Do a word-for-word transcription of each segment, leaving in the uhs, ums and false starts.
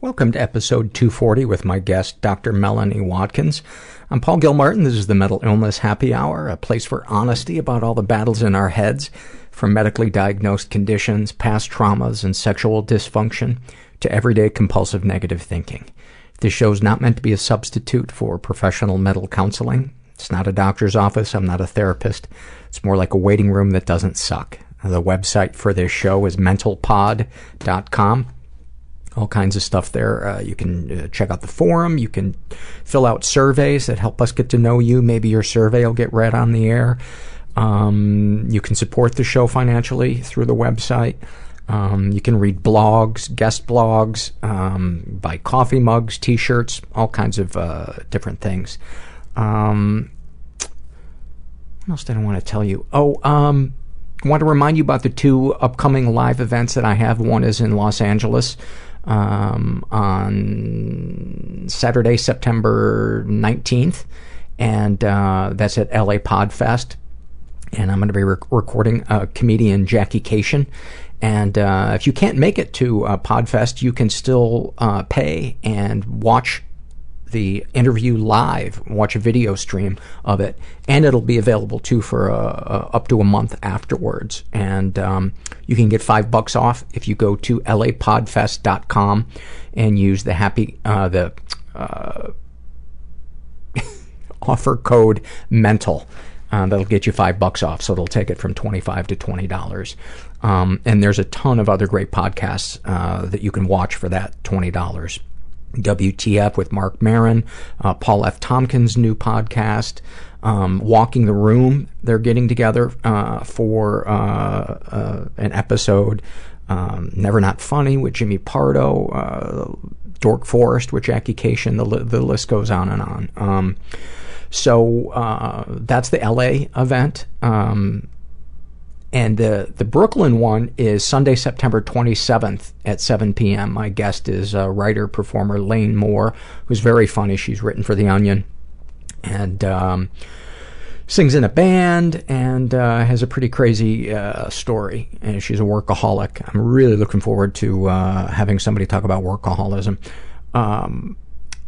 Welcome to episode two forty with my guest, Doctor Melanie Watkins. I'm Paul Gilmartin. This is the Mental Illness Happy Hour, a place for honesty about all the battles in our heads, from medically diagnosed conditions, past traumas, and sexual dysfunction, to everyday compulsive negative thinking. This show's not meant to be a substitute for professional mental counseling. It's not a doctor's office. I'm not a therapist. It's more like a waiting room that doesn't suck. The website for this show is mental pod dot com. All kinds of stuff there. Uh, you can uh, check out the forum. You can fill out surveys that help us get to know you. Maybe your survey will get read on the air. Um, you can support the show financially through the website. Um, you can read blogs, guest blogs, um, buy coffee mugs, t-shirts, all kinds of uh, different things. Um, what else did I want to tell you? Oh, um... I want to remind you about the two upcoming live events that I have. One is in Los Angeles um, on Saturday, September nineteenth, and uh, that's at L A Podfest. And I'm going to be rec- recording uh, comedian Jackie Cation. And uh, if you can't make it to uh, Podfest, you can still uh, pay and watch the interview live, watch a video stream of it, and it'll be available too for uh, uh, up to a month afterwards. And um, you can get five bucks off if you go to L A podfest dot com and use the happy uh, the uh, offer code MENTAL. Uh, that'll get you five bucks off, so it'll take it from twenty-five to twenty dollars. Um, and there's a ton of other great podcasts uh, that you can watch for that twenty dollars. W T F with Mark Maron, uh, Paul F. Tompkins' new podcast, um, Walking the Room. They're getting together uh, for uh, uh, an episode. Um, Never Not Funny with Jimmy Pardo, uh, Dork Forest with Jackie Cation. The, li- the list goes on and on. Um, so uh, that's the L A event. Um, And the, the Brooklyn one is Sunday, September twenty-seventh at seven p.m. My guest is uh, writer, performer Lane Moore, who's very funny. She's written for The Onion and um, sings in a band and uh, has a pretty crazy uh, story. And she's a workaholic. I'm really looking forward to uh, having somebody talk about workaholism. Um,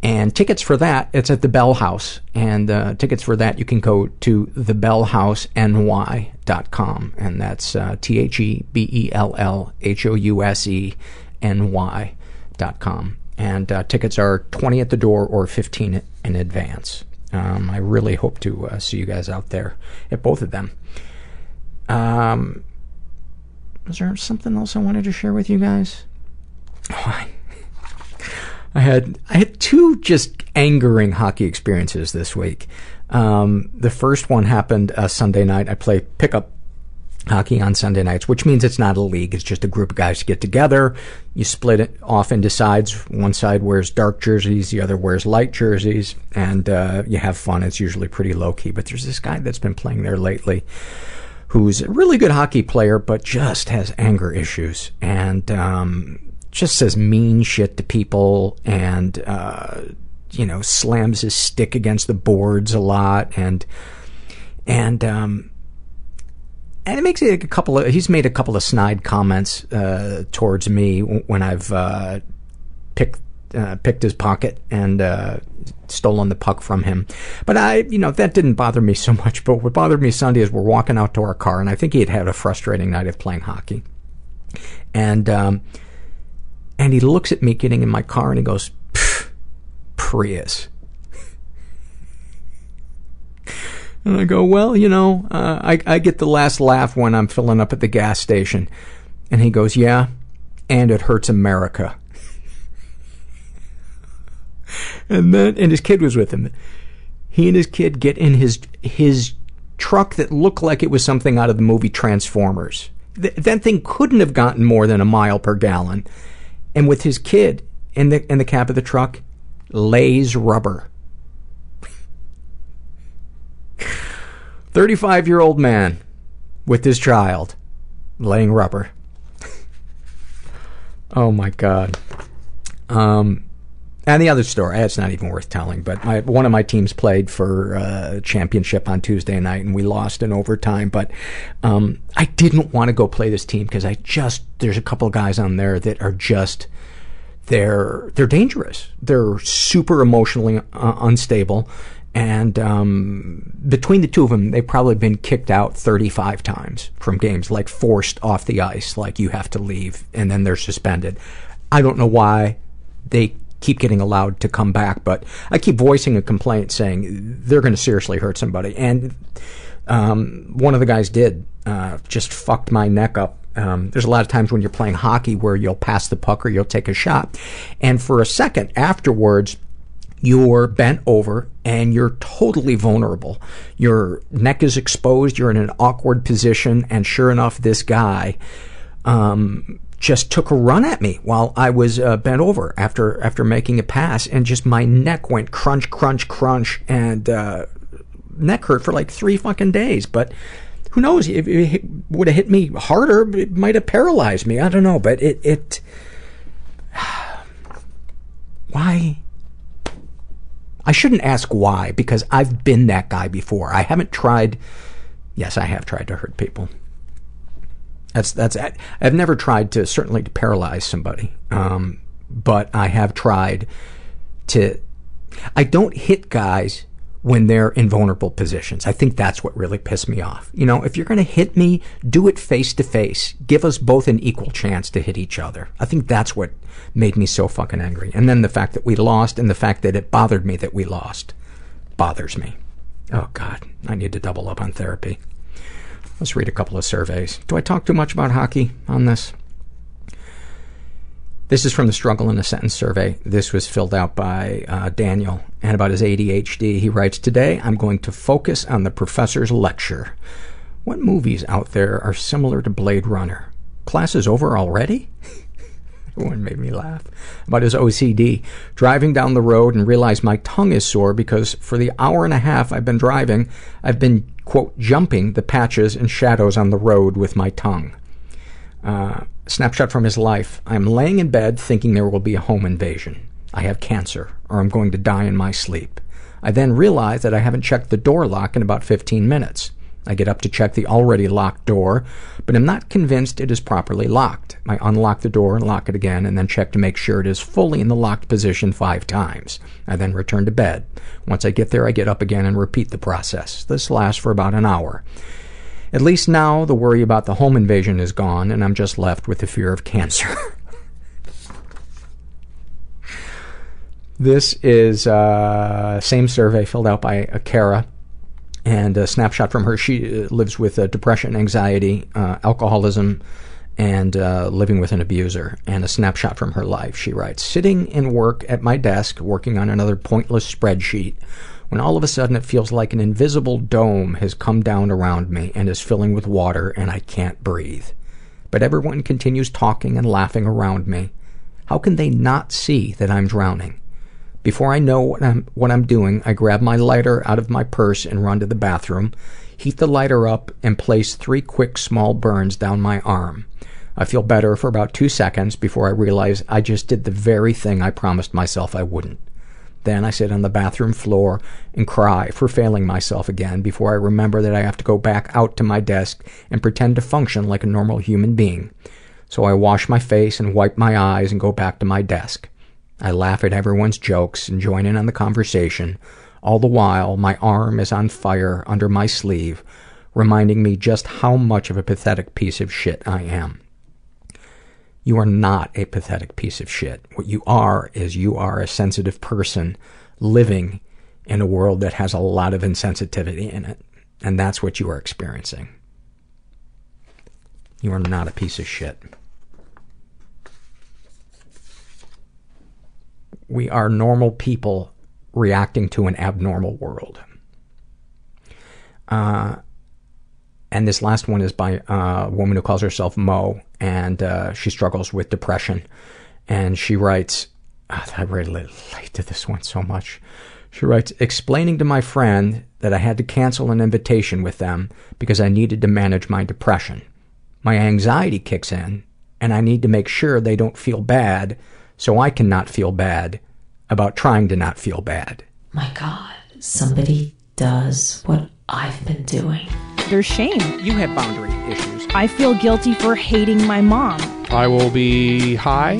and tickets for that, it's at the Bell House. And uh, tickets for that, you can go to the bell house N Y dot com. .com, and that's uh, T H E B E L L H O U S E N Y dot com. And uh, tickets are twenty at the door or fifteen in advance. Um, I really hope to uh, see you guys out there at both of them. Um, was there something else I wanted to share with you guys? Oh, I, I had I had two just angering hockey experiences this week. Um, the first one happened uh, Sunday night. I play pickup hockey on Sunday nights, which means it's not a league. It's just a group of guys to get together. You split it off into sides. One side wears dark jerseys. The other wears light jerseys. And uh, you have fun. It's usually pretty low-key. But there's this guy that's been playing there lately who's a really good hockey player but just has anger issues. And um, just says mean shit to people and, uh, you know, slams his stick against the boards a lot. And, and, um, and it makes it a couple of, he's made a couple of snide comments, uh, towards me when I've, uh, picked, uh, picked his pocket and, uh, stolen the puck from him. But I, you know, that didn't bother me so much. But what bothered me Sunday is we're walking out to our car, and I think he had had a frustrating night of playing hockey. And, um, and he looks at me getting in my car and he goes, Prius. And I go, well, you know, uh, I, I get the last laugh when I'm filling up at the gas station. And he goes, yeah, and it hurts America. And then, and his kid was with him. He and his kid get in his his truck that looked like it was something out of the movie Transformers. Th- that thing couldn't have gotten more than a mile per gallon. And with his kid in the in the cab of the truck, lays rubber. thirty-five-year-old man with his child laying rubber. Oh, my God. Um, and the other story, it's not even worth telling, but my, one of my teams played for a uh, championship on Tuesday night, and we lost in overtime. But um, I didn't want to go play this team because I just, there's a couple of guys on there that are just, they're, they're dangerous. They're super emotionally uh, unstable. And um, between the two of them, they've probably been kicked out thirty-five times from games, like forced off the ice, like you have to leave, and then they're suspended. I don't know why they keep getting allowed to come back, but I keep voicing a complaint saying they're going to seriously hurt somebody. And um, one of the guys did, uh, just fucked my neck up. Um, there's a lot of times when you're playing hockey where you'll pass the puck or you'll take a shot. And for a second afterwards, you're bent over and you're totally vulnerable. Your neck is exposed. You're in an awkward position. And sure enough, this guy um, just took a run at me while I was uh, bent over after after making a pass. And just my neck went crunch, crunch, crunch. And uh, neck hurt for like three fucking days. But who knows? If it would have hit me harder, it might have paralyzed me. I don't know. But it... it why... I shouldn't ask why, because I've been that guy before. I haven't tried... Yes, I have tried to hurt people. That's that's. I've never tried to, certainly to paralyze somebody. Um, but I have tried to... I don't hit guys when they're in vulnerable positions. I think that's what really pissed me off. You know, if you're going to hit me, do it face-to-face. Give us both an equal chance to hit each other. I think that's what made me so fucking angry. And then the fact that we lost and the fact that it bothered me that we lost bothers me. Oh, God. I need to double up on therapy. Let's read a couple of surveys. Do I talk too much about hockey on this? This is from the Struggle in a Sentence survey. This was filled out by uh, Daniel. And about his A D H D, he writes, today I'm going to focus on the professor's lecture. What movies out there are similar to Blade Runner? Class is over already? That one made me laugh. About his O C D, driving down the road and realize my tongue is sore because for the hour and a half I've been driving, I've been, quote, jumping the patches and shadows on the road with my tongue. Uh, snapshot from his life. I'm laying in bed thinking there will be a home invasion. I have cancer, or I'm going to die in my sleep. I then realize that I haven't checked the door lock in about fifteen minutes. I get up to check the already locked door, but I'm not convinced it is properly locked. I unlock the door and lock it again, and then check to make sure it is fully in the locked position five times. I then return to bed. Once I get there, I get up again and repeat the process. This lasts for about an hour. At least now, the worry about the home invasion is gone, and I'm just left with the fear of cancer. This is uh same survey filled out by Akara, and a snapshot from her. She lives with uh, depression, anxiety, uh, alcoholism, and uh, living with an abuser. And a snapshot from her life. She writes, sitting in work at my desk, working on another pointless spreadsheet, when all of a sudden it feels like an invisible dome has come down around me and is filling with water and I can't breathe. But everyone continues talking and laughing around me. How can they not see that I'm drowning? Before I know what I'm, what I'm doing, I grab my lighter out of my purse and run to the bathroom, heat the lighter up, and place three quick small burns down my arm. I feel better for about two seconds before I realize I just did the very thing I promised myself I wouldn't. Then I sit on the bathroom floor and cry for failing myself again before I remember that I have to go back out to my desk and pretend to function like a normal human being. So I wash my face and wipe my eyes and go back to my desk. I laugh at everyone's jokes and join in on the conversation. All the while, my arm is on fire under my sleeve, reminding me just how much of a pathetic piece of shit I am. You are not a pathetic piece of shit. What you are is you are a sensitive person living in a world that has a lot of insensitivity in it. And that's what you are experiencing. You are not a piece of shit. We are normal people reacting to an abnormal world. Uh, and this last one is by uh, a woman who calls herself Mo, and uh, she struggles with depression. And she writes, oh, I really relate to this one so much. She writes, explaining to my friend that I had to cancel an invitation with them because I needed to manage my depression. My anxiety kicks in, and I need to make sure they don't feel bad so I can not feel bad about trying to not feel bad. My God, somebody does what I've been doing. There's shame. You have boundary issues. I feel guilty for hating my mom. I will be high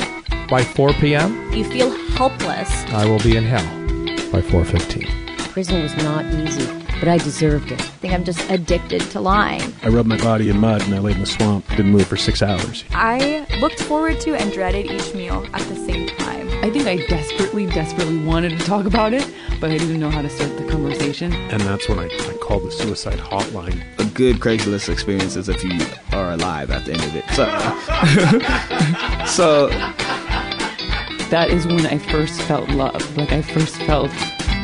by four p.m. You feel helpless. I will be in hell by four fifteen. Prison was not easy, but I deserved it. I think I'm just addicted to lying. I rubbed my body in mud and I laid in the swamp. Didn't move for six hours. I looked forward to and dreaded each meal at the same time. I think I desperately, desperately wanted to talk about it, but I didn't know how to start the conversation. And that's when I, I called the suicide hotline. A good Craigslist experience is if you are alive at the end of it. So, so that is when I first felt love. Like I first felt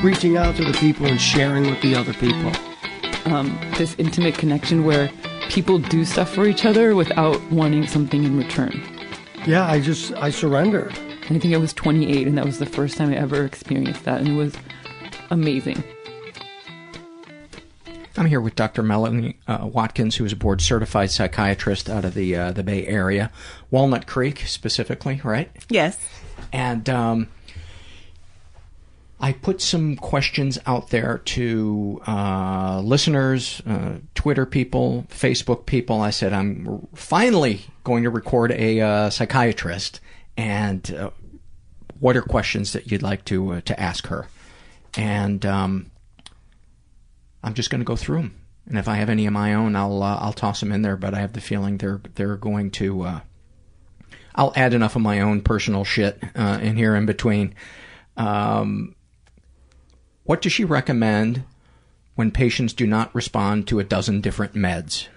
reaching out to the people and sharing with the other people. Um, this intimate connection where people do stuff for each other without wanting something in return. Yeah, I just, I surrendered. And I think I was twenty-eight, and that was the first time I ever experienced that, and it was amazing. I'm here with Doctor Melanie uh, Watkins, who is a board-certified psychiatrist out of the uh, the Bay Area, Walnut Creek specifically, right? Yes. And um, I put some questions out there to uh, listeners, uh, Twitter people, Facebook people. I said, I'm finally going to record a uh, psychiatrist, and uh, what are questions that you'd like to uh, to ask her? And um, I'm just going to go through them. And if I have any of my own, I'll uh, I'll toss them in there. But I have the feeling they're they're going to. Uh, I'll add enough of my own personal shit uh, in here in between. Um, what does she recommend when patients do not respond to a dozen different meds?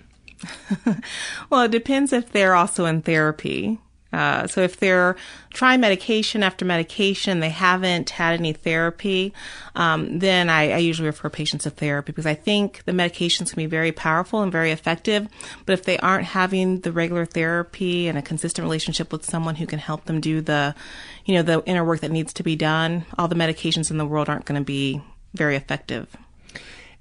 Well, it depends if they're also in therapy. Uh, so if they're trying medication after medication, they haven't had any therapy, um, then I, I usually refer patients to therapy because I think the medications can be very powerful and very effective. But if they aren't having the regular therapy and a consistent relationship with someone who can help them do the, you know, the inner work that needs to be done, all the medications in the world aren't going to be very effective.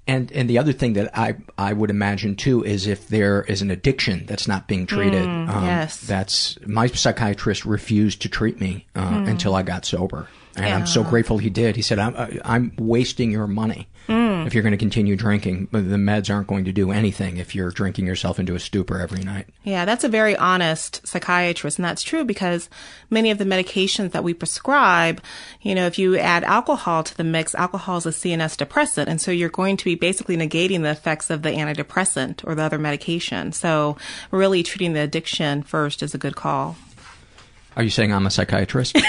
And and the other thing that I, I would imagine, too, is if there is an addiction that's not being treated. Mm, um, yes. That's, my psychiatrist refused to treat me uh, mm. until I got sober. And yeah. I'm so grateful he did. He said, I'm, I'm wasting your money mm. if you're going to continue drinking. But the meds aren't going to do anything if you're drinking yourself into a stupor every night. Yeah, that's a very honest psychiatrist. And that's true because many of the medications that we prescribe, you know, if you add alcohol to the mix, alcohol is a C N S depressant. And so you're going to be basically negating the effects of the antidepressant or the other medication. So really treating the addiction first is a good call. Are you saying I'm a psychiatrist?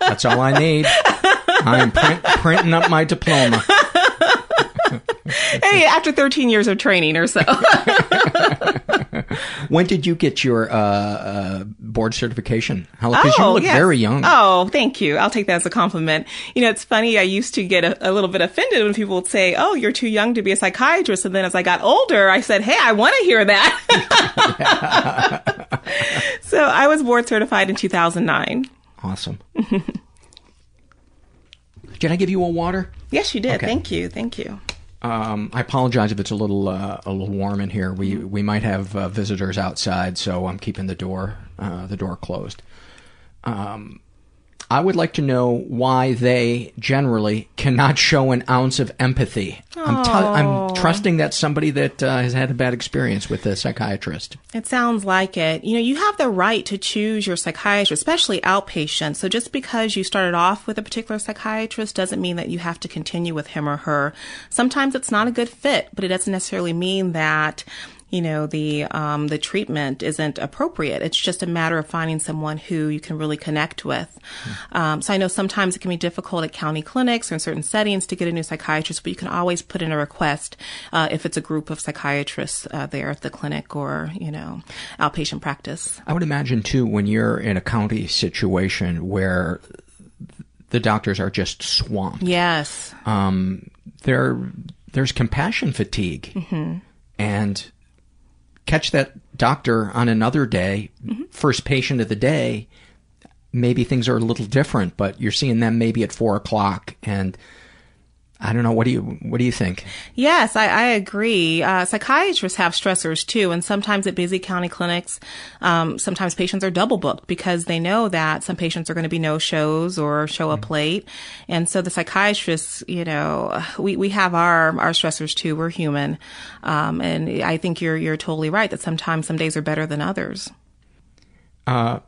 That's all I need. I'm print, printing up my diploma. Hey, after thirteen years of training or so. When did you get your uh, uh, board certification? Because oh, you look yes. very young. Oh, thank you. I'll take that as a compliment. You know, it's funny. I used to get a, a little bit offended when people would say, oh, you're too young to be a psychiatrist. And then as I got older, I said, hey, I want to hear that. So I was board certified in two thousand nine. Awesome. Did I give you a water? Yes, you did. Okay. Thank you. Thank you. Um, I apologize if it's a little uh, a little warm in here. We we might have uh, visitors outside, so I'm keeping the door uh, the door closed. Um, I would like to know why they generally cannot show an ounce of empathy. I'm, t- I'm trusting that's somebody that uh, has had a bad experience with a psychiatrist. It sounds like it. You know, you have the right to choose your psychiatrist, especially outpatient. So just because you started off with a particular psychiatrist doesn't mean that you have to continue with him or her. Sometimes it's not a good fit, but it doesn't necessarily mean that you know, the um, the treatment isn't appropriate. It's just a matter of finding someone who you can really connect with. Mm. Um, so I know sometimes it can be difficult at county clinics or in certain settings to get a new psychiatrist, but you can always put in a request uh, if it's a group of psychiatrists uh, there at the clinic or, you know, outpatient practice. I would imagine, too, when you're in a county situation where the doctors are just swamped. Yes. Um, there, there's compassion fatigue. Mm-hmm. And catch that doctor on another day, mm-hmm. first patient of the day, maybe things are a little different, but you're seeing them maybe at four o'clock and I don't know. What do you what do you think? Yes, I, I agree. Uh, psychiatrists have stressors, too. And sometimes at busy county clinics, um, sometimes patients are double booked because they know that some patients are going to be no-shows or show up mm-hmm. late. And so the psychiatrists, you know, we, we have our, our stressors, too. We're human. Um, and I think you're, you're totally right that sometimes some days are better than others. Uh,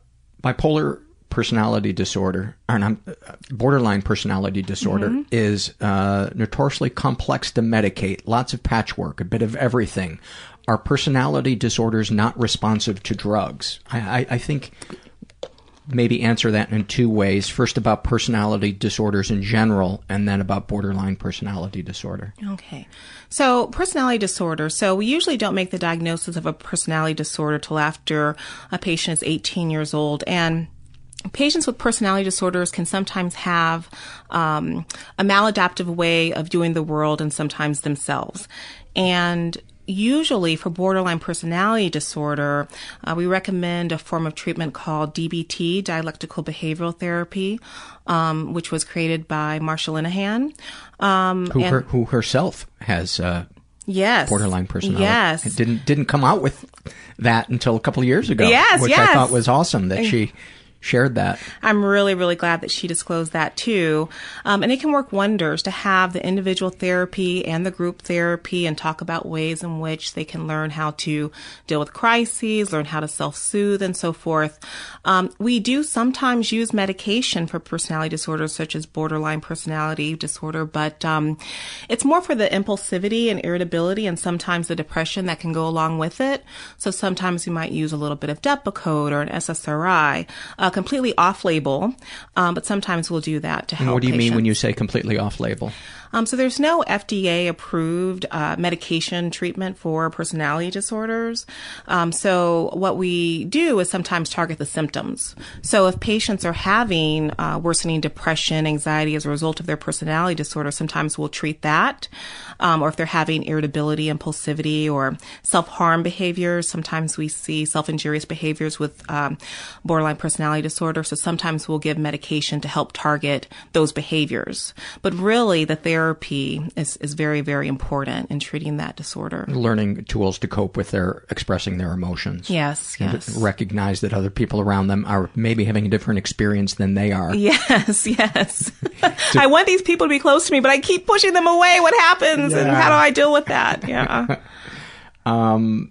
bipolar personality disorder, or borderline personality disorder, mm-hmm. is uh, notoriously complex to medicate. Lots of patchwork, a bit of everything. Are personality disorders not responsive to drugs? I, I, I think maybe answer that in two ways. First, about personality disorders in general, and then about borderline personality disorder. Okay. So personality disorder. So we usually don't make the diagnosis of a personality disorder till after a patient is eighteen years old. And patients with personality disorders can sometimes have um, a maladaptive way of viewing the world and sometimes themselves. And usually for borderline personality disorder, uh, we recommend a form of treatment called D B T, dialectical behavioral therapy, um, which was created by Marsha Linehan. Um, who, and- her, who herself has... Uh- Yes. Borderline personality. Yes. It didn't didn't come out with that until a couple of years ago. Yes, which yes. I thought was awesome that she shared that. I'm really, really glad that she disclosed that too. Um, and it can work wonders to have the individual therapy and the group therapy and talk about ways in which they can learn how to deal with crises, learn how to self-soothe and so forth. Um, we do sometimes use medication for personality disorders such as borderline personality disorder, but um, it's more for the impulsivity and irritability and sometimes the depression that can go along with it. So sometimes we might use a little bit of Depakote or an S S R I, uh, completely off-label, um, but sometimes we'll do that to help patients. What do you patients. mean when you say completely off-label? Um, so there's no F D A-approved uh, medication treatment for personality disorders. Um, so what we do is sometimes target the symptoms. So if patients are having uh, worsening depression, anxiety as a result of their personality disorder, sometimes we'll treat that. Um, or if they're having irritability, impulsivity, or self-harm behaviors, sometimes we see self-injurious behaviors with um, borderline personality disorder. So sometimes we'll give medication to help target those behaviors. But really, the therapy Therapy is, is very, very important in treating that disorder. Learning tools to cope with their expressing their emotions. Yes, yes. Recognize that other people around them are maybe having a different experience than they are. Yes, yes. so, I want these people to be close to me, but I keep pushing them away. What happens yeah. and how do I deal with that? Yeah. um,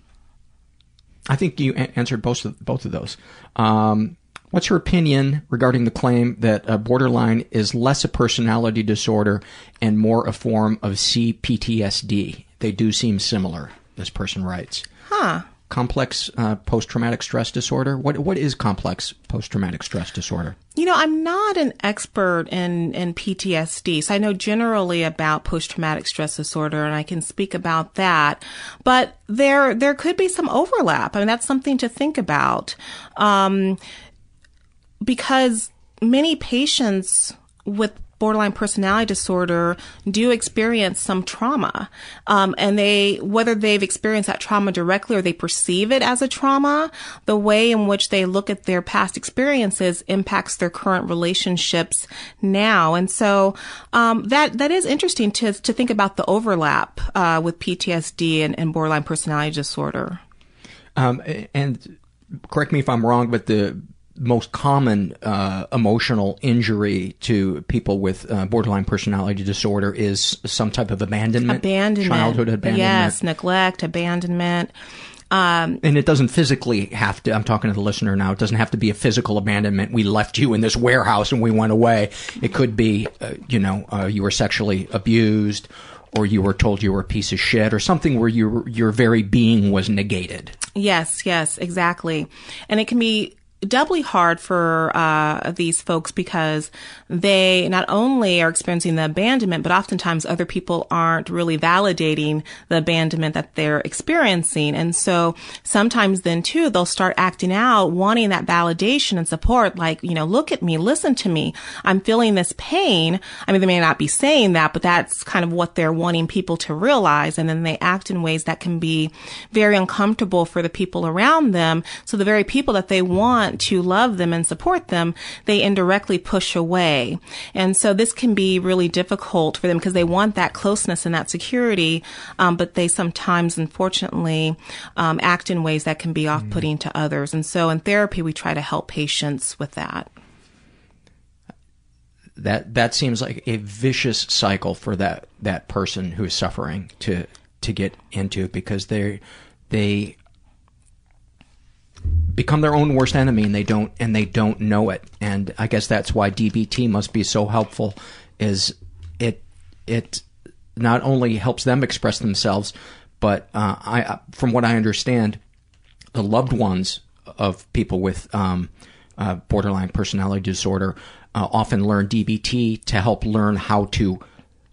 I think you a- answered both of, both of those. Um, What's her opinion regarding the claim that uh, borderline is less a personality disorder and more a form of C P T S D? They do seem similar, this person writes. Huh. Complex uh, post-traumatic stress disorder? What What is complex post-traumatic stress disorder? You know, I'm not an expert in, in P T S D, so I know generally about post-traumatic stress disorder, and I can speak about that. But there, there could be some overlap. I mean, that's something to think about. Um Because many patients with borderline personality disorder do experience some trauma. Um, and they, whether they've experienced that trauma directly or they perceive it as a trauma, the way in which they look at their past experiences impacts their current relationships now. And so, um, that, that is interesting to, to think about the overlap, uh, with P T S D and, and borderline personality disorder. Um, and correct me if I'm wrong, but the most common uh, emotional injury to people with uh, borderline personality disorder is some type of abandonment. Abandonment. Childhood abandonment. Yes, neglect, abandonment. Um, and it doesn't physically have to, I'm talking to the listener now, it doesn't have to be a physical abandonment. We left you in this warehouse and we went away. It could be, uh, you know, uh, you were sexually abused, or you were told you were a piece of shit, or something where your your very being was negated. Yes, yes, exactly. And it can be doubly hard for uh, these folks because they not only are experiencing the abandonment, but oftentimes other people aren't really validating the abandonment that they're experiencing. And so sometimes then too, they'll start acting out, wanting that validation and support. Like, you know, look at me, listen to me. I'm feeling this pain. I mean, they may not be saying that, but that's kind of what they're wanting people to realize. And then they act in ways that can be very uncomfortable for the people around them. So the very people that they want to love them and support them, they indirectly push away. And so this can be really difficult for them because they want that closeness and that security, um, but they sometimes, unfortunately, um, act in ways that can be off-putting mm. to others. And so in therapy, we try to help patients with that. That that seems like a vicious cycle for that, that person who is suffering to to get into, because they they become their own worst enemy, and they don't and they don't know it. And I guess that's why D B T must be so helpful, is it it not only helps them express themselves, but uh, I from what I understand, the loved ones of people with um, uh, borderline personality disorder uh, often learn D B T to help learn how to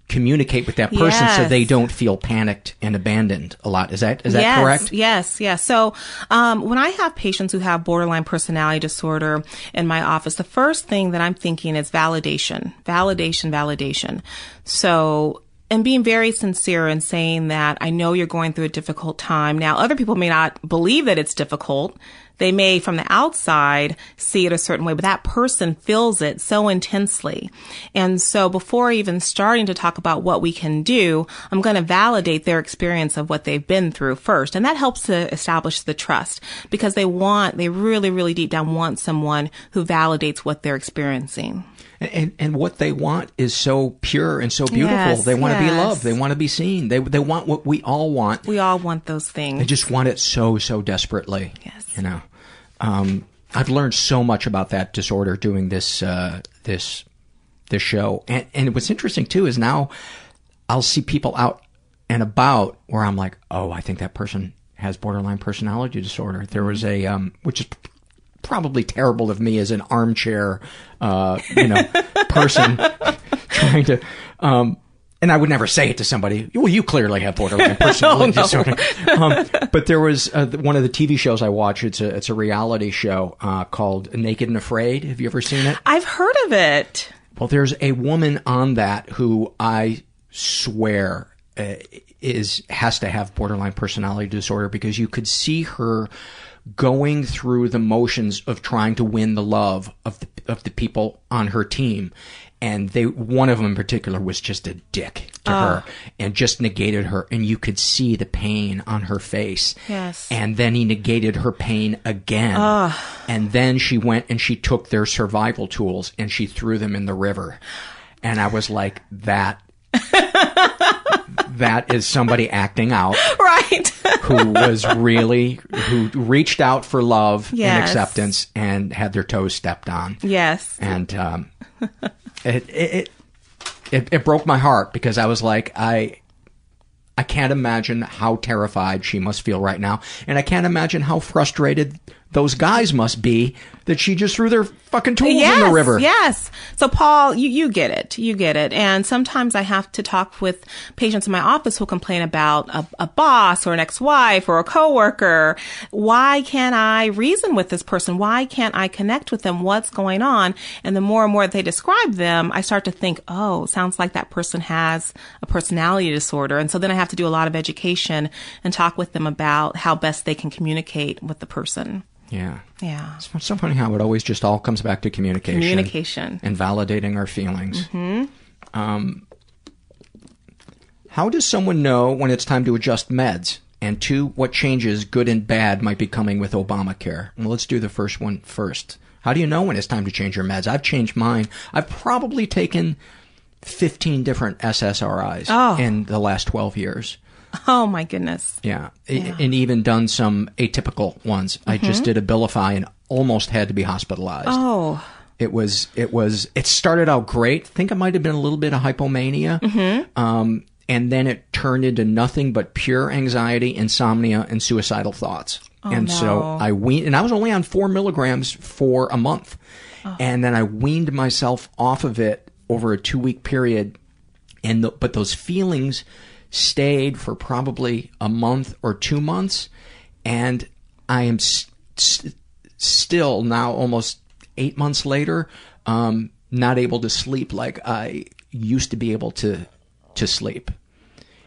communicate with that person, yes. so they don't feel panicked and abandoned a lot. Is that is that yes, correct? Yes, yes. So um, when I have patients who have borderline personality disorder in my office, the first thing that I'm thinking is validation, validation, validation. So, and being very sincere in saying that I know you're going through a difficult time. Now, other people may not believe that it's difficult. They may, from the outside, see it a certain way, but that person feels it so intensely. And so before even starting to talk about what we can do, I'm going to validate their experience of what they've been through first. And that helps to establish the trust, because they want, they really, really deep down want someone who validates what they're experiencing. And, and what they want is so pure and so beautiful. Yes, they want yes. to be loved. They want to be seen. They they want what we all want. We all want those things. They just want it so, so desperately. Yes. You know, um, I've learned so much about that disorder doing this, uh, this, this show. And, and what's interesting too is now I'll see people out and about where I'm like, oh, I think that person has borderline personality disorder. There was a, um, which is probably terrible of me as an armchair, uh, you know, person trying to, um, and I would never say it to somebody. Well, you clearly have borderline personality oh, disorder. No. um, but there was uh, one of the T V shows I watch. It's a it's a reality show uh, called Naked and Afraid. Have you ever seen it? I've heard of it. Well, there's a woman on that who I swear uh, is has to have borderline personality disorder, because you could see her going through the motions of trying to win the love of the, of the people on her team. And they, one of them in particular was just a dick to oh. her and just negated her. And you could see the pain on her face. Yes. And then he negated her pain again. Oh. And then she went and she took their survival tools and she threw them in the river. And I was like, that, that is somebody acting out. Right. Who was really, who reached out for love yes. and acceptance and had their toes stepped on. Yes. And, um, It, it it it broke my heart, because I was like, I I can't imagine how terrified she must feel right now, and I can't imagine how frustrated those guys must be that she just threw their fucking tools yes, in the river. Yes. So Paul, you, you get it. You get it. And sometimes I have to talk with patients in my office who complain about a, a boss or an ex-wife or a coworker. Why can't I reason with this person? Why can't I connect with them? What's going on? And the more and more they describe them, I start to think, oh, sounds like that person has a personality disorder. And so then I have to do a lot of education and talk with them about how best they can communicate with the person. Yeah. Yeah. It's so funny how it always just all comes back to communication. Communication. And validating our feelings. Mm-hmm. Um, how does someone know when it's time to adjust meds? And two, what changes, good and bad, might be coming with Obamacare? Well, let's do the first one first. How do you know when it's time to change your meds? I've changed mine. I've probably taken fifteen different S S R Is oh. in the last twelve years. Oh, my goodness. Yeah. yeah. And even done some atypical ones. Mm-hmm. I just did Abilify and almost had to be hospitalized. Oh. It was, it was, it started out great. I think it might have been a little bit of hypomania. Mm-hmm. Um, and then it turned into nothing but pure anxiety, insomnia, and suicidal thoughts. Oh, and no. so I weaned, and I was only on four milligrams for a month. Oh. And then I weaned myself off of it over a two week period. And, the, but those feelings stayed for probably a month or two months, and I am st- st- still now almost eight months later, um, not able to sleep like I used to be able to to sleep.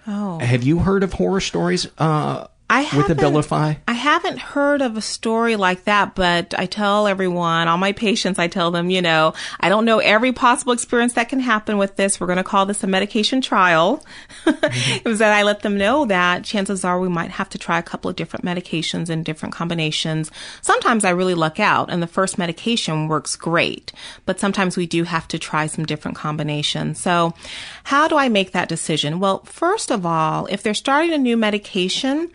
Oh, have you heard of horror stories? Uh, I haven't, with Abilify? I haven't heard of a story like that, but I tell everyone, all my patients, I tell them, you know, I don't know every possible experience that can happen with this. We're going to call this a medication trial. Mm-hmm. It was that I let them know that chances are we might have to try a couple of different medications and different combinations. Sometimes I really luck out and the first medication works great, but sometimes we do have to try some different combinations. So how do I make that decision? Well, first of all, if they're starting a new medication,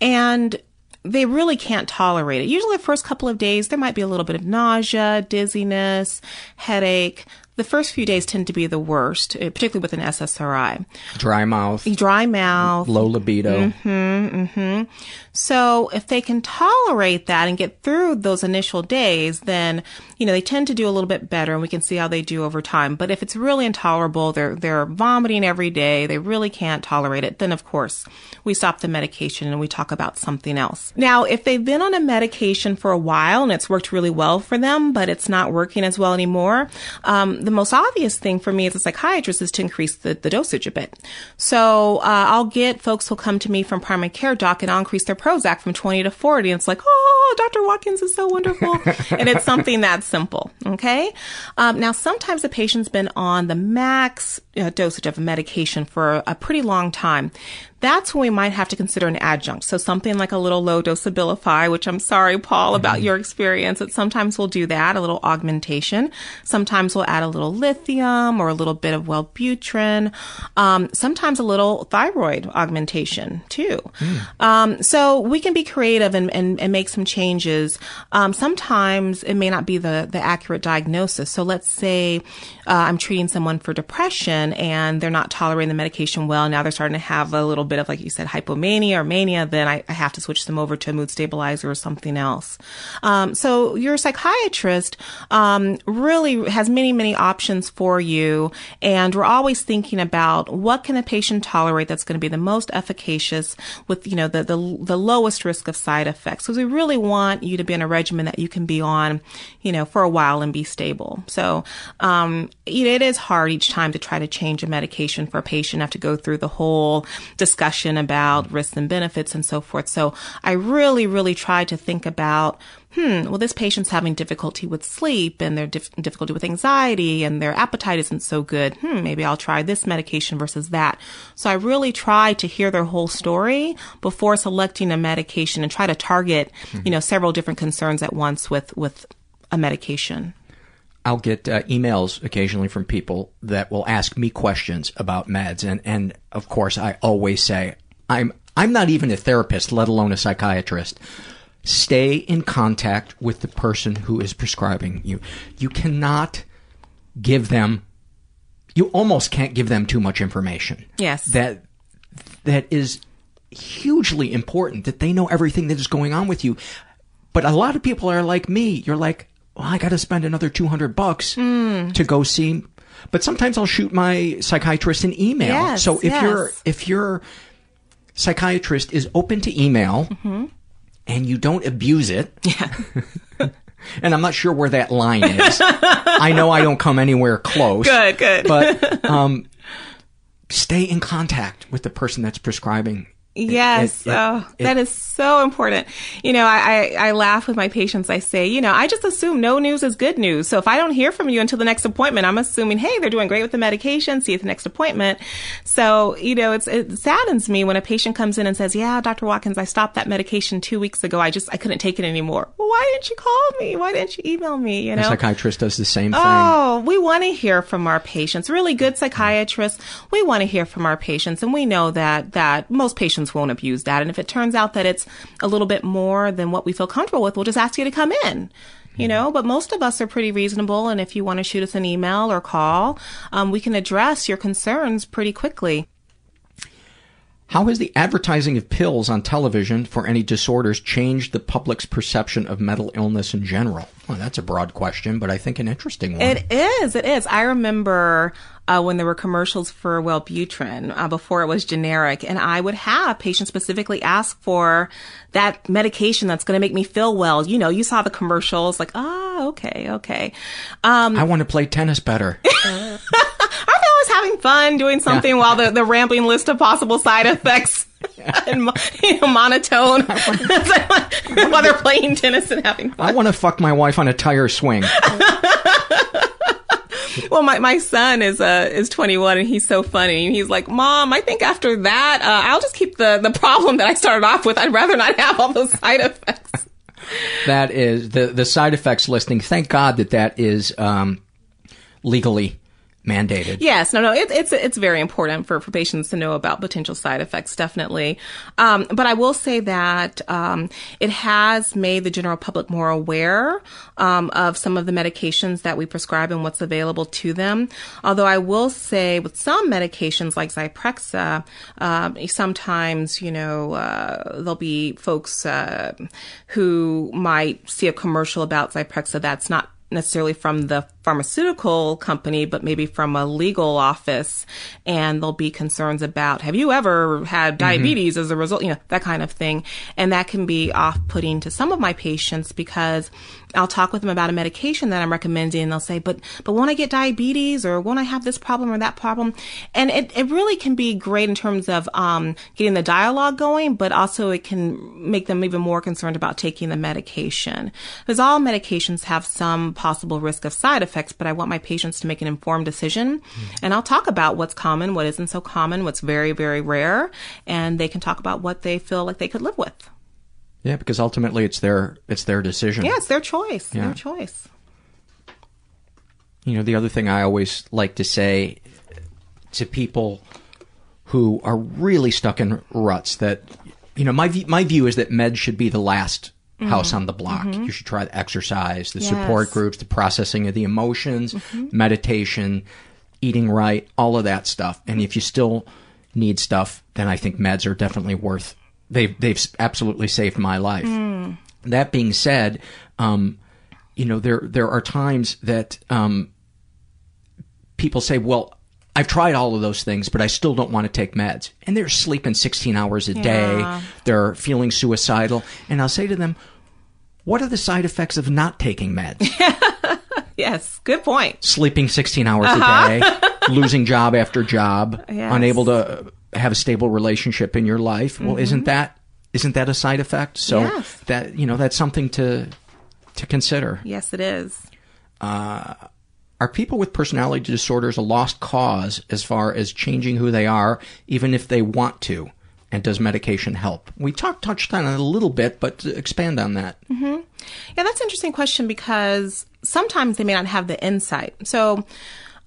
and they really can't tolerate it. Usually the first couple of days, there might be a little bit of nausea, dizziness, headache. The first few days tend to be the worst, particularly with an S S R I. Dry mouth. Dry mouth. Low libido. Mm-hmm, mm-hmm. So if they can tolerate that and get through those initial days, then, you know, they tend to do a little bit better and we can see how they do over time. But if it's really intolerable, they're, they're vomiting every day, they really can't tolerate it, then of course we stop the medication and we talk about something else. Now, if they've been on a medication for a while and it's worked really well for them, but it's not working as well anymore, um, the most obvious thing for me as a psychiatrist is to increase the, the dosage a bit. So uh, I'll get folks who'll come to me from primary care doc and I'll increase their Prozac from twenty to forty. And it's like, oh, Doctor Watkins is so wonderful. And it's something that simple. Okay. Um, now, sometimes the patient's been on the max uh, dosage of a medication for a pretty long time. That's when we might have to consider an adjunct. So something like a little low dose Abilify, which I'm sorry, Paul, about your experience. But sometimes we'll do that, a little augmentation. Sometimes we'll add a little lithium or a little bit of Wellbutrin. Um, sometimes a little thyroid augmentation too. Mm. Um, so we can be creative and, and, and make some changes. Um, sometimes it may not be the, the accurate diagnosis. So let's say uh, I'm treating someone for depression and they're not tolerating the medication well. Now they're starting to have a little bit of, like you said, hypomania or mania, then I, I have to switch them over to a mood stabilizer or something else. Um, so your psychiatrist um, really has many, many options for you. And we're always thinking about what can a patient tolerate that's going to be the most efficacious with, you know, the, the, the lowest risk of side effects. Because we really want you to be in a regimen that you can be on, you know, for a while and be stable. So um, it, it is hard each time to try to change a medication for a patient. I have to go through the whole discussion about risks and benefits and so forth. So I really, really try to think about, hmm, well, this patient's having difficulty with sleep and their dif- difficulty with anxiety and their appetite isn't so good. Hmm, maybe I'll try this medication versus that. So I really try to hear their whole story before selecting a medication and try to target, mm-hmm. you know, several different concerns at once with, with a medication. I'll get uh, emails occasionally from people that will ask me questions about meds. And, and of course, I always say, I'm, I'm not even a therapist, let alone a psychiatrist. Stay in contact with the person who is prescribing you. You cannot give them, you almost can't give them too much information. Yes. That, that is hugely important, that they know everything that is going on with you. But a lot of people are like me. You're like, well, I got to spend another two hundred bucks mm. to go see. But sometimes I'll shoot my psychiatrist an email. Yes, so if yes. you're, if your psychiatrist is open to email mm-hmm. and you don't abuse it, yeah. and I'm not sure where that line is. I know I don't come anywhere close. Good, good. But um, stay in contact with the person that's prescribing. Yes. It, it, oh, it, that is so important. You know, I, I, I laugh with my patients. I say, you know, I just assume no news is good news. So if I don't hear from you until the next appointment, I'm assuming, hey, they're doing great with the medication. See you at the next appointment. So, you know, it's, it saddens me when a patient comes in and says, yeah, Doctor Watkins, I stopped that medication two weeks ago. I just, I couldn't take it anymore. Well, why didn't you call me? Why didn't you email me? You know, the psychiatrist does the same thing. Oh, we want to hear from our patients. Really good psychiatrists. We want to hear from our patients. And we know that, that most patients won't abuse that. And if it turns out that it's a little bit more than what we feel comfortable with, we'll just ask you to come in, you know, but most of us are pretty reasonable. And if you want to shoot us an email or call, um, we can address your concerns pretty quickly. How has the advertising of pills on television for any disorders changed the public's perception of mental illness in general? Well, that's a broad question, but I think an interesting one. It is. It is. I remember uh, when there were commercials for Wellbutrin uh, before it was generic, and I would have patients specifically ask for that medication that's going to make me feel well. You know, you saw the commercials like, ah, okay, okay. Um, I want to play tennis better. Having fun doing something yeah. while the, the rambling list of possible side effects yeah. and you know, monotone wanna, while they're playing tennis and having fun. I want to fuck my wife on a tire swing. Well, my, my son is uh is twenty-one and he's so funny. He's like, Mom, I think after that, uh, I'll just keep the, the problem that I started off with. I'd rather not have all those side effects. That is the, the side effects listing. Thank God that that is um, legally mandated. Yes, no, no, it, it's it's very important for, for patients to know about potential side effects, definitely. Um, but I will say that um, it has made the general public more aware um, of some of the medications that we prescribe and what's available to them. Although I will say with some medications like Zyprexa, um, sometimes, you know, uh, there'll be folks uh, who might see a commercial about Zyprexa that's not necessarily from the pharmaceutical company, but maybe from a legal office. And there'll be concerns about, have you ever had diabetes mm-hmm. as a result? You know, that kind of thing. And that can be off-putting to some of my patients because I'll talk with them about a medication that I'm recommending and they'll say, but, but won't I get diabetes or won't I have this problem or that problem? And it, it really can be great in terms of, um, getting the dialogue going, but also it can make them even more concerned about taking the medication because all medications have some possible risk of side effects, but I want my patients to make an informed decision. Mm. And I'll talk about what's common, what isn't so common, what's very, very rare, and they can talk about what they feel like they could live with. Yeah, because ultimately it's their it's their decision. Yeah, it's their choice. Yeah. Their choice. You know, the other thing I always like to say to people who are really stuck in ruts that, you know, my my view is that meds should be the last mm-hmm. house on the block. Mm-hmm. You should try the exercise, the yes. support groups, the processing of the emotions, mm-hmm. meditation, eating right, all of that stuff. And if you still need stuff, then I think meds are definitely worth. They've, they've absolutely saved my life. Mm. That being said, um, you know, there, there are times that um, people say, well, I've tried all of those things, but I still don't want to take meds. And they're sleeping sixteen hours a yeah. day. They're feeling suicidal. And I'll say to them, what are the side effects of not taking meds? Yes, good point. Sleeping sixteen hours uh-huh. a day, losing job after job, yes. unable to have a stable relationship in your life. Well, mm-hmm. isn't that isn't that a side effect? So yes. that, you know, that's something to to consider. Yes, it is. Uh, are people with personality disorders a lost cause as far as changing who they are, even if they want to? And does medication help? We talked touched on it a little bit, but to expand on that. Mm-hmm. Yeah, that's an interesting question because sometimes they may not have the insight. So,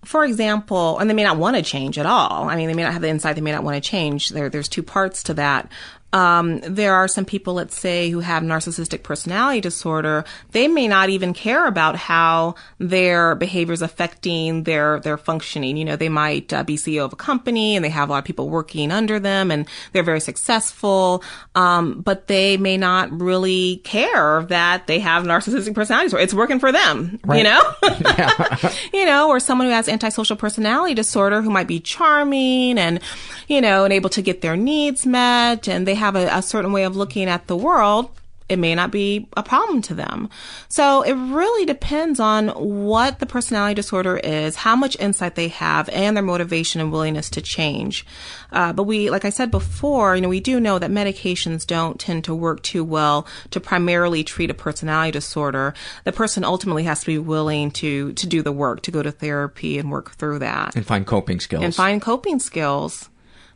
for example, and they may not want to change at all. I mean, they may not have the insight. They may not want to change. There, there's two parts to that. Um, there are some people, let's say, who have narcissistic personality disorder. They may not even care about how their behavior is affecting their, their functioning. You know, they might uh, be C E O of a company and they have a lot of people working under them and they're very successful. Um, but they may not really care that they have narcissistic personality disorder. It's working for them, right. You know? Yeah. You know, or someone who has antisocial personality disorder who might be charming and, you know, and able to get their needs met, and they have a, a certain way of looking at the world, it may not be a problem to them. So it really depends on what the personality disorder is, how much insight they have, and their motivation and willingness to change. Uh, but we, like I said before, you know, we do know that medications don't tend to work too well to primarily treat a personality disorder. The person ultimately has to be willing to, to do the work, to go to therapy and work through that. And find coping skills. And find coping skills.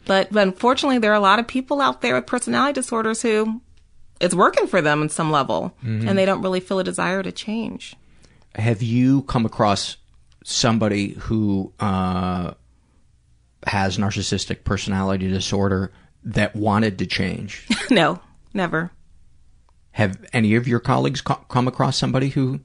But, but unfortunately, there are a lot of people out there with personality disorders who it's working for them on some level, mm-hmm. and they don't really feel a desire to change. Have you come across somebody who uh, has narcissistic personality disorder that wanted to change? No, never. Have any of your colleagues co- come across somebody who?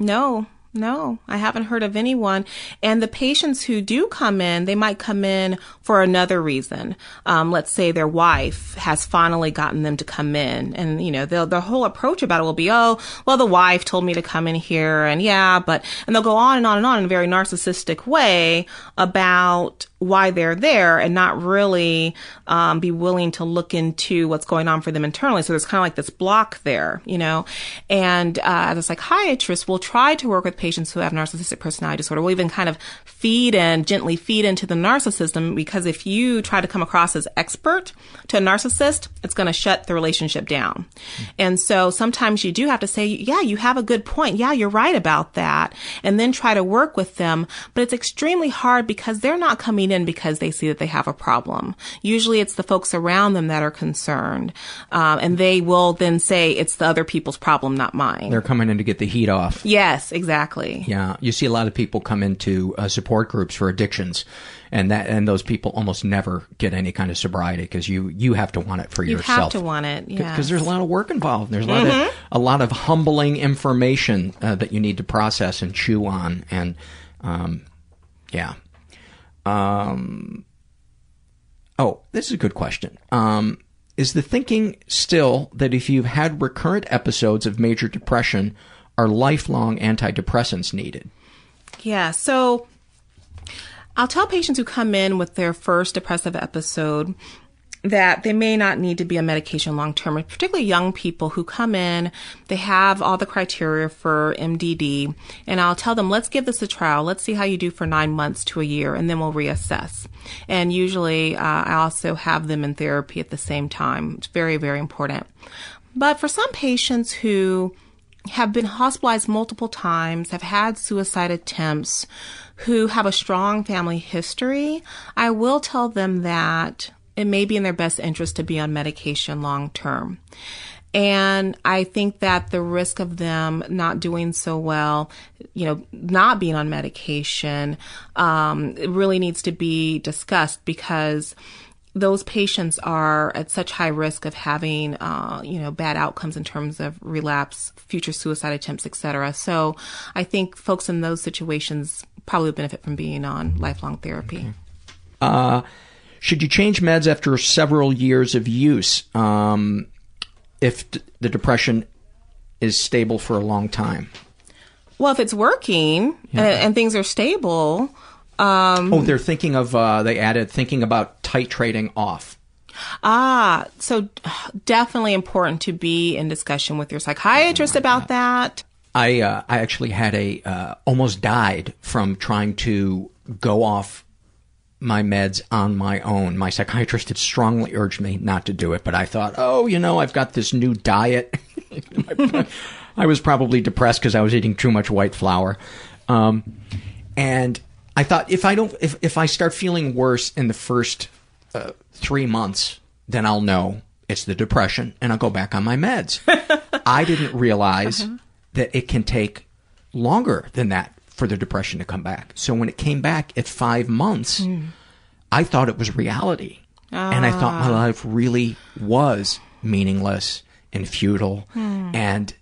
No. No, I haven't heard of anyone. And the patients who do come in, they might come in for another reason. Um, let's say their wife has finally gotten them to come in. And, you know, their whole approach about it will be, oh, well, the wife told me to come in here. And yeah, but, and they'll go on and on and on in a very narcissistic way about why they're there and not really um, be willing to look into what's going on for them internally. So there's kind of like this block there, you know. And uh, as a psychiatrist, we'll try to work with patients who have narcissistic personality disorder. We'll even kind of feed and gently feed into the narcissism, because if you try to come across as expert to a narcissist, it's going to shut the relationship down. Mm-hmm. And so sometimes you do have to say, yeah, you have a good point. Yeah, you're right about that. And then try to work with them. But it's extremely hard because they're not coming in because they see that they have a problem. Usually it's the folks around them that are concerned. Um, and they will then say it's the other people's problem, not mine. They're coming in to get the heat off. Yes, exactly. Yeah. You see a lot of people come into uh, support groups for addictions, and that and those people almost never get any kind of sobriety, because you, you have to want it for you yourself. You have to want it, yeah. Because there's a lot of work involved. There's a lot, mm-hmm. of, a lot of humbling information uh, that you need to process and chew on. And, um, yeah. Um, oh, this is a good question. Um, is the thinking still that if you've had recurrent episodes of major depression, are lifelong antidepressants needed? Yeah, so I'll tell patients who come in with their first depressive episode that they may not need to be on medication long-term, particularly young people who come in, they have all the criteria for M D D, and I'll tell them, let's give this a trial. Let's see how you do for nine months to a year, and then we'll reassess. And usually uh, I also have them in therapy at the same time. It's very, very important. But for some patients who have been hospitalized multiple times, have had suicide attempts, who have a strong family history, I will tell them that it may be in their best interest to be on medication long term. And I think that the risk of them not doing so well, you know, not being on medication, um, it really needs to be discussed, because those patients are at such high risk of having, uh, you know, bad outcomes in terms of relapse, future suicide attempts, et cetera. So I think folks in those situations probably benefit from being on lifelong therapy. Okay. Uh, Should you change meds after several years of use um, if d- the depression is stable for a long time? Well, if it's working, yeah. and, and things are stable. Um, oh, they're thinking of, uh, they added, thinking about titrating off. Ah, so definitely important to be in discussion with your psychiatrist about that. I uh, I actually had a, uh, almost died from trying to go off my meds on my own. My psychiatrist had strongly urged me not to do it, but I thought, oh, you know, I've got this new diet. I was probably depressed because I was eating too much white flour. Um, and I thought, if I don't, if, if I start feeling worse in the first uh, three months, then I'll know it's the depression and I'll go back on my meds. I didn't realize uh-huh. that it can take longer than that for the depression to come back. So when it came back at five months, mm. I thought it was reality. Ah. And I thought my life really was meaningless and futile. Hmm. And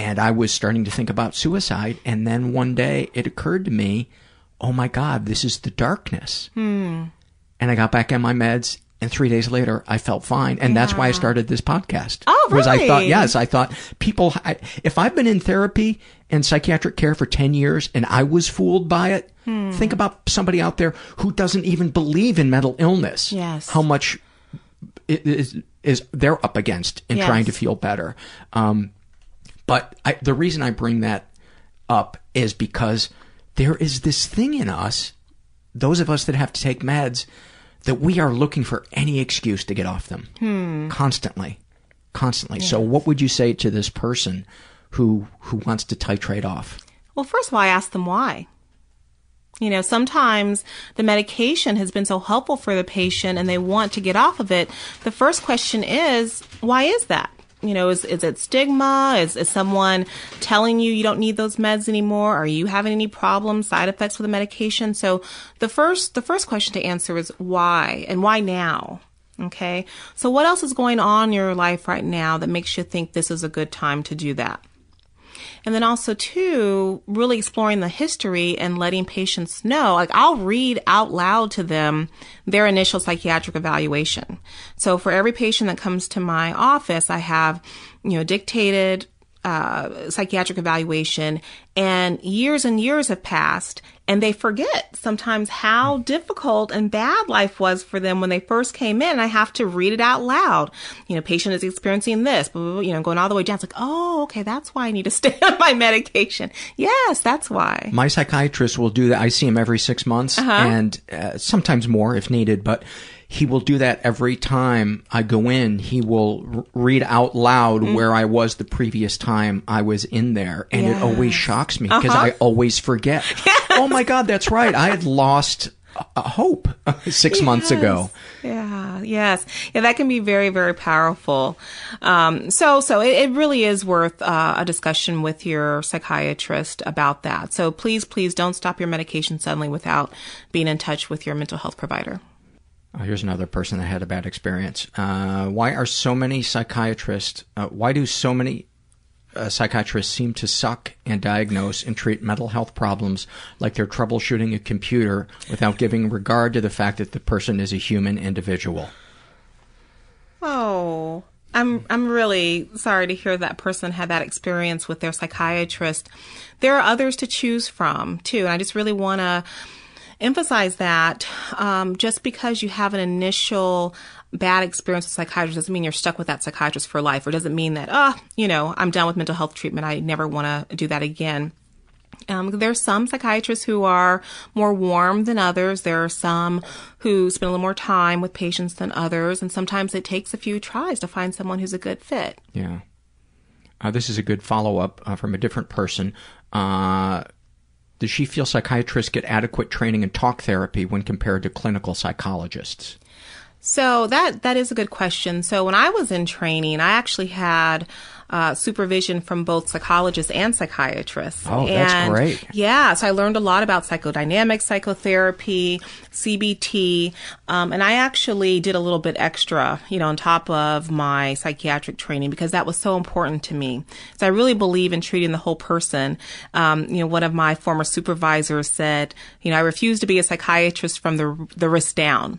and I was starting to think about suicide. And then one day it occurred to me, oh my God, this is the darkness. Hmm. And I got back on my meds. And three days later, I felt fine. And yeah. that's why I started this podcast. Oh, really? Because I thought, yes, I thought people, I, if I've been in therapy and psychiatric care for ten years and I was fooled by it, hmm. think about somebody out there who doesn't even believe in mental illness. Yes. How much it is, is they're up against in yes. trying to feel better. Um, but I, the reason I bring that up is because there is this thing in us, those of us that have to take meds, that we are looking for any excuse to get off them. Hmm. Constantly. Constantly. Yes. So what would you say to this person who who wants to titrate off? Well, first of all, I ask them why. You know, sometimes the medication has been so helpful for the patient and they want to get off of it. The first question is, why is that? You know, is is it stigma? Is is someone telling you you don't need those meds anymore? Are you having any problems, side effects with the medication? So the first the first question to answer is why, and why now? Okay. So what else is going on in your life right now that makes you think this is a good time to do that? And then also, too, really exploring the history and letting patients know, like I'll read out loud to them their initial psychiatric evaluation. So for every patient that comes to my office, I have, you know, dictated uh, psychiatric evaluation, and years and years have passed, and they forget sometimes how difficult and bad life was for them when they first came in. I have to read it out loud. You know, patient is experiencing this, blah, blah, blah, you know, going all the way down. It's like, oh, okay, that's why I need to stay on my medication. Yes, that's why. My psychiatrist will do that. I see him every six months uh-huh. and uh, sometimes more if needed, but he will do that every time I go in. He will r- read out loud mm-hmm. where I was the previous time I was in there. And yes. it always shocks me because uh-huh. I always forget. Yes. Oh my God, that's right. I had lost a hope six yes. months ago. Yeah, yes. Yeah, that can be very, very powerful. Um, so so it, it really is worth uh, a discussion with your psychiatrist about that. So please, please don't stop your medication suddenly without being in touch with your mental health provider. Oh, here's another person that had a bad experience. Uh, why are so many psychiatrists, uh, why do so many uh, psychiatrists seem to suck and diagnose and treat mental health problems like they're troubleshooting a computer without giving regard to the fact that the person is a human individual? Oh, I'm I'm really sorry to hear that person had that experience with their psychiatrist. There are others to choose from, too, and I just really want to emphasize that um, just because you have an initial bad experience with psychiatrists doesn't mean you're stuck with that psychiatrist for life, or doesn't mean that, oh, you know, I'm done with mental health treatment. I never want to do that again. Um, there are some psychiatrists who are more warm than others. There are some who spend a little more time with patients than others. And sometimes it takes a few tries to find someone who's a good fit. Yeah. Uh, this is a good follow-up uh, from a different person. Uh Does she feel psychiatrists get adequate training in talk therapy when compared to clinical psychologists? So that that is a good question. So when I was in training, I actually had uh, supervision from both psychologists and psychiatrists. Oh, that's and, great. Yeah, so I learned a lot about psychodynamic psychotherapy, C B T, um, and I actually did a little bit extra, you know, on top of my psychiatric training because that was so important to me. So I really believe in treating the whole person. Um, you know, one of my former supervisors said, you know, I refuse to be a psychiatrist from the the wrist down.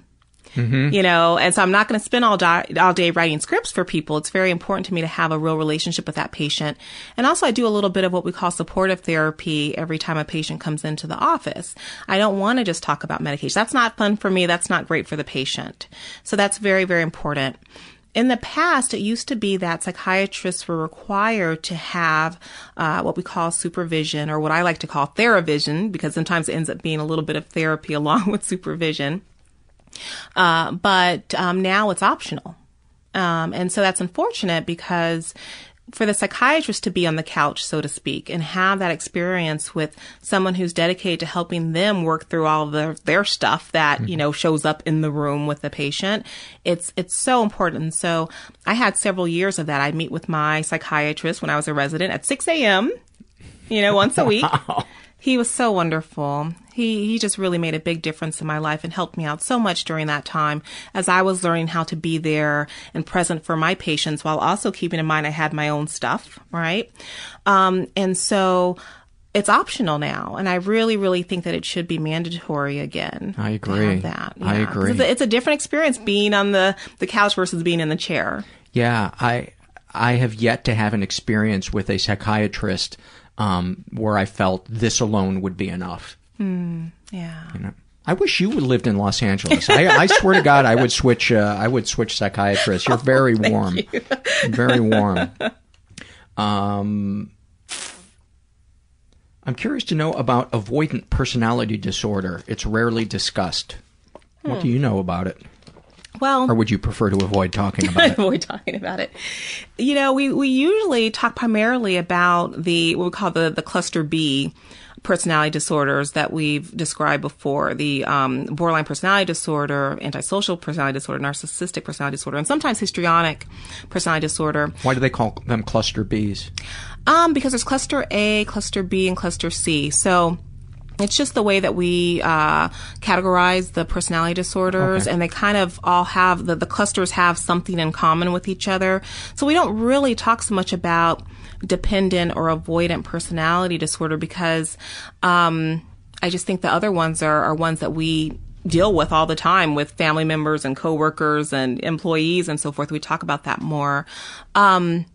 Mm-hmm. You know, and so I'm not going to spend all di- all day writing scripts for people. It's very important to me to have a real relationship with that patient. And also I do a little bit of what we call supportive therapy every time a patient comes into the office. I don't want to just talk about medication. That's not fun for me. That's not great for the patient. So that's very, very important. In the past, it used to be that psychiatrists were required to have uh, what we call supervision, or what I like to call theravision, because sometimes it ends up being a little bit of therapy along with supervision. Uh, but um, now it's optional. Um, and so that's unfortunate because for the psychiatrist to be on the couch, so to speak, and have that experience with someone who's dedicated to helping them work through all of their, their stuff that, mm-hmm. you know, shows up in the room with the patient, it's it's so important. So I had several years of that. I'd meet with my psychiatrist when I was a resident at six a.m., you know, once a week. He was so wonderful. He he just really made a big difference in my life and helped me out so much during that time as I was learning how to be there and present for my patients while also keeping in mind I had my own stuff, right? Um, and so it's optional now. And I really, really think that it should be mandatory again. I agree. To have that. Yeah. I agree. It's a, it's a different experience being on the, the couch versus being in the chair. Yeah. I I have yet to have an experience with a psychiatrist Um, where I felt this alone would be enough. Mm, yeah. You know? I wish you lived in Los Angeles. I, I swear to God, I would switch. Uh, I would switch psychiatrists. You're very oh, warm. You. Very warm. Um, I'm curious to know about avoidant personality disorder. It's rarely discussed. Hmm. What do you know about it? Well, or would you prefer to avoid talking about it? Avoid talking about it. You know, we, we usually talk primarily about the what we call the, the cluster B personality disorders that we've described before, the um, borderline personality disorder, antisocial personality disorder, narcissistic personality disorder, and sometimes histrionic personality disorder. Why do they call them cluster Bs? Um, because there's cluster A, cluster B, and cluster C. So it's just the way that we uh, categorize the personality disorders, okay. And they kind of all have, the, the clusters have something in common with each other. So we don't really talk so much about dependent or avoidant personality disorder because um, I just think the other ones are, are ones that we deal with all the time with family members and coworkers and employees and so forth. We talk about that more. Um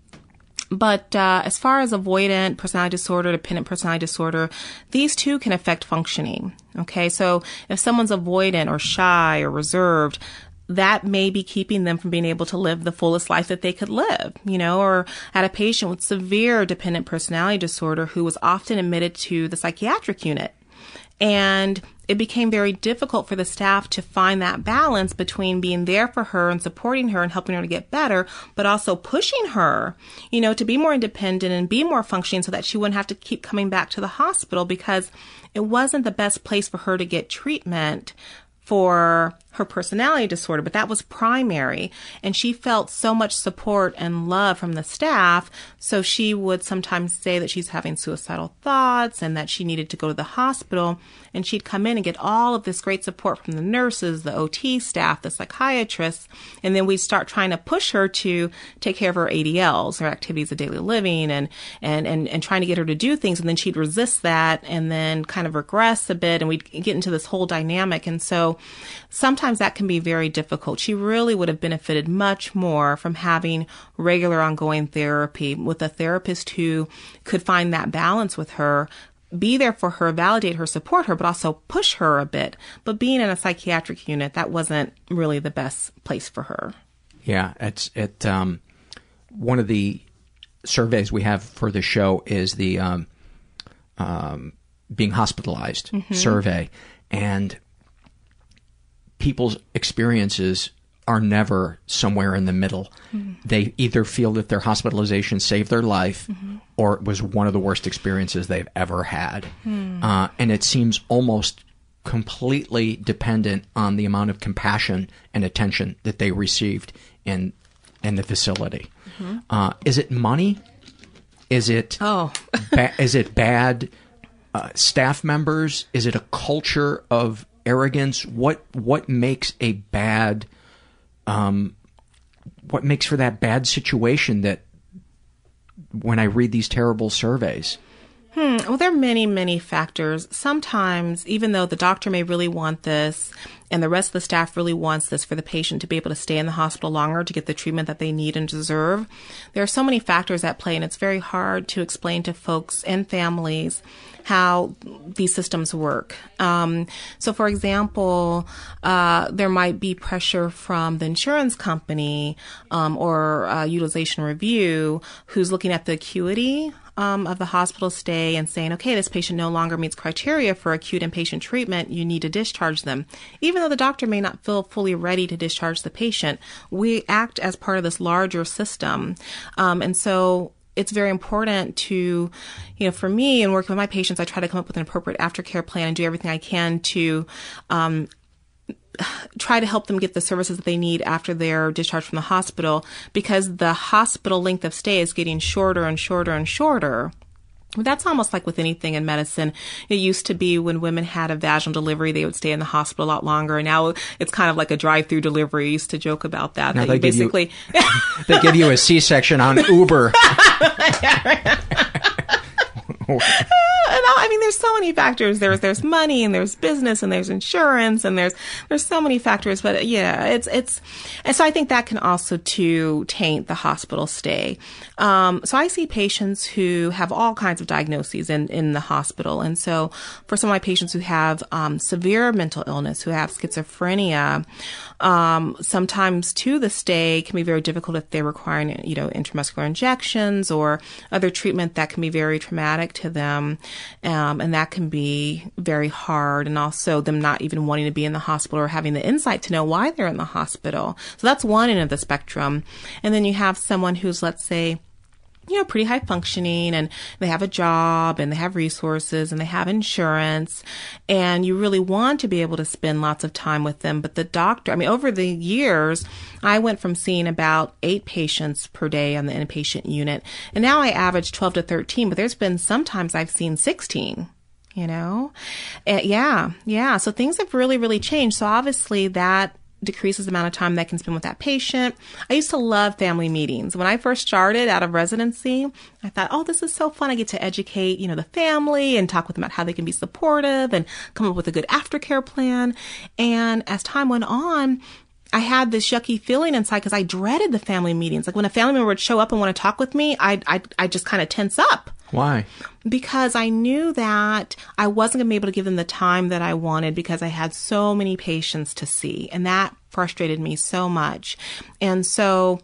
But uh, as far as avoidant personality disorder, dependent personality disorder, these two can affect functioning, okay? So if someone's avoidant or shy or reserved, that may be keeping them from being able to live the fullest life that they could live, you know, or had a patient with severe dependent personality disorder who was often admitted to the psychiatric unit. And it became very difficult for the staff to find that balance between being there for her and supporting her and helping her to get better, but also pushing her, you know, to be more independent and be more functioning so that she wouldn't have to keep coming back to the hospital because it wasn't the best place for her to get treatment for her personality disorder, but that was primary. And she felt so much support and love from the staff. So she would sometimes say that she's having suicidal thoughts and that she needed to go to the hospital. And she'd come in and get all of this great support from the nurses, the O T staff, the psychiatrists. And then we'd start trying to push her to take care of her A D Ls, her activities of daily living, and, and, and, and trying to get her to do things. And then she'd resist that and then kind of regress a bit. And we'd get into this whole dynamic. And so sometimes that can be very difficult. She really would have benefited much more from having regular ongoing therapy with a therapist who could find that balance with her, be there for her, validate her, support her, but also push her a bit. But being in a psychiatric unit, that wasn't really the best place for her. Yeah, it's it. Um, one of the surveys we have for the show is the um, um, being hospitalized mm-hmm. survey, and people's experiences are never somewhere in the middle. Mm-hmm. They either feel that their hospitalization saved their life mm-hmm. or it was one of the worst experiences they've ever had. Mm. Uh, and it seems almost completely dependent on the amount of compassion and attention that they received in, in the facility. Mm-hmm. Uh, is it money? Is it, oh. ba- is it bad uh, staff members? Is it a culture of arrogance? What what makes a bad, um, what makes for that bad situation that when I read these terrible surveys? Hmm. Well, there are many, many factors. Sometimes, even though the doctor may really want this and the rest of the staff really wants this for the patient to be able to stay in the hospital longer to get the treatment that they need and deserve, there are so many factors at play, and it's very hard to explain to folks and families how these systems work. Um, so, for example, uh, there might be pressure from the insurance company um, or uh, utilization review who's looking at the acuity Um, of the hospital stay and saying, okay, this patient no longer meets criteria for acute inpatient treatment. You need to discharge them. Even though the doctor may not feel fully ready to discharge the patient, we act as part of this larger system. Um, and so it's very important to, you know, for me and working with my patients, I try to come up with an appropriate aftercare plan and do everything I can to, um, try to help them get the services that they need after their discharge from the hospital, because the hospital length of stay is getting shorter and shorter and shorter. That's almost like with anything in medicine. It used to be when women had a vaginal delivery, they would stay in the hospital a lot longer. Now it's kind of like a drive-through delivery. I used to joke about that. Now that they basically give you, they give you a C-section on Uber. And I mean, there's so many factors. There's there's money, and there's business, and there's insurance, and there's there's so many factors. But yeah, it's it's, and so I think that can also too taint the hospital stay. Um, so I see patients who have all kinds of diagnoses in in the hospital, and so for some of my patients who have um, severe mental illness, who have schizophrenia, um, sometimes too the stay can be very difficult if they're requiring you know intramuscular injections or other treatment that can be very traumatic to them, um, and that can be very hard, and also them not even wanting to be in the hospital or having the insight to know why they're in the hospital. So that's one end of the spectrum. And then you have someone who's, let's say, you know, pretty high functioning, and they have a job, and they have resources, and they have insurance, and you really want to be able to spend lots of time with them. But the doctor, I mean, over the years, I went from seeing about eight patients per day on the inpatient unit, and now I average twelve to thirteen, but there's been sometimes I've seen sixteen. You know, uh, yeah, yeah. So things have really, really changed. So obviously that decreases the amount of time that I can spend with that patient. I used to love family meetings. When I first started out of residency, I thought, oh, this is so fun. I get to educate, you know, the family and talk with them about how they can be supportive and come up with a good aftercare plan. And as time went on, I had this yucky feeling inside because I dreaded the family meetings. Like when a family member would show up and want to talk with me, I'd, I'd, I'd just kind of tense up. Why? Because I knew that I wasn't going to be able to give them the time that I wanted because I had so many patients to see. And that frustrated me so much. And so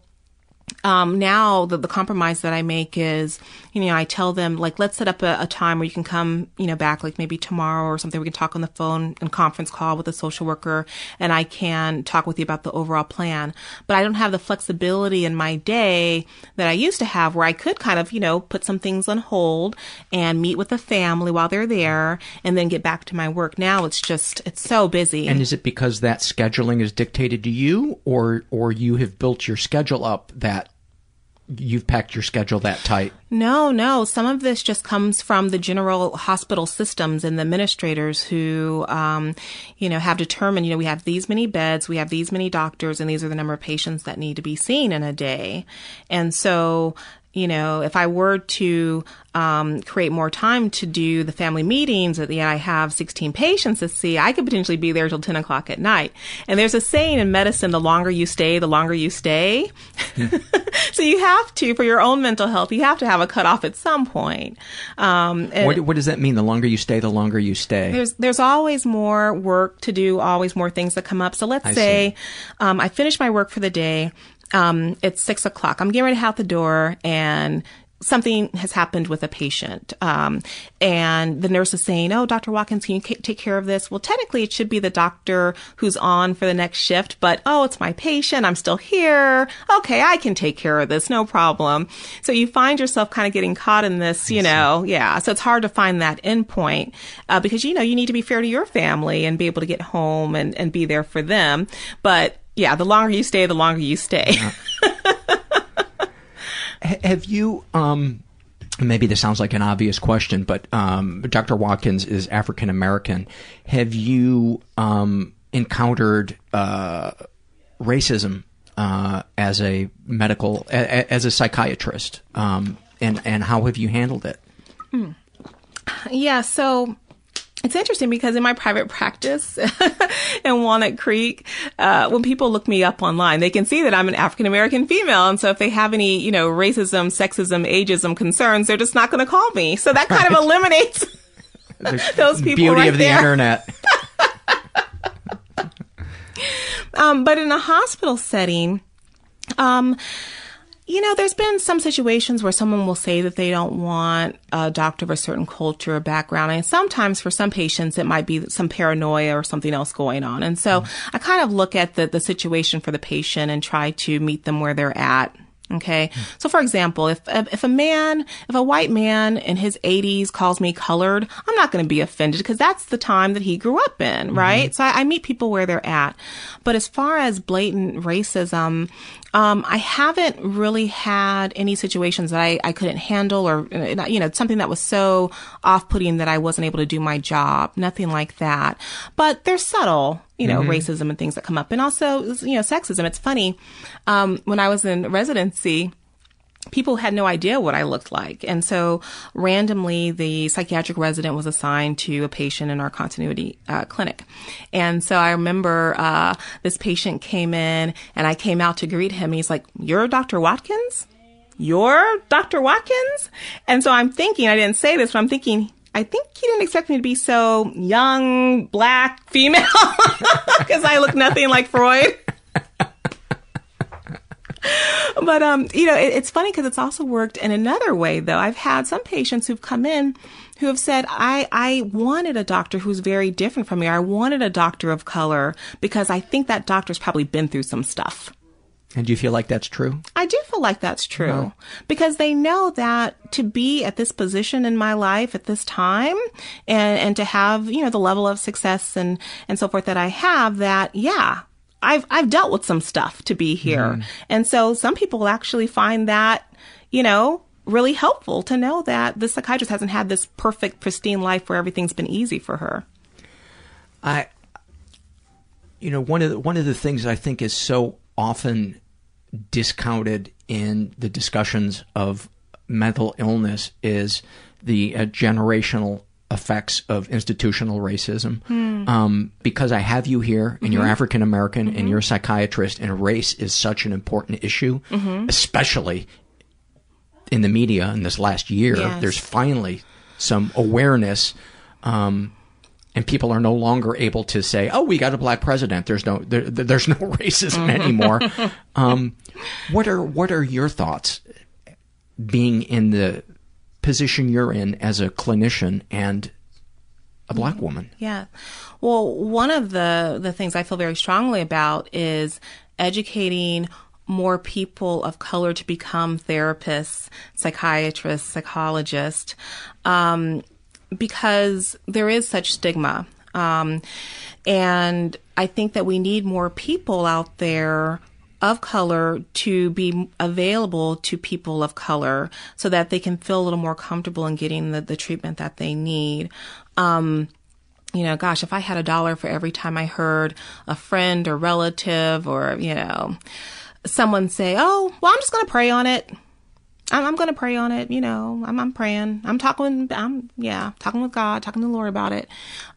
um, now the, the compromise that I make is, you know, I tell them, like, let's set up a, a time where you can come, you know, back, like maybe tomorrow or something. We can talk on the phone and conference call with a social worker, and I can talk with you about the overall plan. But I don't have the flexibility in my day that I used to have where I could kind of, you know, put some things on hold and meet with the family while they're there and then get back to my work. Now it's just, it's so busy. And is it because that scheduling is dictated to you, or, or you have built your schedule up that you've packed your schedule that tight? No, no. Some of this just comes from the general hospital systems and the administrators who, um, you know, have determined, you know, we have these many beds, we have these many doctors, and these are the number of patients that need to be seen in a day. And so, you know, if I were to um, create more time to do the family meetings that yeah, I have sixteen patients to see, I could potentially be there till ten o'clock at night. And there's a saying in medicine, the longer you stay, the longer you stay. Yeah. So you have to, for your own mental health, you have to have a cutoff at some point. Um, what, what does that mean? The longer you stay, the longer you stay. There's there's always more work to do, always more things that come up. So let's I say um, I finish my work for the day. Um, it's six o'clock. I'm getting ready to head out the door, and something has happened with a patient. Um, and the nurse is saying, oh, Doctor Watkins, can you c- take care of this? Well, technically it should be the doctor who's on for the next shift, but oh, it's my patient. I'm still here. Okay. I can take care of this. No problem. So you find yourself kind of getting caught in this, you know, yeah. So it's hard to find that end point, uh, because, you know, you need to be fair to your family and be able to get home and, and be there for them. But yeah, the longer you stay, the longer you stay. Have you, um, maybe this sounds like an obvious question, but um, Doctor Watkins is African-American. Have you um, encountered uh, racism uh, as a medical, a, as a psychiatrist? Um, and, and how have you handled it? Hmm. Yeah, so it's interesting because in my private practice in Walnut Creek, uh, when people look me up online, they can see that I'm an African-American female. And so if they have any, you know, racism, sexism, ageism concerns, they're just not going to call me. So that kind right. of eliminates those people beauty right of the there. Internet. um, but in a hospital setting, um, you know, there's been some situations where someone will say that they don't want a doctor of a certain culture or background. And sometimes for some patients, it might be some paranoia or something else going on. And so mm-hmm. I kind of look at the, the situation for the patient and try to meet them where they're at. Okay. So for example, if, if a man, if a white man in his eighties calls me colored, I'm not going to be offended because that's the time that he grew up in, right? Mm-hmm. So I, I meet people where they're at. But as far as blatant racism, Um, I haven't really had any situations that I, I couldn't handle or, you know, something that was so off-putting that I wasn't able to do my job. Nothing like that. But they're subtle, you know, mm-hmm. racism and things that come up. And also, you know, sexism. It's funny. Um, when I was in residency, people had no idea what I looked like. And so randomly, the psychiatric resident was assigned to a patient in our continuity uh, clinic. And so I remember uh, this patient came in and I came out to greet him. And he's like, "You're Doctor Watkins? You're Doctor Watkins?" And so I'm thinking, I didn't say this, but I'm thinking, I think he didn't expect me to be so young, black, female, because I look nothing like Freud. But, um, you know, it, it's funny because it's also worked in another way, though. I've had some patients who've come in who have said, I, I wanted a doctor who's very different from me. I wanted a doctor of color because I think that doctor's probably been through some stuff. And do you feel like that's true? I do feel like that's true. No. Because they know that to be at this position in my life at this time and, and to have, you know, the level of success and, and so forth that I have, that, yeah, I've I've dealt with some stuff to be here. Mm. And so some people actually find that, you know, really helpful to know that the psychiatrist hasn't had this perfect, pristine life where everything's been easy for her. I, you know, one of the, one of the things I think is so often discounted in the discussions of mental illness is the uh, generational effects of institutional racism. Hmm. Um, because I have you here and mm-hmm. you're African American mm-hmm. and you're a psychiatrist, and race is such an important issue, mm-hmm. especially in the media in this last year. Yes. There's finally some awareness, um, and people are no longer able to say, "Oh, we got a black president. There's no there, there's no racism mm-hmm. anymore." um, what are what are your thoughts being in the position you're in as a clinician and a black woman? Yeah. Well, one of the, the things I feel very strongly about is educating more people of color to become therapists, psychiatrists, psychologists, um, because there is such stigma. Um, and I think that we need more people out there of color to be available to people of color so that they can feel a little more comfortable in getting the, the treatment that they need. Um, you know, gosh, if I had a dollar for every time I heard a friend or relative or, you know, someone say, "Oh, well, I'm just going to pray on it. I'm, I'm going to pray on it. You know, I'm, I'm praying. I'm talking, I'm, yeah, talking with God, talking to the Lord about it."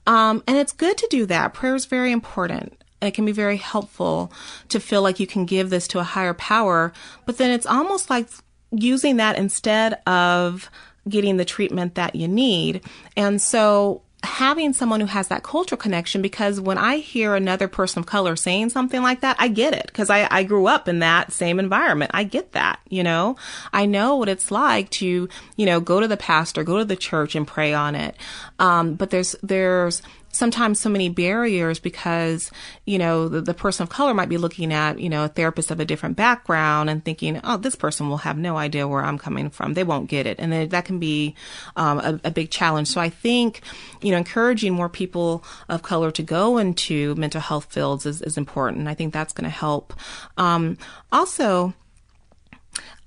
Um, and it's good to do that. Prayer is very important. It can be very helpful to feel like you can give this to a higher power, but then it's almost like using that instead of getting the treatment that you need. And so having someone who has that cultural connection, because when I hear another person of color saying something like that, I get it, because I, I grew up in that same environment. I get that, you know. I know what it's like to, you know, go to the pastor, go to the church and pray on it. Um, but there's there's sometimes so many barriers because, you know, the, the person of color might be looking at, you know, a therapist of a different background and thinking, "Oh, this person will have no idea where I'm coming from. They won't get it." And then that can be um, a, a big challenge. So I think, you know, encouraging more people of color to go into mental health fields is, is important. I think that's going to help. Um, also,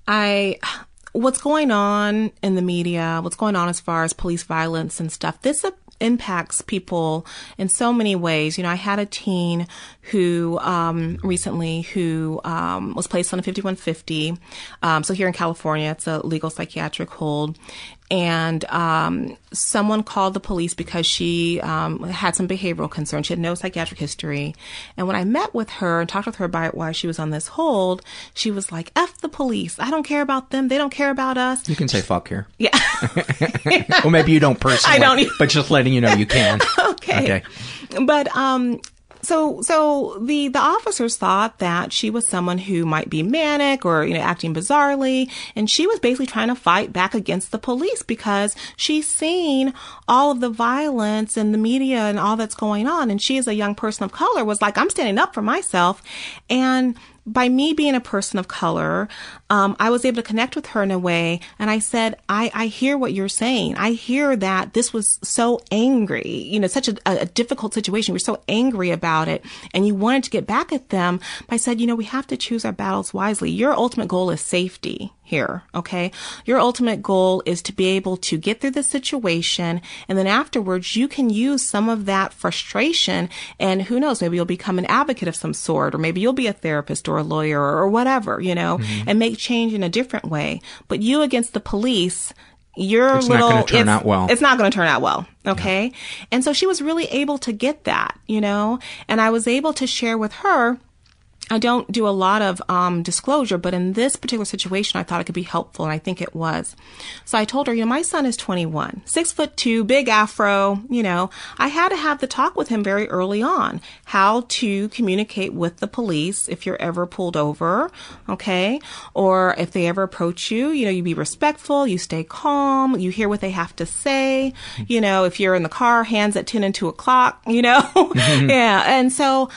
I... what's going on in the media, what's going on as far as police violence and stuff, this uh, impacts people in so many ways. You know, I had a teen who um, recently who um, was placed on a fifty-one fifty. Um, so here in California, it's a legal psychiatric hold. And um, someone called the police because she um, had some behavioral concerns. She had no psychiatric history. And when I met with her and talked with her about why she was on this hold, she was like, "F the police. I don't care about them. They don't care about us." You can say fuck here. Yeah. Well, maybe you don't personally. I don't either. But just letting you know you can. Okay. Okay. But um, so so the, the officers thought that she was someone who might be manic or, you know, acting bizarrely. And she was basically trying to fight back against the police because she's seen all of the violence and the media and all that's going on. And she, as a young person of color, was like, "I'm standing up for myself." And by me being a person of color, um, I was able to connect with her in a way. And I said, I, I hear what you're saying. I hear that this was so angry, you know, such a, a difficult situation. You were so angry about it and you wanted to get back at them. But I said, you know, we have to choose our battles wisely. Your ultimate goal is safety here. Okay. Your ultimate goal is to be able to get through the situation. And then afterwards, you can use some of that frustration. And who knows, maybe you'll become an advocate of some sort, or maybe you'll be a therapist or a lawyer or whatever, you know, mm-hmm. and make change in a different way. But you against the police, you're it's little, not going to turn out well. It's not going to turn out well. Okay. Yeah. And so she was really able to get that, you know, and I was able to share with her. I don't do a lot of um disclosure, but in this particular situation, I thought it could be helpful, and I think it was. So I told her, you know, my son is twenty-one, six foot two, big afro, you know. I had to have the talk with him very early on, how to communicate with the police if you're ever pulled over, okay, or if they ever approach you, you know, you be respectful, you stay calm, you hear what they have to say, you know, if you're in the car, hands at ten and two o'clock, you know. Mm-hmm. Yeah, and so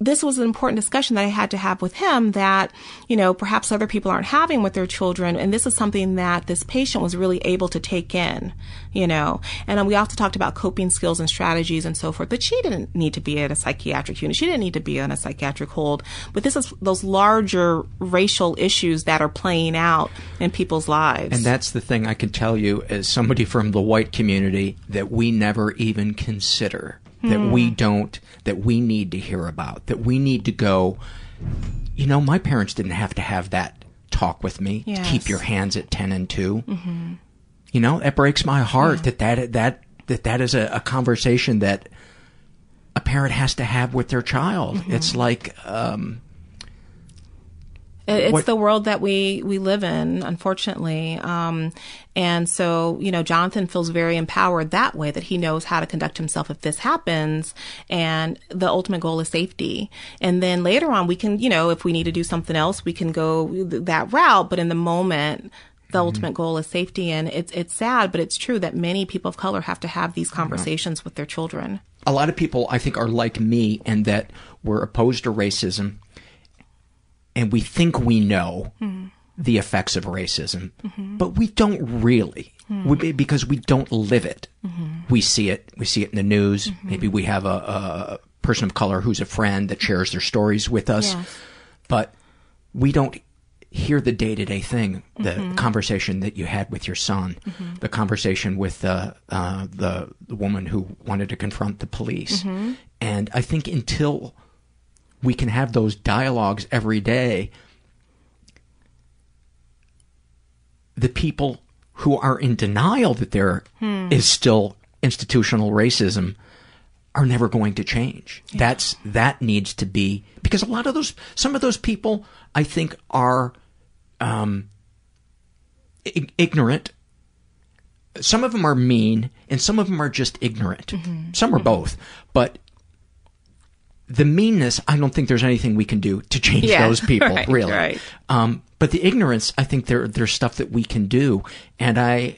this was an important discussion that I had to have with him that, you know, perhaps other people aren't having with their children. And this is something that this patient was really able to take in, you know. And we also talked about coping skills and strategies and so forth. But she didn't need to be in a psychiatric unit. She didn't need to be on a psychiatric hold. But this is those larger racial issues that are playing out in people's lives. And that's the thing I can tell you as somebody from the white community that we never even consider. That we don't, that we need to hear about, that we need to go, you know, my parents didn't have to have that talk with me. Yes. Keep your hands at ten and two. Mm-hmm. You know, it breaks my heart. Yeah. that, that, that, that that is a, a conversation that a parent has to have with their child. Mm-hmm. It's like... um It's what? The world that we, we live in, unfortunately. Um, and so, you know, Jonathan feels very empowered that way, that he knows how to conduct himself if this happens. And the ultimate goal is safety. And then later on, we can, you know, if we need to do something else, we can go that route. But in the moment, the mm-hmm. ultimate goal is safety. And it's, it's sad, but it's true that many people of color have to have these conversations mm-hmm. with their children. A lot of people, I think, are like me in that we're opposed to racism. And we think we know mm-hmm. the effects of racism, mm-hmm. but we don't really, mm-hmm. we, because we don't live it. Mm-hmm. We see it. We see it in the news. Mm-hmm. Maybe we have a, a person of color who's a friend that shares their stories with us, yes. but we don't hear the day-to-day thing, the mm-hmm. conversation that you had with your son, mm-hmm. the conversation with uh, uh, the, the woman who wanted to confront the police. Mm-hmm. And I think until... we can have those dialogues every day. The people who are in denial that there hmm. is still institutional racism are never going to change. Yeah. That's that needs to be, because a lot of those, some of those people, I think, are um, I- ignorant. Some of them are mean, and some of them are just ignorant. Mm-hmm. Some are mm-hmm. both, but. The meanness, I don't think there's anything we can do to change yeah, those people, right, really. Right. Um, but the ignorance, I think there there's stuff that we can do. And I,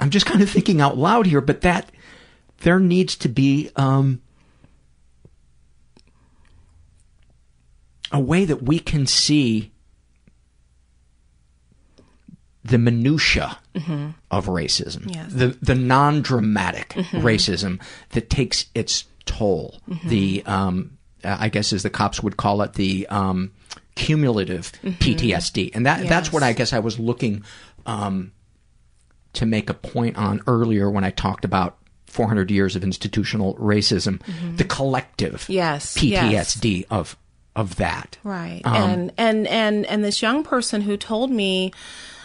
I'm just kind of thinking out loud here, but that there needs to be um, a way that we can see the minutia mm-hmm. of racism, yes. the the non-dramatic mm-hmm. racism that takes its toll, mm-hmm. the um I guess as the cops would call it, the um cumulative mm-hmm. P T S D, and that yes. that's what I guess I was looking um to make a point on earlier when I talked about four hundred years of institutional racism, mm-hmm. the collective yes P T S D yes. of of that, right. um, and and and and this young person who told me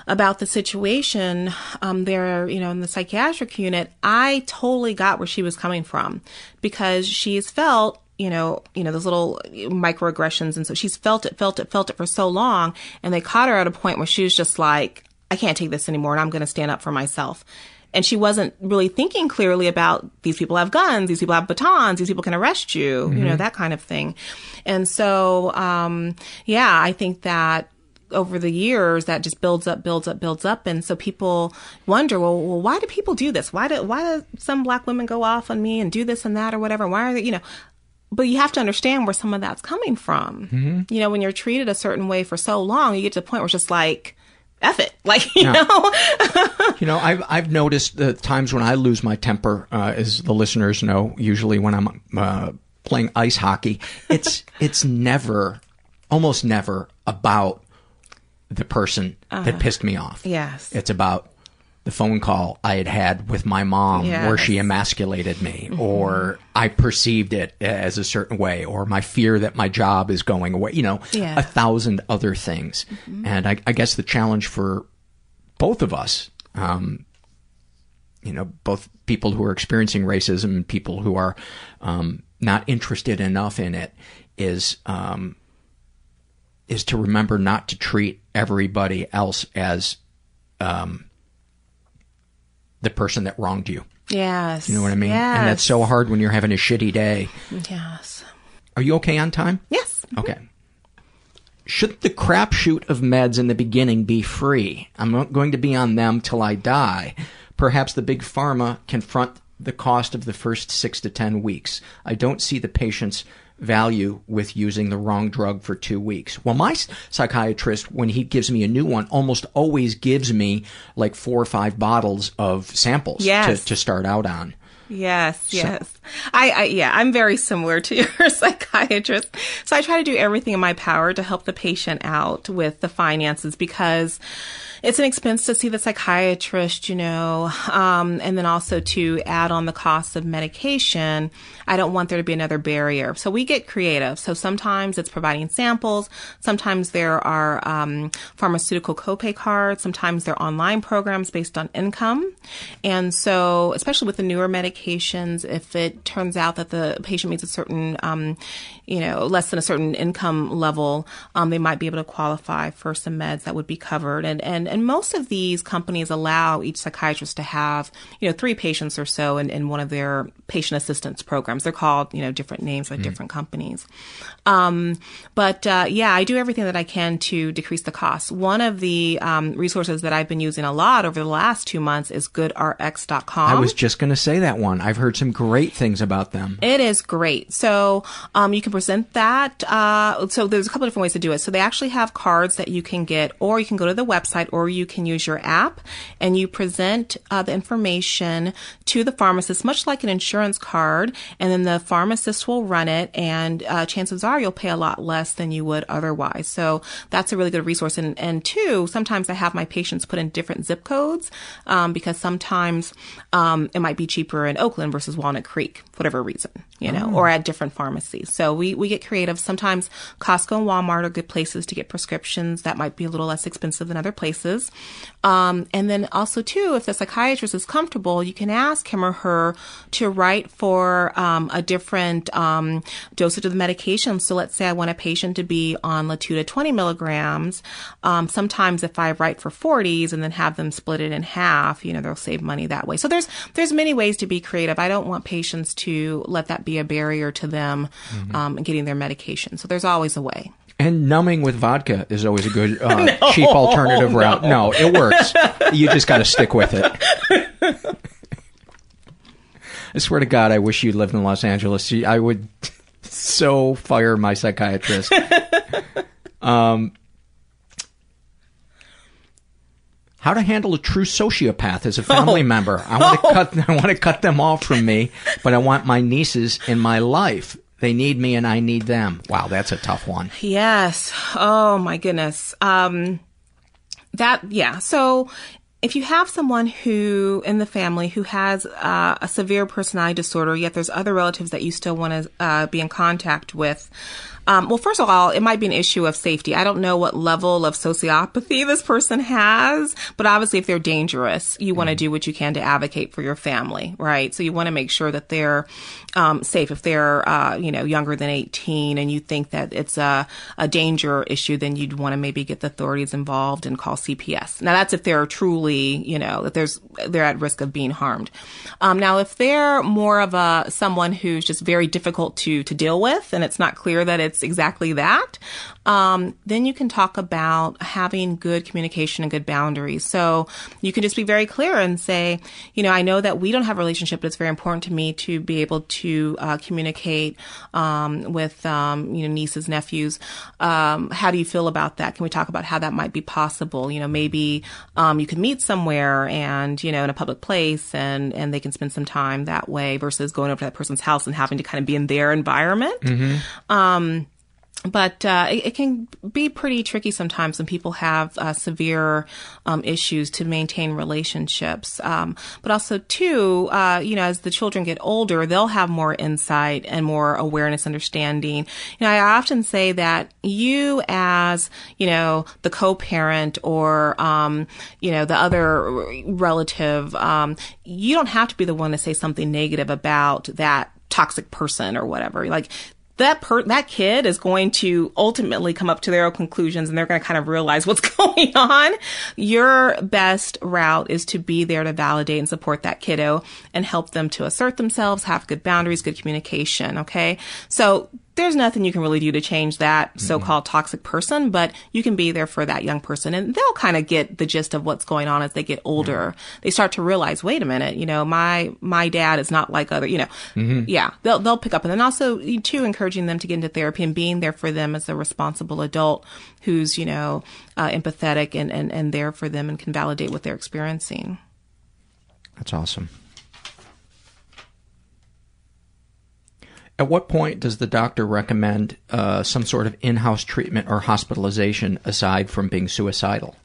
about the situation um, there, you know, in the psychiatric unit, I totally got where she was coming from, because she's felt, you know, you know, those little microaggressions. And so she's felt it, felt it, felt it for so long. And they caught her at a point where she was just like, I can't take this anymore, and I'm going to stand up for myself. And she wasn't really thinking clearly about these people have guns, these people have batons, these people can arrest you, mm-hmm. you know, that kind of thing. And so, um, yeah, I think that, over the years, that just builds up, builds up, builds up. And so people wonder, well, well why do people do this? Why do, why do some black women go off on me and do this and that or whatever? Why are they, you know, But you have to understand where some of that's coming from. Mm-hmm. You know, when you're treated a certain way for so long, you get to the point where it's just like, F it. Like, you yeah. know. You know, I've, I've noticed the times when I lose my temper, uh, as the listeners know, usually when I'm uh, playing ice hockey, it's it's never, almost never about the person uh, that pissed me off. Yes. It's about the phone call I had had with my mom yes. where she emasculated me, mm-hmm. or I perceived it as a certain way, or my fear that my job is going away, you know, yeah. a thousand other things. Mm-hmm. And I, I guess the challenge for both of us, um, you know, both people who are experiencing racism and people who are um, not interested enough in it, is um, is to remember not to treat everybody else as um, the person that wronged you. Yes. You know what I mean? Yes. And that's so hard when you're having a shitty day. Yes. Are you okay on time? Yes. Mm-hmm. Okay. Should the crapshoot of meds in the beginning be free? I'm not going to be on them till I die. Perhaps the big pharma can front the cost of the first six to ten weeks. I don't see the patient's value with using the wrong drug for two weeks. Well, my psychiatrist, when he gives me a new one, almost always gives me like four or five bottles of samples yes. to, to start out on. Yes, so. yes. I, I yeah, I'm very similar to your psychiatrist. So I try to do everything in my power to help the patient out with the finances, because it's an expense to see the psychiatrist, you know, um, and then also to add on the cost of medication. I don't want there to be another barrier. So we get creative. So sometimes it's providing samples. Sometimes there are um, pharmaceutical copay cards. Sometimes they're online programs based on income. And so, especially with the newer medications, if it turns out that the patient meets a certain, um, you know, less than a certain income level, um, they might be able to qualify for some meds that would be covered. And, and, and most of these companies allow each psychiatrist to have, you know, three patients or so in, in one of their patient assistance programs. They're called, you know, different names by mm. different companies. Um, but, uh, yeah, I do everything that I can to decrease the cost. One of the um, resources that I've been using a lot over the last two months is good r x dot com. I was just going to say that one. I've heard some great things about them. It is great. So um, you can present that. Uh, so there's a couple of different ways to do it. So they actually have cards that you can get, or you can go to the website, or you can use your app, and you present uh, the information to the pharmacist, much like an insurance card, and then the pharmacist will run it, and uh, chances are you'll pay a lot less than you would otherwise. So that's a really good resource. And, and two, sometimes I have my patients put in different zip codes um, because sometimes um, it might be cheaper in Oakland versus Walnut Creek, for whatever reason, you know, oh. or at different pharmacies. So we, we get creative. Sometimes Costco and Walmart are good places to get prescriptions that might be a little less expensive than other places. Um, and then also, too, if the psychiatrist is comfortable, you can ask him or her to write for um, a different um, dosage of the medication. So let's say I want a patient to be on Latuda twenty milligrams. Um, sometimes if I write for forties and then have them split it in half, you know, they'll save money that way. So there's there's many ways to be creative. I don't want patients to let that be a barrier to them mm-hmm. um, getting their medication. So there's always a way. And numbing with vodka is always a good uh, no, cheap alternative no. route. No, it works. You just got to stick with it. I swear to God, I wish you lived in Los Angeles. I would so fire my psychiatrist. Um, how to handle a true sociopath as a family oh. member. I want to oh. cut. I want to cut them off from me, but I want my nieces in my life. They need me and I need them. Wow, that's a tough one. Yes. Oh, my goodness. Um, that, yeah. So if you have someone who in the family who has uh, a severe personality disorder, yet there's other relatives that you still want to uh, be in contact with, Um, well, first of all, it might be an issue of safety. I don't know what level of sociopathy this person has, but obviously if they're dangerous, you mm-hmm. want to do what you can to advocate for your family, right? So you want to make sure that they're um, safe. If they're, uh, you know, younger than eighteen and you think that it's a, a danger issue, then you'd want to maybe get the authorities involved and call C P S. Now, that's if they're truly, you know, that there's they're at risk of being harmed. Um, now, if they're more of a someone who's just very difficult to, to deal with and it's not clear that it's exactly that, Um, then you can talk about having good communication and good boundaries. So you can just be very clear and say, you know, I know that we don't have a relationship, but it's very important to me to be able to uh, communicate um, with, um, you know, nieces, nephews. Um, how do you feel about that? Can we talk about how that might be possible? You know, maybe um, you could meet somewhere and, you know, in a public place and, and they can spend some time that way versus going over to that person's house and having to kind of be in their environment. Mm-hmm. Um, But uh, it, it can be pretty tricky sometimes when people have uh, severe um, issues to maintain relationships. Um, but also, too, uh, you know, as the children get older, they'll have more insight and more awareness, understanding. You know, I often say that you as, you know, the co-parent or, um, you know, the other relative, um, you don't have to be the one to say something negative about that toxic person or whatever. Like, that per- that kid is going to ultimately come up to their own conclusions and they're going to kind of realize what's going on. Your best route is to be there to validate and support that kiddo and help them to assert themselves, have good boundaries, good communication, okay? So there's nothing you can really do to change that so-called toxic person, but you can be there for that young person. And they'll kind of get the gist of what's going on as they get older. Mm-hmm. They start to realize, wait a minute, you know, my my dad is not like other, you know. Mm-hmm. Yeah, they'll they'll pick up. And then also, too, encouraging them to get into therapy and being there for them as a responsible adult who's, you know, uh, empathetic and, and, and there for them and can validate what they're experiencing. That's awesome. At what point does the doctor recommend uh, some sort of in-house treatment or hospitalization aside from being suicidal?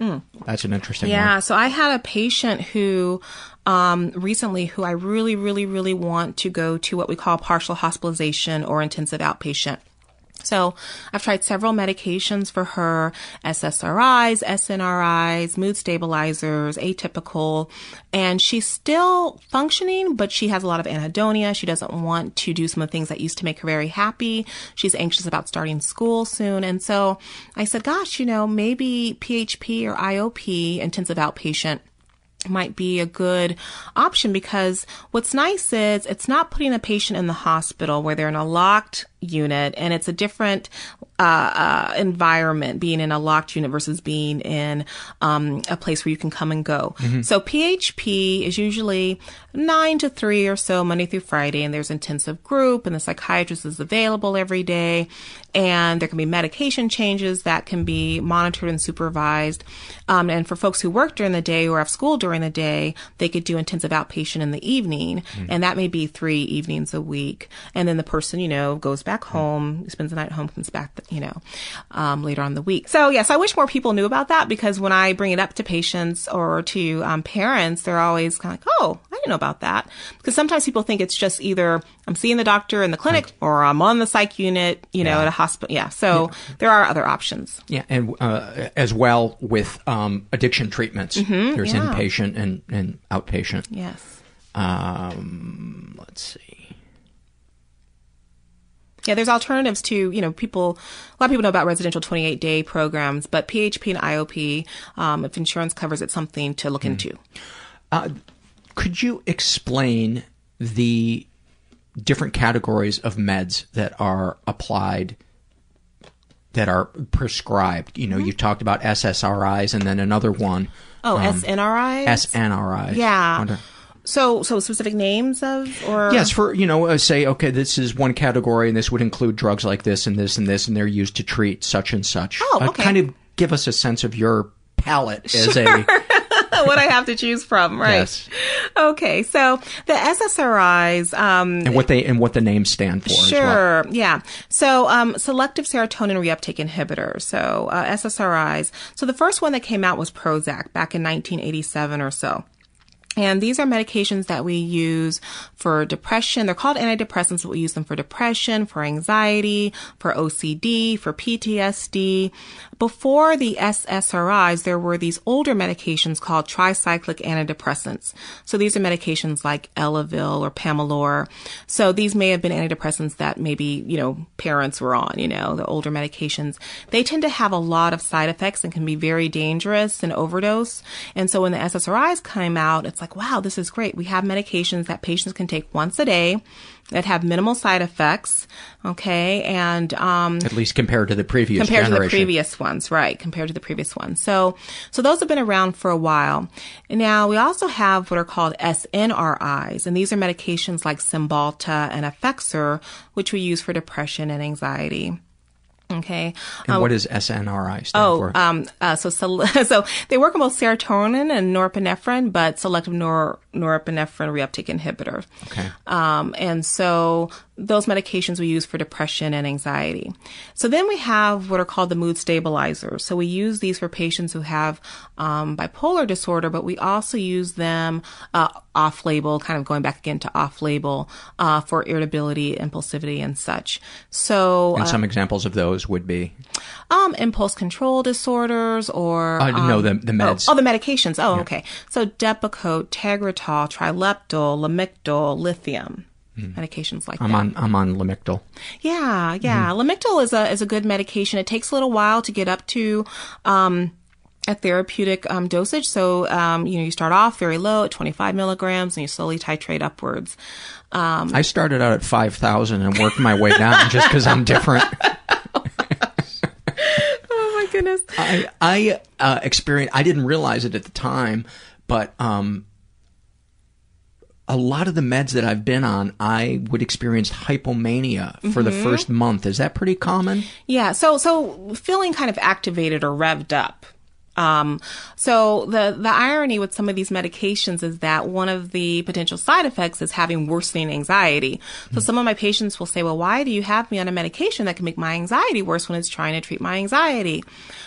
Mm. That's an interesting yeah, one. Yeah, so I had a patient who um, recently who I really, really, really want to go to what we call partial hospitalization or intensive outpatient. So I've tried several medications for her, S S R Is, S N R Is, mood stabilizers, atypical, and she's still functioning, but she has a lot of anhedonia. She doesn't want to do some of the things that used to make her very happy. She's anxious about starting school soon. And so I said, gosh, you know, maybe P H P or I O P, intensive outpatient, might be a good option, because what's nice is it's not putting a patient in the hospital where they're in a locked unit, and it's a different uh, uh, environment being in a locked unit versus being in um, a place where you can come and go. Mm-hmm. So P H P is usually nine to three or so, Monday through Friday, and there's intensive group, and the psychiatrist is available every day, and there can be medication changes that can be monitored and supervised. Um, and for folks who work during the day or have school during the day, they could do intensive outpatient in the evening, mm-hmm. and that may be three evenings a week. And then the person, you know, goes back Back home, spends the night at home, comes back, you know, um, later on in the week. So yes, I wish more people knew about that, because when I bring it up to patients or to um, parents, they're always kind of like, oh, I didn't know about that. Because sometimes people think it's just either I'm seeing the doctor in the clinic or I'm on the psych unit, you know, yeah. at a hospital. Yeah. So yeah. there are other options. Yeah. And uh, as well with um, addiction treatments, mm-hmm, there's yeah. inpatient and, and outpatient. Yes. Um, let's see. Yeah, there's alternatives to, you know, people, a lot of people know about residential twenty-eight day programs, but P H P and I O P, um, if insurance covers it, something to look mm. into. Uh, could you explain the different categories of meds that are applied, that are prescribed? You know, mm-hmm. you talked about S S R Is and then another one. Oh, um, S N R Is? S N R Is. Yeah. Under- So, so specific names of, or? Yes, for, you know, uh, say, okay, this is one category and this would include drugs like this and this and this, and they're used to treat such and such. Oh, okay. Uh, kind of give us a sense of your palette as sure. a... what I have to choose from, right? Yes. Okay, so the S S R Is um, and what they and what the names stand for. Sure, as well. yeah. So um, selective serotonin reuptake inhibitors, so uh, S S R Is. So the first one that came out was Prozac back in nineteen eighty-seven or so. And these are medications that we use for depression. They're called antidepressants, but we use them for depression, for anxiety, for O C D, for P T S D. Before the S S R Is, there were these older medications called tricyclic antidepressants. So these are medications like Elavil or Pamelor. So these may have been antidepressants that maybe, you know, parents were on, you know, the older medications. They tend to have a lot of side effects and can be very dangerous and overdose. And so when the S S R Is came out, it's like, wow, this is great. We have medications that patients can take once a day that have minimal side effects. Okay. And, um, at least compared to the previous compared generation. Compared to the previous ones. Right. Compared to the previous ones. So, so those have been around for a while. Now we also have what are called S N R Is, and these are medications like Cymbalta and Effexor, which we use for depression and anxiety. Okay. And um, what does S N R I stand oh, for? Oh, um, uh, so, so so they work on both serotonin and norepinephrine, but selective nor, norepinephrine reuptake inhibitor. Okay. Um, and so those medications we use for depression and anxiety. So then we have what are called the mood stabilizers. So we use these for patients who have um, bipolar disorder, but we also use them uh, off-label, kind of going back again to off-label uh, for irritability, impulsivity, and such. So, and some uh, examples of those would be um, impulse control disorders, or uh, um, no, the the meds. Oh, oh the medications. Oh, yeah. Okay. So Depakote, Tagritol, Trileptal, Lamictal, lithium. Medications like I'm that. on I'm on Lamictal. Yeah, yeah. Mm-hmm. Lamictal is a is a good medication. It takes a little while to get up to um a therapeutic um dosage. So um you know you start off very low at twenty-five milligrams and you slowly titrate upwards. Um, I started out at five thousand and worked my way down just because I'm different. Oh my goodness. I I uh, experienced. I didn't realize it at the time, but um. A lot of the meds that I've been on, I would experience hypomania for mm-hmm. the first month. Is that pretty common? Yeah. So, so feeling kind of activated or revved up. Um, so the, the irony with some of these medications is that one of the potential side effects is having worsening anxiety. So mm. some of my patients will say, well, why do you have me on a medication that can make my anxiety worse when it's trying to treat my anxiety?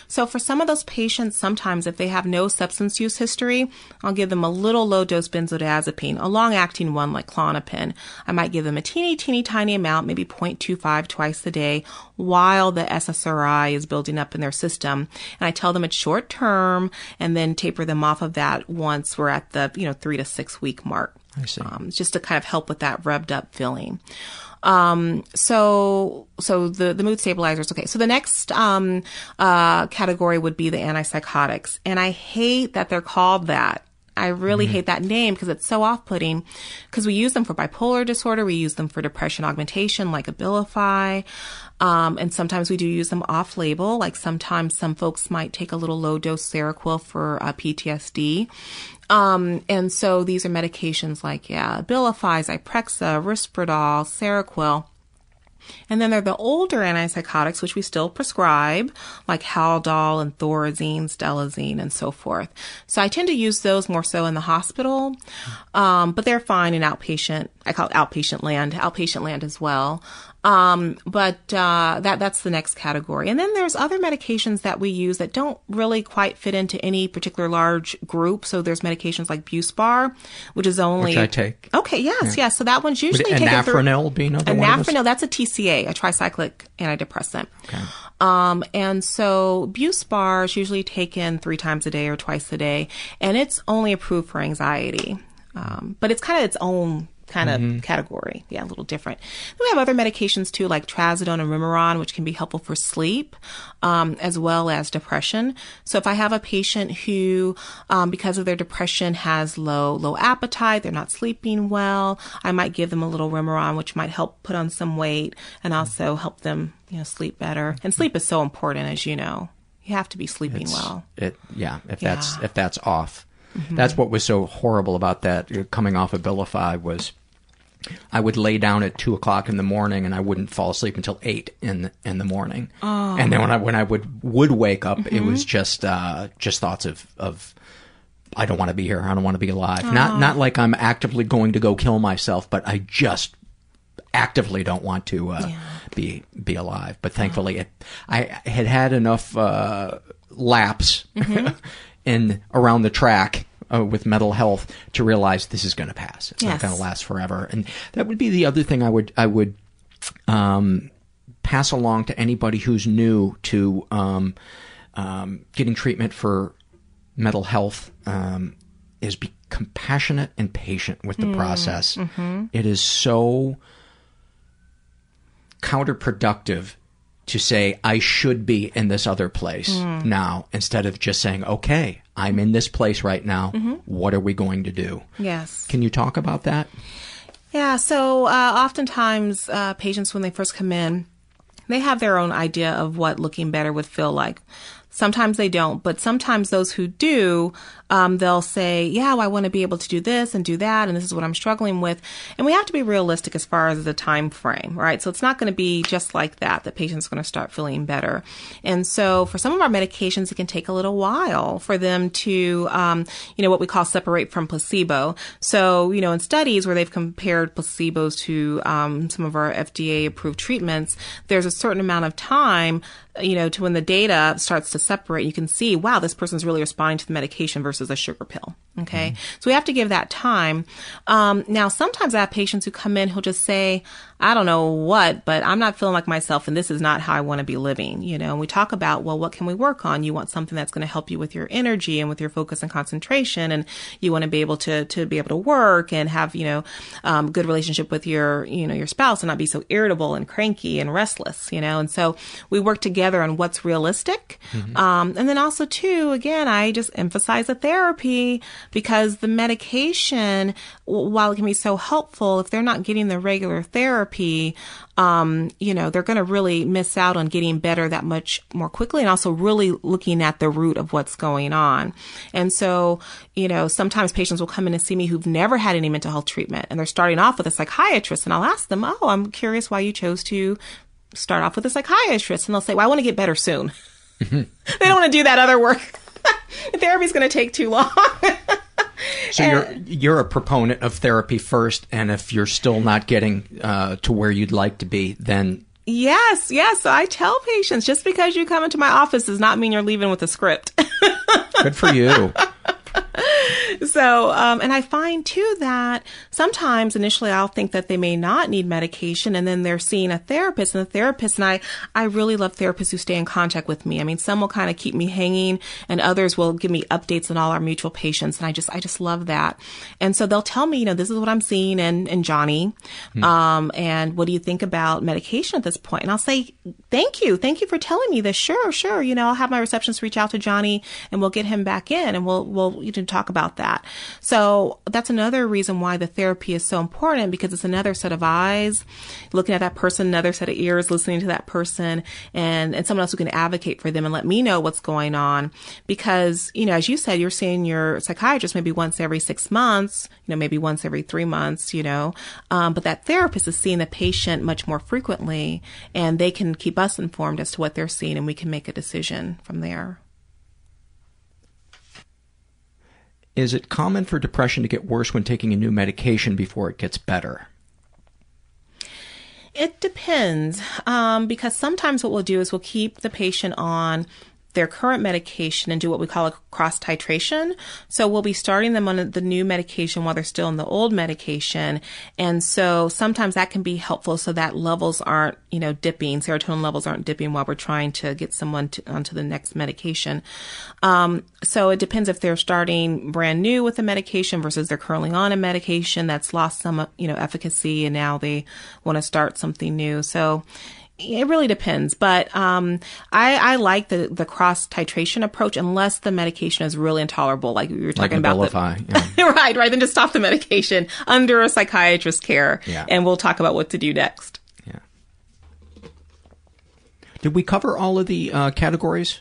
So for some of those patients, sometimes if they have no substance use history, I'll give them a little low dose benzodiazepine, a long acting one like Klonopin. I might give them a teeny, teeny, tiny amount, maybe zero point two five twice a day while the S S R I is building up in their system. And I tell them it's short term. term and then taper them off of that once we're at the, you know, three to six week mark. I see. Um, just to kind of help with that revved up feeling. Um, so, so the, the mood stabilizers. Okay. So the next, um, uh, category would be the antipsychotics. And I hate that they're called that. I really mm-hmm. hate that name because it's so off-putting, because we use them for bipolar disorder. We use them for depression augmentation like Abilify. Um, and sometimes we do use them off-label. Like sometimes some folks might take a little low-dose Seroquel for uh, P T S D. Um, and so these are medications like, yeah, Abilify, Zyprexa, Risperdal, Seroquel. And then there are the older antipsychotics, which we still prescribe, like Haldol and Thorazine, Stelazine, and so forth. So I tend to use those more so in the hospital, um, but they're fine in outpatient. I call it outpatient land, outpatient land as well. Um, but uh, that that's the next category. And then there's other medications that we use that don't really quite fit into any particular large group. So there's medications like Buspar, which is only... Which I take. Okay, yes, yeah. yes. So that one's usually taken... Anafranil be another one of us? Anafranil, that's a T C A, a tricyclic antidepressant. Okay. Um, and so Buspar is usually taken three times a day or twice a day, and it's only approved for anxiety. Um, but it's kind of its own... kind of mm-hmm. category. Yeah, a little different. Then we have other medications too, like Trazodone and Remeron, which can be helpful for sleep, um, as well as depression. So if I have a patient who, um, because of their depression has low, low appetite, they're not sleeping well, I might give them a little Remeron, which might help put on some weight and also help them, you know, sleep better. And sleep is so important, as you know. You have to be sleeping it's, well. It, yeah. If yeah. that's, if that's off. Mm-hmm. That's what was so horrible about that coming off Abilify was I would lay down at two o'clock in the morning and I wouldn't fall asleep until eight in in the morning. Oh. And then when I when I would would wake up, mm-hmm. it was just uh, just thoughts of of I don't want to be here. I don't want to be alive. Oh. Not not like I'm actively going to go kill myself, but I just actively don't want to uh, yeah. be be alive. But thankfully, oh. it, I had had enough uh, lapse. Mm-hmm. in around the track uh, with mental health to realize this is going to pass. It's yes. not going to last forever. And that would be the other thing I would I would um, pass along to anybody who's new to um, um, getting treatment for mental health um, is be compassionate and patient with the mm. process. Mm-hmm. It is so counterproductive to say, I should be in this other place mm. now, instead of just saying, okay, I'm in this place right now. Mm-hmm. What are we going to do? Yes. Can you talk about that? Yeah. So uh, oftentimes uh, patients, when they first come in, they have their own idea of what looking better would feel like. Sometimes they don't, but sometimes those who do, um, they'll say, yeah, well, I want to be able to do this and do that, and this is what I'm struggling with. And we have to be realistic as far as the time frame, right? So it's not going to be just like that, the patient's going to start feeling better. And so for some of our medications, it can take a little while for them to, um, you know, what we call separate from placebo. So, you know, in studies where they've compared placebos to um, some of our F D A-approved treatments, there's a certain amount of time, you know, to when the data starts to separate, you can see, wow, this person's really responding to the medication versus a sugar pill. Okay. Mm-hmm. So we have to give that time. Um, now, sometimes I have patients who come in who'll just say, I don't know what, but I'm not feeling like myself, and this is not how I want to be living. You know, and we talk about, well, what can we work on? You want something that's going to help you with your energy and with your focus and concentration, and you want to be able to, to be able to work and have, you know, um, good relationship with your, you know, your spouse and not be so irritable and cranky and restless, you know? And so we work together on what's realistic. Mm-hmm. Um, and then also too, again, I just emphasize the therapy, because the medication, while it can be so helpful, if they're not getting the regular therapy, um, you know, they're going to really miss out on getting better that much more quickly, and also really looking at the root of what's going on. And so, you know, sometimes patients will come in and see me who've never had any mental health treatment, and they're starting off with a psychiatrist, and I'll ask them, oh, I'm curious why you chose to start off with a psychiatrist. And they'll say, well, I want to get better soon. They don't want to do that other work. Therapy's going to take too long. So and, you're you're a proponent of therapy first, and if you're still not getting uh, to where you'd like to be, then... Yes, yes. So I tell patients, just because you come into my office does not mean you're leaving with a script. Good for you. So, um, and I find too that sometimes initially I'll think that they may not need medication, and then they're seeing a therapist, and the therapist, and I, I really love therapists who stay in contact with me. I mean, some will kind of keep me hanging, and others will give me updates on all our mutual patients. And I just, I just love that. And so they'll tell me, you know, this is what I'm seeing in, in Johnny. Hmm. Um, and what do you think about medication at this point? And I'll say, thank you. Thank you for telling me this. Sure, sure. You know, I'll have my receptionist reach out to Johnny, and we'll get him back in, and we'll, we'll, you can talk about that. So that's another reason why the therapy is so important, because it's another set of eyes looking at that person, another set of ears listening to that person, and, and someone else who can advocate for them and let me know what's going on. Because, you know, as you said, you're seeing your psychiatrist maybe once every six months, you know, maybe once every three months, you know, um, but that therapist is seeing the patient much more frequently, and they can keep us informed as to what they're seeing, and we can make a decision from there. Is it common for depression to get worse when taking a new medication before it gets better? It depends, um, because sometimes what we'll do is we'll keep the patient on their current medication and do what we call a cross titration. So we'll be starting them on the new medication while they're still on the old medication. And so sometimes that can be helpful so that levels aren't, you know, dipping, serotonin levels aren't dipping while we're trying to get someone to, onto the next medication. Um, so it depends if they're starting brand new with a medication versus they're currently on a medication that's lost some, you know, efficacy, and now they want to start something new. So it really depends, but um, I, I like the, the cross titration approach, unless the medication is really intolerable, like we were talking like about. Abilify, yeah. right, right. Then just stop the medication under a psychiatrist's care, yeah. and we'll talk about what to do next. Yeah. Did we cover all of the uh, categories?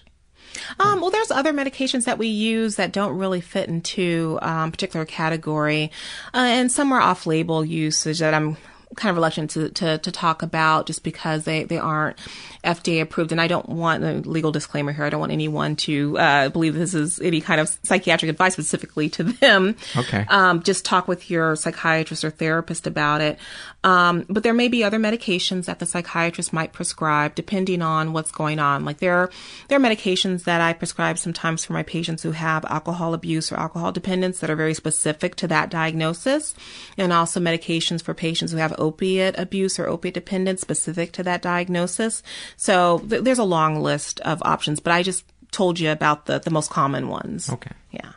Um, well, there's other medications that we use that don't really fit into a um, particular category, uh, and some are off-label usage that I'm kind of reluctant to, to, to talk about, just because they, they aren't F D A approved. And I don't want a legal disclaimer here. I don't want anyone to uh, believe this is any kind of psychiatric advice specifically to them. Okay. Um, just talk with your psychiatrist or therapist about it. Um, but there may be other medications that the psychiatrist might prescribe depending on what's going on. Like there are, there are medications that I prescribe sometimes for my patients who have alcohol abuse or alcohol dependence that are very specific to that diagnosis, and also medications for patients who have opiate abuse or opiate dependence specific to that diagnosis. So th- there's a long list of options, but I just told you about the, the most common ones. Okay. Yeah.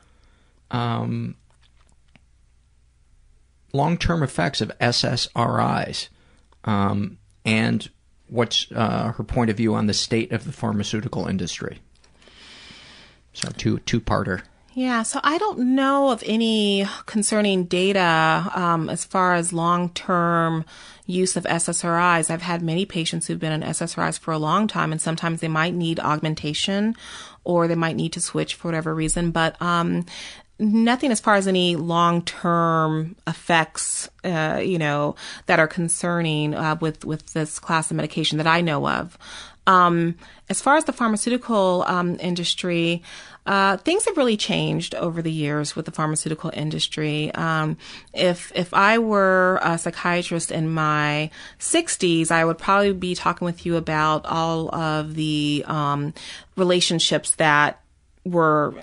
Um, long-term effects of S S R Is, um, and what's uh, her point of view on the state of the pharmaceutical industry? So two, two-parter. Yeah, so I don't know of any concerning data um, as far as long-term use of S S R Is. I've had many patients who've been on S S R Is for a long time, and sometimes they might need augmentation or they might need to switch for whatever reason. But um, nothing as far as any long-term effects, uh, you know, that are concerning uh, with, with this class of medication that I know of. Um, as far as the pharmaceutical um, industry, Uh, things have really changed over the years with the pharmaceutical industry. Um, if if I were a psychiatrist in my sixties, I would probably be talking with you about all of the um, relationships that were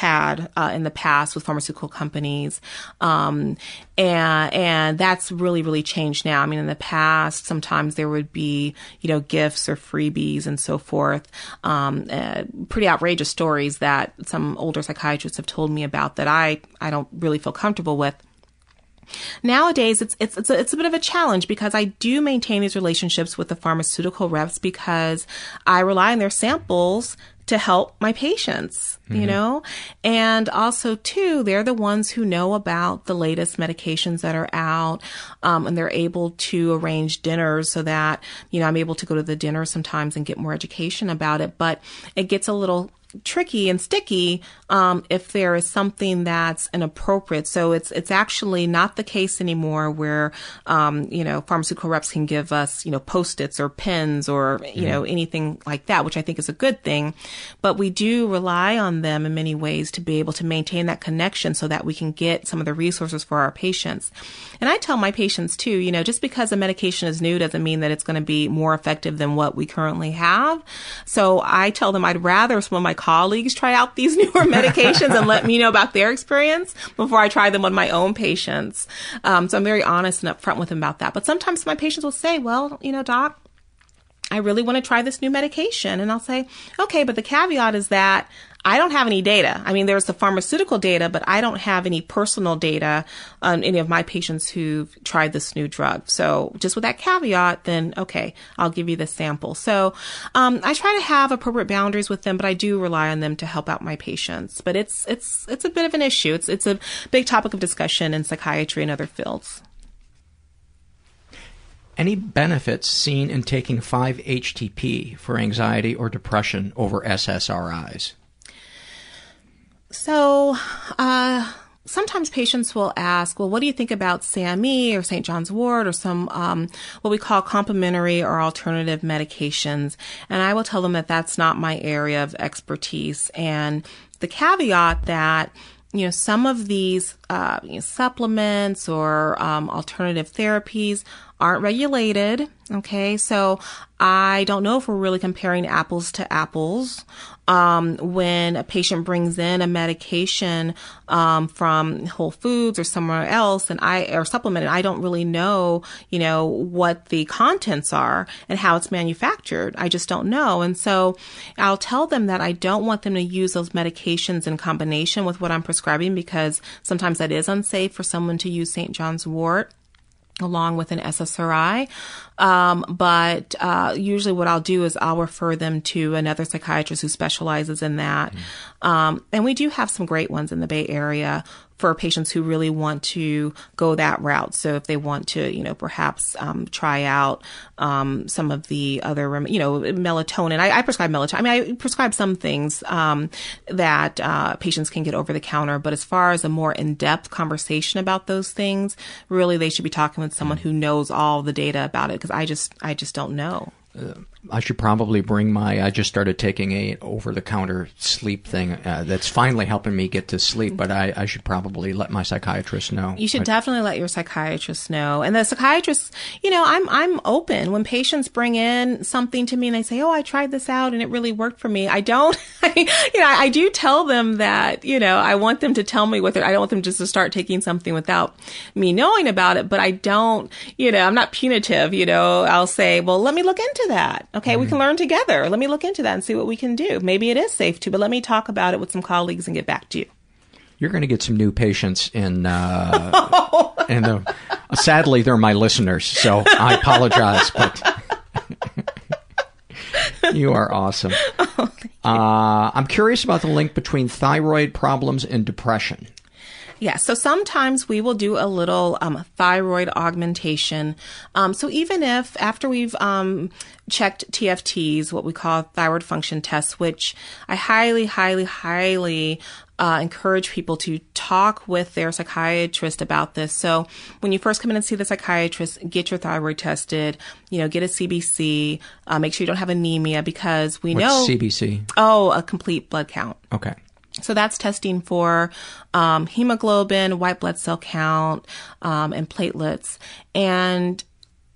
had uh, in the past with pharmaceutical companies. Um, and, and that's really, really changed now. I mean, in the past, sometimes there would be, you know, gifts or freebies and so forth. Um, uh, pretty outrageous stories that some older psychiatrists have told me about that I, I don't really feel comfortable with. Nowadays, it's it's it's a, it's a bit of a challenge because I do maintain these relationships with the pharmaceutical reps because I rely on their samples to help my patients, mm-hmm. you know, and also too, they're the ones who know about the latest medications that are out, um, and they're able to arrange dinners so that, you know, I'm able to go to the dinner sometimes and get more education about it. But it gets a little tricky and sticky, um, if there is something that's inappropriate. So it's, it's actually not the case anymore where, um, you know, pharmaceutical reps can give us, you know, Post-its or pens or, you mm-hmm. know, anything like that, which I think is a good thing. But we do rely on them in many ways to be able to maintain that connection so that we can get some of the resources for our patients. And I tell my patients too, you know, just because a medication is new doesn't mean that it's going to be more effective than what we currently have. So I tell them I'd rather some of my colleagues try out these newer medications and let me know about their experience before I try them on my own patients. Um, so I'm very honest and upfront with them about that. But sometimes my patients will say, well, you know, doc, I really want to try this new medication. And I'll say, okay, but the caveat is that I don't have any data. I mean, there's the pharmaceutical data, but I don't have any personal data on any of my patients who've tried this new drug. So just with that caveat, then, okay, I'll give you the sample. So um, I try to have appropriate boundaries with them, but I do rely on them to help out my patients. But it's it's it's a bit of an issue. It's it's a big topic of discussion in psychiatry and other fields. Any benefits seen in taking five H T P for anxiety or depression over S S R Is? So uh, sometimes patients will ask, well, what do you think about SAMe or Saint John's Wort or some um, what we call complementary or alternative medications? And I will tell them that that's not my area of expertise. And the caveat that, you know, some of these uh, you know, supplements or um, alternative therapies aren't regulated. Okay, so I don't know if we're really comparing apples to apples um, when a patient brings in a medication um, from Whole Foods or somewhere else, and I or supplement, and I don't really know, you know, what the contents are and how it's manufactured. I just don't know, and so I'll tell them that I don't want them to use those medications in combination with what I'm prescribing because sometimes that is unsafe for someone to use Saint John's Wort along with an S S R I. Um, but uh, usually what I'll do is I'll refer them to another psychiatrist who specializes in that. Mm-hmm. Um, and we do have some great ones in the Bay Area for patients who really want to go that route. So if they want to, you know, perhaps um, try out um, some of the other, you know, melatonin. I, I prescribe melatonin. I mean, I prescribe some things um, that uh, patients can get over the counter. But as far as a more in-depth conversation about those things, really they should be talking with someone who knows all the data about it because I just, I just don't know. Uh, I should probably bring my, I just started taking a over-the-counter sleep thing uh, that's finally helping me get to sleep, but I, I should probably let my psychiatrist know. You should I, definitely let your psychiatrist know. And the psychiatrist, you know, I'm I'm open. When patients bring in something to me and they say, oh, I tried this out and it really worked for me, I don't, I, you know, I do tell them that, you know, I want them to tell me what they're, I don't want them just to start taking something without me knowing about it, but I don't, you know, I'm not punitive, you know, I'll say, well, let me look into that. Okay, mm-hmm. We can learn together. Let me look into that and see what we can do. Maybe it is safe to, but let me talk about it with some colleagues and get back to you. You're going to get some new patients in, uh, oh. and uh, sadly, they're my listeners, so I apologize, but you are awesome. Oh, thank Uh, I'm curious about the link between thyroid problems and depression. Yeah, so sometimes we will do a little um, thyroid augmentation. Um, so even if after we've um, checked T F Ts, what we call thyroid function tests, which I highly, highly, highly uh, encourage people to talk with their psychiatrist about this. So when you first come in and see the psychiatrist, get your thyroid tested, you know, get a C B C, uh, make sure you don't have anemia because we What's know... C B C? Oh, a complete blood count. Okay. So that's testing for um, hemoglobin, white blood cell count, um, and platelets. And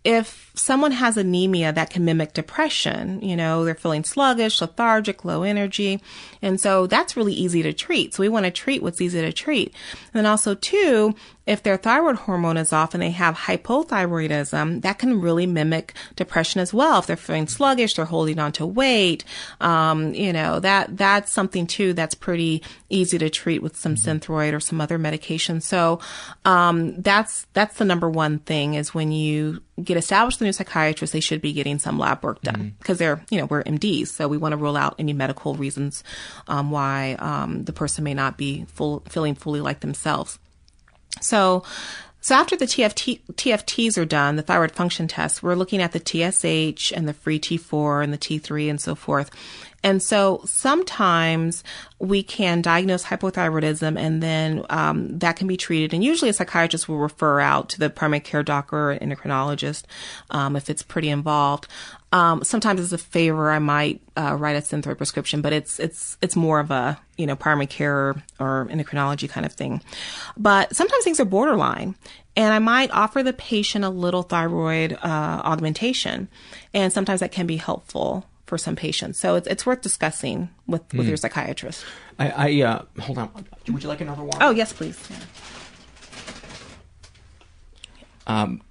if someone has anemia that can mimic depression, you know, they're feeling sluggish, lethargic, low energy. And so that's really easy to treat. So we want to treat what's easy to treat. And then also, too, if their thyroid hormone is off and they have hypothyroidism, that can really mimic depression as well. If they're feeling sluggish, they're holding on to weight, um, you know, that that's something, too, that's pretty easy to treat with some Synthroid or some other medication. So um, that's that's the number one thing is when you get established with a new psychiatrist, they should be getting some lab work done because mm-hmm. they're, you know, we're M Ds. So we want to rule out any medical reasons um, why um, the person may not be full, feeling fully like themselves. So, so after the T F T, T F Ts are done, the thyroid function tests, we're looking at the T S H and the free T four and the T three and so forth. And so sometimes we can diagnose hypothyroidism and then um, that can be treated. And usually a psychiatrist will refer out to the primary care doctor or endocrinologist um, if it's pretty involved. Um, sometimes as a favor, I might uh, write a Synthroid prescription, but it's it's it's more of a, you know, primary care or endocrinology kind of thing. But sometimes things are borderline. And I might offer the patient a little thyroid uh, augmentation. And sometimes that can be helpful for some patients. So it's it's worth discussing with, with mm. your psychiatrist. I, I uh, hold on. Would you like another one? Oh, yes, please. Yeah. Um,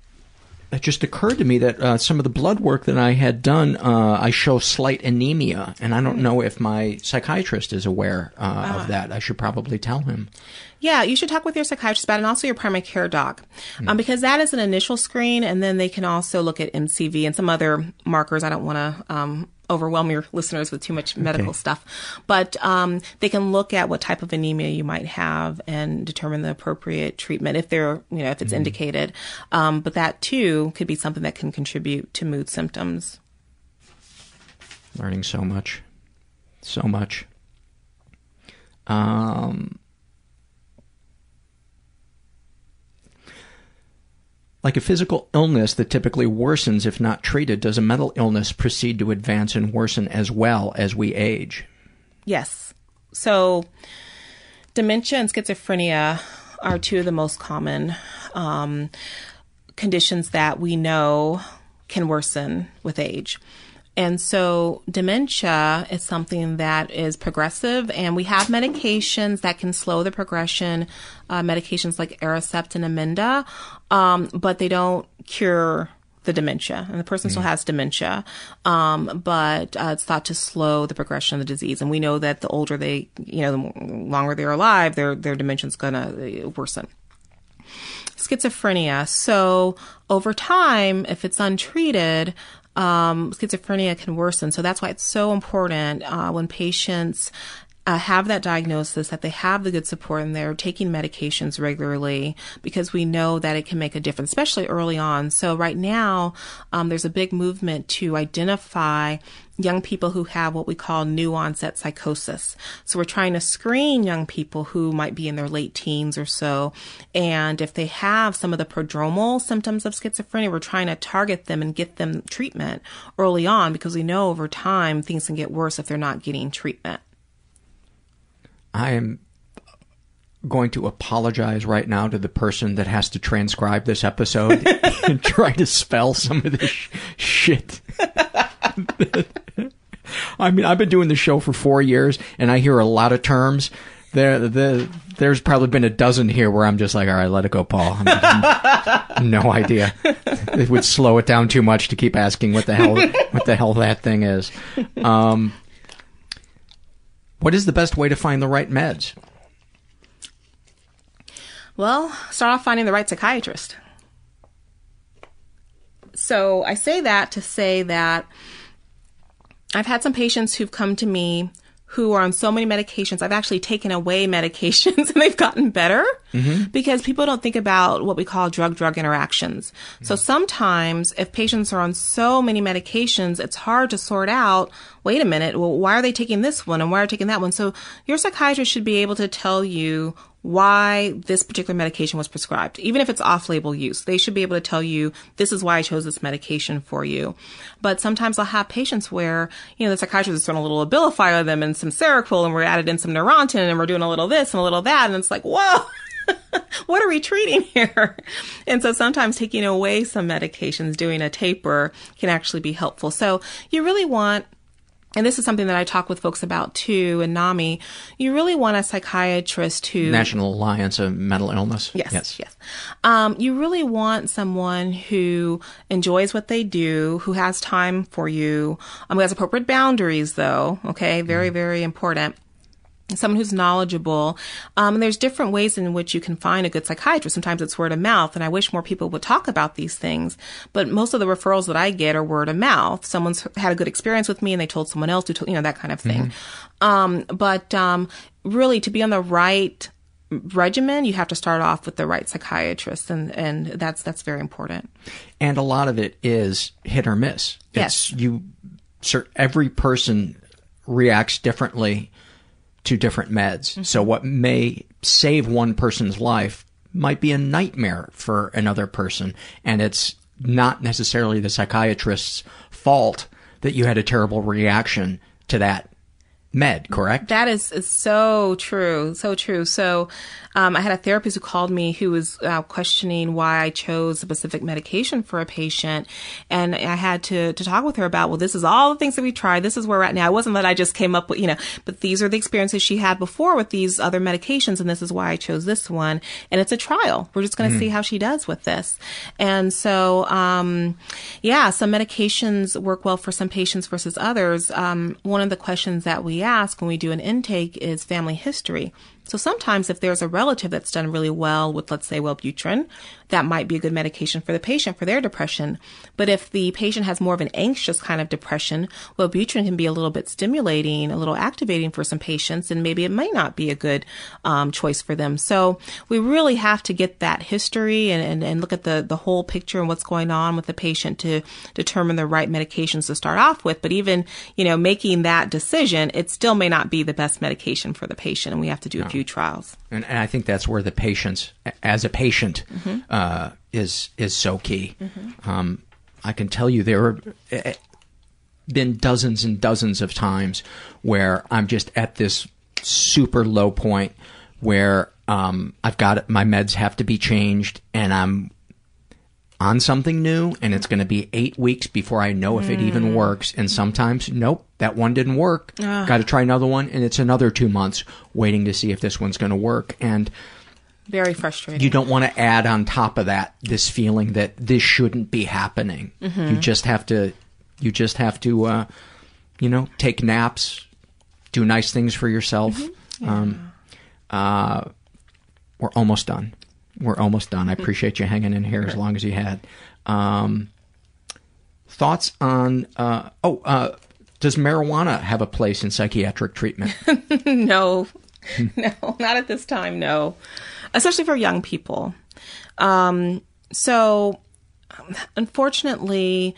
it just occurred to me that uh, some of the blood work that I had done, uh, I show slight anemia, and I don't know if my psychiatrist is aware uh, uh, of that. I should probably tell him. Yeah, you should talk with your psychiatrist about it and also your primary care doc, um, mm. because that is an initial screen, and then they can also look at M C V and some other markers. I don't want to... Um, overwhelm your listeners with too much medical okay. stuff. But um, they can look at what type of anemia you might have and determine the appropriate treatment if they're, you know, if it's mm-hmm. indicated. Um, but that too could be something that can contribute to mood symptoms. Learning so much. So much. Um, Like a physical illness that typically worsens if not treated, does a mental illness proceed to advance and worsen as well as we age? Yes. So dementia and schizophrenia are two of the most common um, conditions that we know can worsen with age. And so dementia is something that is progressive, and we have medications that can slow the progression, uh, medications like Aricept and Amenda, um, but they don't cure the dementia. And the person mm. still has dementia, um, but uh, it's thought to slow the progression of the disease. And we know that the older they, you know, the longer they're alive, their, their dementia is going to worsen. Schizophrenia. So over time, if it's untreated, Um, schizophrenia can worsen. So that's why it's so important uh, when patients uh, have that diagnosis that they have the good support and they're taking medications regularly, because we know that it can make a difference, especially early on. So right now, um, there's a big movement to identify young people who have what we call new onset psychosis. So we're trying to screen young people who might be in their late teens or so. And if they have some of the prodromal symptoms of schizophrenia, we're trying to target them and get them treatment early on, because we know over time things can get worse if they're not getting treatment. I am going to apologize right now to the person that has to transcribe this episode and try to spell some of this sh- shit. I mean, I've been doing the show for four years, and I hear a lot of terms. There, there, there's probably been a dozen here where I'm just like, all right, let it go, Paul. I'm, no idea. It would slow it down too much to keep asking what the hell, what the hell that thing is. Um, what is the best way to find the right meds? Well, start off finding the right psychiatrist. So I say that to say that I've had some patients who've come to me who are on so many medications. I've actually taken away medications and they've gotten better mm-hmm. because people don't think about what we call drug-drug interactions. Mm-hmm. So sometimes if patients are on so many medications, it's hard to sort out, wait a minute, well, why are they taking this one and why are they taking that one? So your psychiatrist should be able to tell you why this particular medication was prescribed. Even if it's off-label use, they should be able to tell you, this is why I chose this medication for you. But sometimes I'll have patients where, you know, the psychiatrist is throwing a little Abilify on them and some Seroquel, and we're added in some Neurontin, and we're doing a little this and a little that, and it's like, whoa, what are we treating here? And so sometimes taking away some medications, doing a taper, can actually be helpful. So you really want, and this is something that I talk with folks about too, and NAMI, you really want a psychiatrist who... National Alliance of Mental Illness. Yes, yes. yes. Um, you really want someone who enjoys what they do, who has time for you, um, who has appropriate boundaries though, okay? Very, mm. very important. Someone who's knowledgeable. Um, and there's different ways in which you can find a good psychiatrist. Sometimes it's word of mouth, and I wish more people would talk about these things. But most of the referrals that I get are word of mouth. Someone's had a good experience with me, and they told someone else, who told, you know, that kind of thing. Mm-hmm. Um, but um, really, to be on the right regimen, you have to start off with the right psychiatrist, and, and that's that's very important. And a lot of it is hit or miss. Yes. It's, you, sir, every person reacts differently to different meds. Mm-hmm. So what may save one person's life might be a nightmare for another person. And it's not necessarily the psychiatrist's fault that you had a terrible reaction to that med, correct? That is, is so true, so true. So um, I had a therapist who called me who was uh, questioning why I chose a specific medication for a patient. And I had to, to talk with her about, well, this is all the things that we tried. This is where we're at now. It wasn't that I just came up with, you know, but these are the experiences she had before with these other medications. And this is why I chose this one. And it's a trial. We're just going to mm-hmm. see how she does with this. And so, um, yeah, some medications work well for some patients versus others. Um, one of the questions that we ask when we do an intake is family history. So sometimes if there's a relative that's done really well with, let's say, Wellbutrin, that might be a good medication for the patient for their depression. But if the patient has more of an anxious kind of depression, Wellbutrin can be a little bit stimulating, a little activating for some patients, and maybe it might not be a good um, choice for them. So we really have to get that history and, and, and look at the, the whole picture and what's going on with the patient to determine the right medications to start off with. But even, you know, making that decision, it still may not be the best medication for the patient, and we have to do no. a few trials. And, and I think that's where the patients, as a patient, mm-hmm. uh, is is so key. Mm-hmm. Um, I can tell you there have uh, been dozens and dozens of times where I'm just at this super low point where um, I've got, my meds have to be changed, and I'm on something new, and it's going to be eight weeks before I know if it even works. And sometimes, nope, that one didn't work. Got to try another one, and it's another two months waiting to see if this one's going to work. And very frustrating. You don't want to add on top of that this feeling that this shouldn't be happening. Mm-hmm. You just have to, you just have to, uh, you know, take naps, do nice things for yourself. Mm-hmm. Yeah. Um, uh, we're almost done. We're almost done. I appreciate you hanging in here as long as you had. Um, thoughts on, uh, oh, uh, does marijuana have a place in psychiatric treatment? No. No, not at this time, no. Especially for young people. Um, so, unfortunately...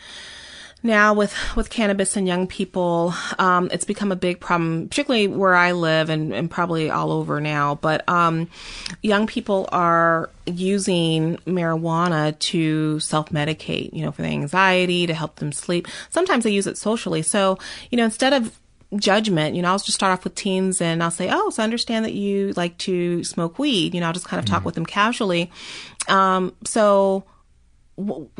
Now with, with cannabis and young people, um, it's become a big problem, particularly where I live and, and probably all over now. But um, young people are using marijuana to self-medicate, you know, for the anxiety, to help them sleep. Sometimes they use it socially. So, you know, instead of judgment, you know, I'll just start off with teens and I'll say, oh, so I understand that you like to smoke weed. You know, I'll just kind of mm-hmm. talk with them casually. Um, so...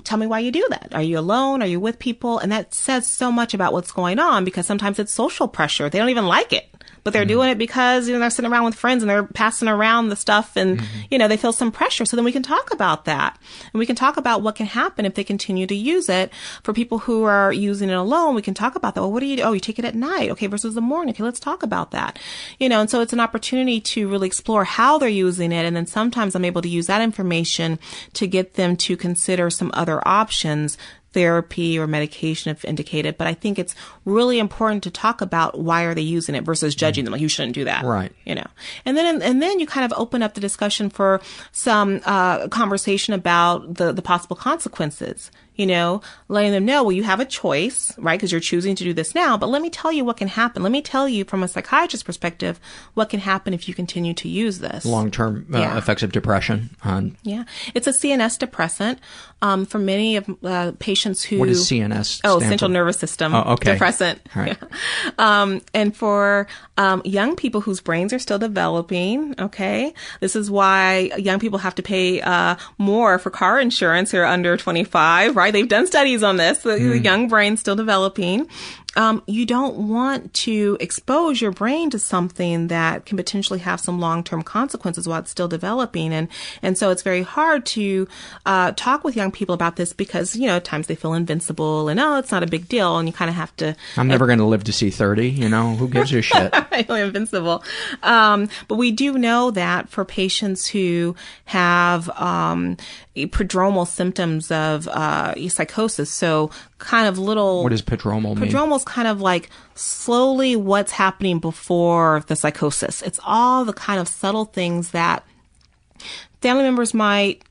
tell me why you do that. Are you alone? Are you with people? And that says so much about what's going on, because sometimes it's social pressure. They don't even like it, but they're mm-hmm. doing it because, you know, they're sitting around with friends and they're passing around the stuff and, mm-hmm. you know, they feel some pressure. So then we can talk about that, and we can talk about what can happen if they continue to use it. For people who are using it alone, we can talk about that. Well, what do you do? Oh, you take it at night. Okay. Versus the morning. Okay. Let's talk about that. You know, and so it's an opportunity to really explore how they're using it. And then sometimes I'm able to use that information to get them to consider some other options therapy or medication if indicated. But I think it's really important to talk about why are they using it versus judging them. Like, you shouldn't do that. Right. You know, and then, and then you kind of open up the discussion for some uh, conversation about the, the possible consequences, you know, letting them know, well, you have a choice, right? Because you're choosing to do this now, but let me tell you what can happen. Let me tell you from a psychiatrist's perspective, what can happen if you continue to use this. Long-term uh, yeah. effects of depression. Um, yeah. It's a C N S depressant um, for many of uh, patients who... What is C N S? Oh, central for? nervous system oh, okay. depressant. All right. yeah. um, and for um, young people whose brains are still developing, okay, this is why young people have to pay uh, more for car insurance who are under twenty-five, right? They've done studies on this. The mm. young brain's still developing. Um, you don't want to expose your brain to something that can potentially have some long-term consequences while it's still developing. And, and so it's very hard to uh, talk with young people about this because, you know, at times they feel invincible and, oh, it's not a big deal. And you kind of have to... I'm never going to live to see thirty. You know, who gives a shit? I feel invincible. Um, but we do know that for patients who have um, prodromal symptoms of uh, psychosis, so kind of little... What does prodromal mean? Prodromal kind of like slowly what's happening before the psychosis. It's all the kind of subtle things that family members might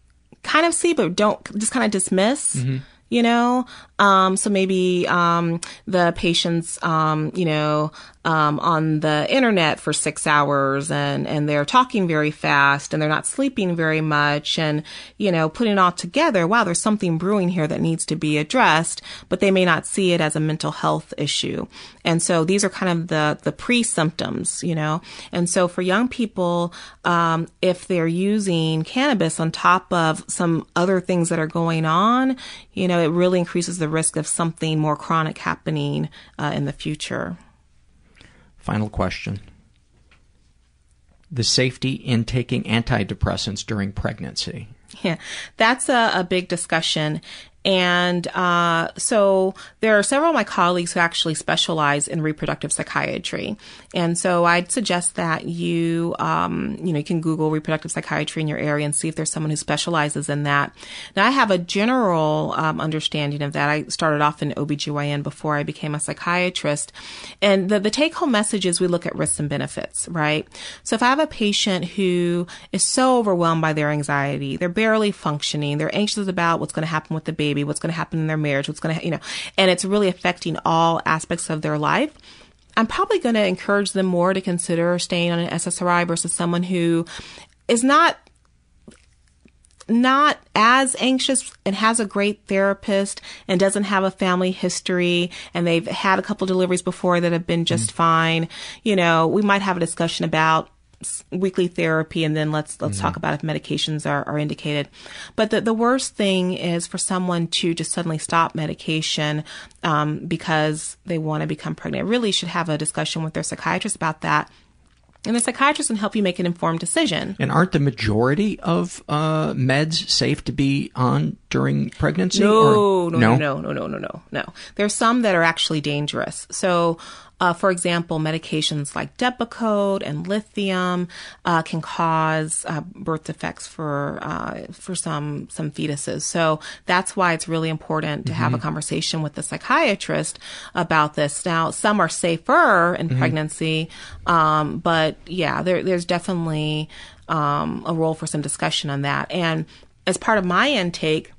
kind of see, but don't just kind of dismiss, mm-hmm. you know? Um, so maybe, um, the patient's, um, you know, um, on the internet for six hours and, and they're talking very fast and they're not sleeping very much and, you know, putting it all together. Wow, there's something brewing here that needs to be addressed, but they may not see it as a mental health issue. And so these are kind of the, the pre-symptoms, you know? And so for young people, um, if they're using cannabis on top of some other things that are going on, you know, it really increases the risk of something more chronic happening uh, in the future. Final question. The safety in taking antidepressants during pregnancy. Yeah, that's a, a big discussion. And uh, so there are several of my colleagues who actually specialize in reproductive psychiatry. And so I'd suggest that you, um, you know, you can Google reproductive psychiatry in your area and see if there's someone who specializes in that. Now, I have a general um, understanding of that. I started off in O B G Y N before I became a psychiatrist. And the, the take-home message is we look at risks and benefits, right? So if I have a patient who is so overwhelmed by their anxiety, they're barely functioning, they're anxious about what's going to happen with the baby, Baby, what's going to happen in their marriage, what's going to, you know, and it's really affecting all aspects of their life, I'm probably going to encourage them more to consider staying on an S S R I versus someone who is not not as anxious and has a great therapist and doesn't have a family history and they've had a couple deliveries before that have been just mm. fine. You know, we might have a discussion about weekly therapy, and then let's let's mm-hmm. talk about if medications are, are indicated. But the, the worst thing is for someone to just suddenly stop medication um, because they want to become pregnant. I really should have a discussion with their psychiatrist about that. And the psychiatrist can help you make an informed decision. And aren't the majority of uh, meds safe to be on during pregnancy? No, or? no, no, no, no, no, no, no, no. There's some that are actually dangerous. So, uh, for example, medications like Depakote and lithium uh, can cause uh, birth defects for uh, for some some fetuses. So that's why it's really important to mm-hmm. have a conversation with the psychiatrist about this. Now, some are safer in mm-hmm. pregnancy, um, but But yeah, there, there's definitely um, a role for some discussion on that. And as part of my intake,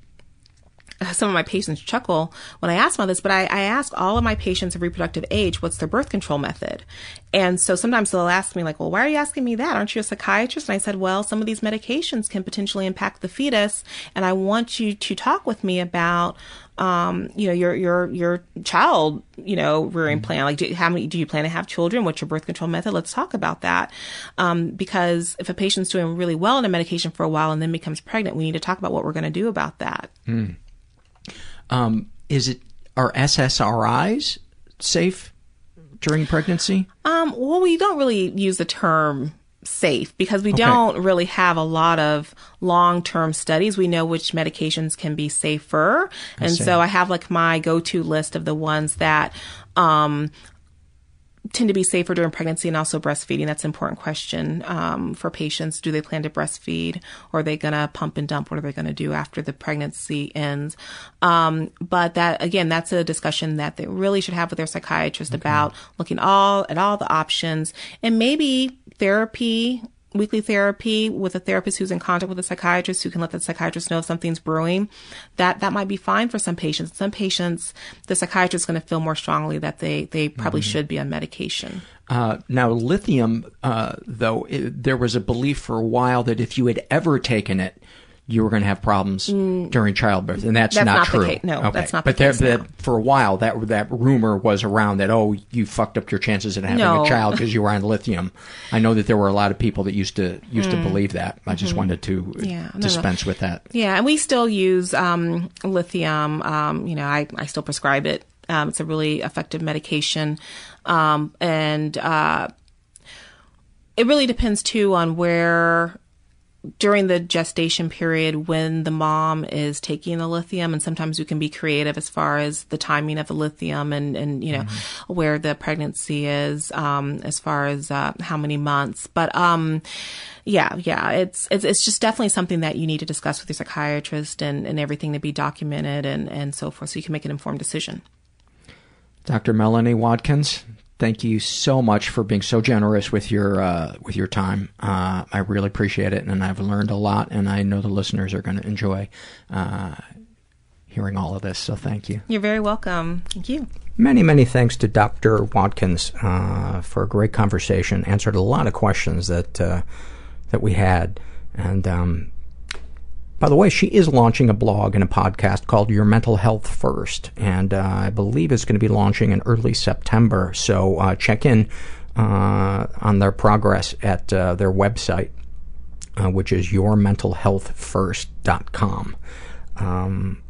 some of my patients chuckle when I ask about this, but I, I ask all of my patients of reproductive age, what's their birth control method? And so sometimes they'll ask me like, well, why are you asking me that? Aren't you a psychiatrist? And I said, well, some of these medications can potentially impact the fetus. And I want you to talk with me about, um, you know, your, your, your child, you know, rearing mm-hmm. plan. Like, do, how many, do you plan to have children? What's your birth control method? Let's talk about that. Um, because if a patient's doing really well on a medication for a while and then becomes pregnant, we need to talk about what we're going to do about that. Mm. Um, is it, are S S R Is safe during pregnancy? Um, well, we don't really use the term safe because we okay. don't really have a lot of long-term studies. We know which medications can be safer. I and see. So I have like my go-to list of the ones that, um, tend to be safer during pregnancy and also breastfeeding? That's an important question um, for patients. Do they plan to breastfeed, or are they going to pump and dump? What are they going to do after the pregnancy ends? Um, but that, again, that's a discussion that they really should have with their psychiatrist okay. about looking all at all the options, and maybe therapy, weekly therapy with a therapist who's in contact with a psychiatrist who can let the psychiatrist know if something's brewing. That that might be fine for some patients. Some patients, the psychiatrist is going to feel more strongly that they, they probably mm-hmm. should be on medication. Uh, now, lithium, uh, though, it, there was a belief for a while that if you had ever taken it, you were going to have problems mm. during childbirth, and that's, that's not, not true. The case. No, okay. that's not but the there, case. But no. for a while, that that rumor was around that, oh, you fucked up your chances of having no. a child because you were on lithium. I know that there were a lot of people that used to used mm. to believe that. I just mm-hmm. wanted to yeah, dispense no, no. with that. Yeah, and we still use um, lithium. Um, you know, I, I still prescribe it. Um, it's a really effective medication, um, and uh, it really depends too on where. During the gestation period when the mom is taking the lithium, and sometimes we can be creative as far as the timing of the lithium and, and you know, mm-hmm. where the pregnancy is, um, as far as uh, how many months. But um, yeah, yeah, it's, it's it's just definitely something that you need to discuss with your psychiatrist and, and everything to be documented and, and so forth, so you can make an informed decision. Doctor Melanie Watkins, thank you so much for being so generous with your uh, with your time. Uh, I really appreciate it, and I've learned a lot, and I know the listeners are going to enjoy uh, hearing all of this, so thank you. You're very welcome. Thank you. Many, many thanks to Doctor Watkins uh, for a great conversation, answered a lot of questions that, uh, that we had. And um, by the way, she is launching a blog and a podcast called Your Mental Health First, and uh, I believe it's going to be launching in early September, so uh, check in uh, on their progress at uh, their website, uh, which is your mental health first dot com. Um,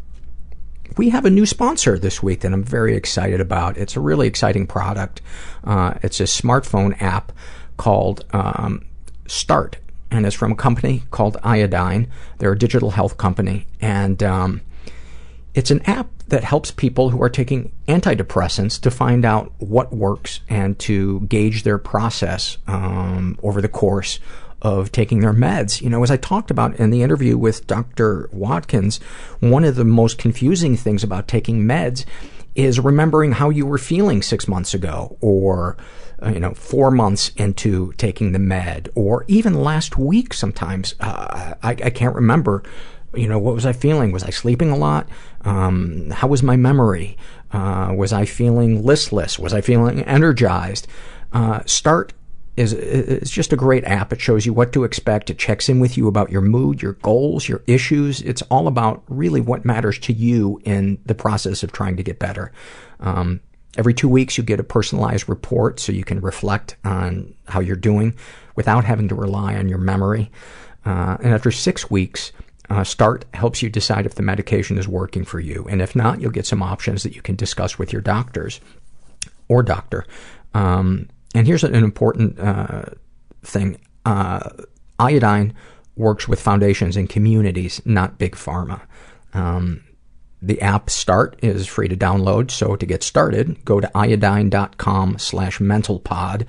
we have a new sponsor this week that I'm very excited about. It's a really exciting product. Uh, it's a smartphone app called um, Start. And it's from a company called Iodine. They're a digital health company. And um, it's an app that helps people who are taking antidepressants to find out what works and to gauge their process um, over the course of taking their meds. You know, as I talked about in the interview with Doctor Watkins, one of the most confusing things about taking meds is remembering how you were feeling six months ago, or uh, you know, four months into taking the med, or even last week. Sometimes uh, I, I can't remember. You know, what was I feeling? Was I sleeping a lot? Um, how was my memory? Uh, was I feeling listless? Was I feeling energized? Uh, Start is is just a great app. It shows you what to expect. It checks in with you about your mood, your goals, your issues. It's all about really what matters to you in the process of trying to get better. Um, every two weeks you get a personalized report so you can reflect on how you're doing without having to rely on your memory. Uh, and after six weeks, uh, Start helps you decide if the medication is working for you. And if not, you'll get some options that you can discuss with your doctors or doctor. Um, And here's an important uh, thing. Uh, Iodine works with foundations and communities, not big pharma. Um, the app Start is free to download, so to get started, go to iodine dot com slash mental pod.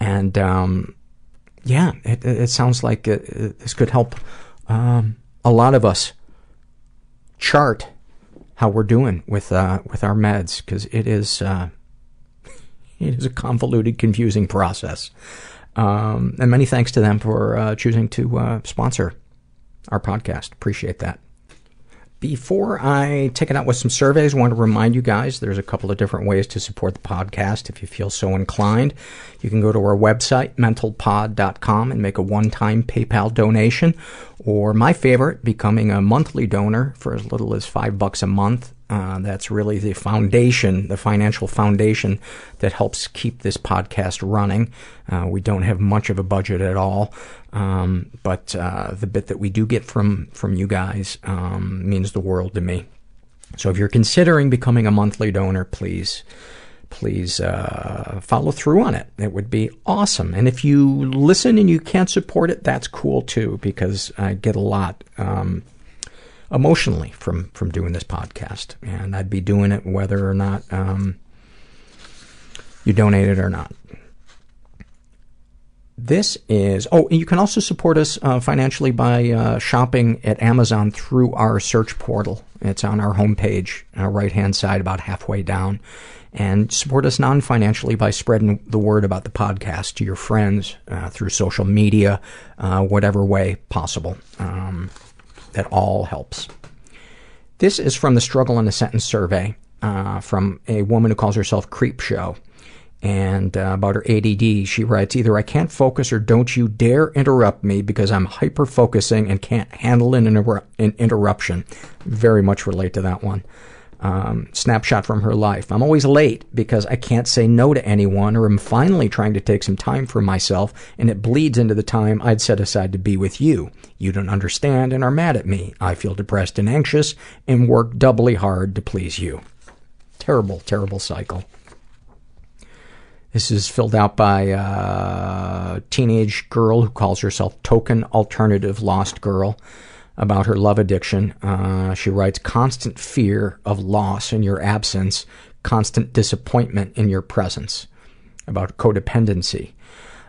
And um, yeah, it, it sounds like it, it, this could help um, a lot of us chart how we're doing with, uh, with our meds, because it is... Uh, It is a convoluted, confusing process. Um, and many thanks to them for uh, choosing to uh, sponsor our podcast. Appreciate that. Before I take it out with some surveys, I want to remind you guys there's a couple of different ways to support the podcast if you feel so inclined. You can go to our website, mental pod dot com, and make a one-time PayPal donation. Or my favorite, becoming a monthly donor for as little as five bucks a month. Uh, that's really the foundation, the financial foundation that helps keep this podcast running. Uh, we don't have much of a budget at all, um, but uh, the bit that we do get from, from you guys um, means the world to me. So if you're considering becoming a monthly donor, please, please uh, follow through on it. It would be awesome. And if you listen and you can't support it, that's cool too, because I get a lot um emotionally from, from doing this podcast. And I'd be doing it whether or not um, you donate it or not. This is, oh, and you can also support us uh, financially by uh, shopping at Amazon through our search portal. It's on our homepage, our right-hand side, about halfway down. And support us non-financially by spreading the word about the podcast to your friends uh, through social media, uh, whatever way possible. Um, that all helps. This is from the Struggle in a Sentence survey uh, from a woman who calls herself Creep Show. And uh, about her A D D, she writes, either I can't focus or don't you dare interrupt me because I'm hyper-focusing and can't handle an, interu- an interruption. Very much relate to that one. Um, snapshot from her life. I'm always late because I can't say no to anyone, or I'm finally trying to take some time for myself and it bleeds into the time I'd set aside to be with you. You don't understand and are mad at me. I feel depressed and anxious and work doubly hard to please you. Terrible, terrible cycle. This is filled out by a teenage girl who calls herself Token Alternative Lost Girl about her love addiction. Uh, she writes, constant fear of loss in your absence, constant disappointment in your presence. About codependency.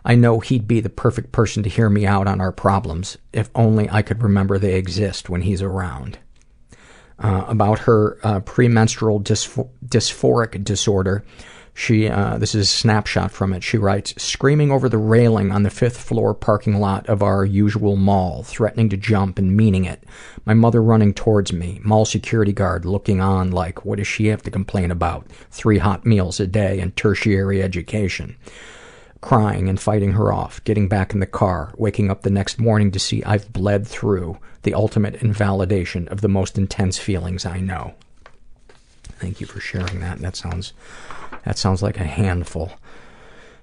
I know he'd be the perfect person to hear me out on our problems, if only I could remember they exist when he's around. Uh, about her uh, premenstrual dysph- dysphoric disorder. She, uh, this is a snapshot from it. She writes, screaming over the railing on the fifth floor parking lot of our usual mall, threatening to jump and meaning it. My mother running towards me, mall security guard looking on like, what does she have to complain about? Three hot meals a day and tertiary education. Crying and fighting her off, getting back in the car, waking up the next morning to see I've bled through the ultimate invalidation of the most intense feelings I know. Thank you for sharing that. That sounds... That sounds like a handful.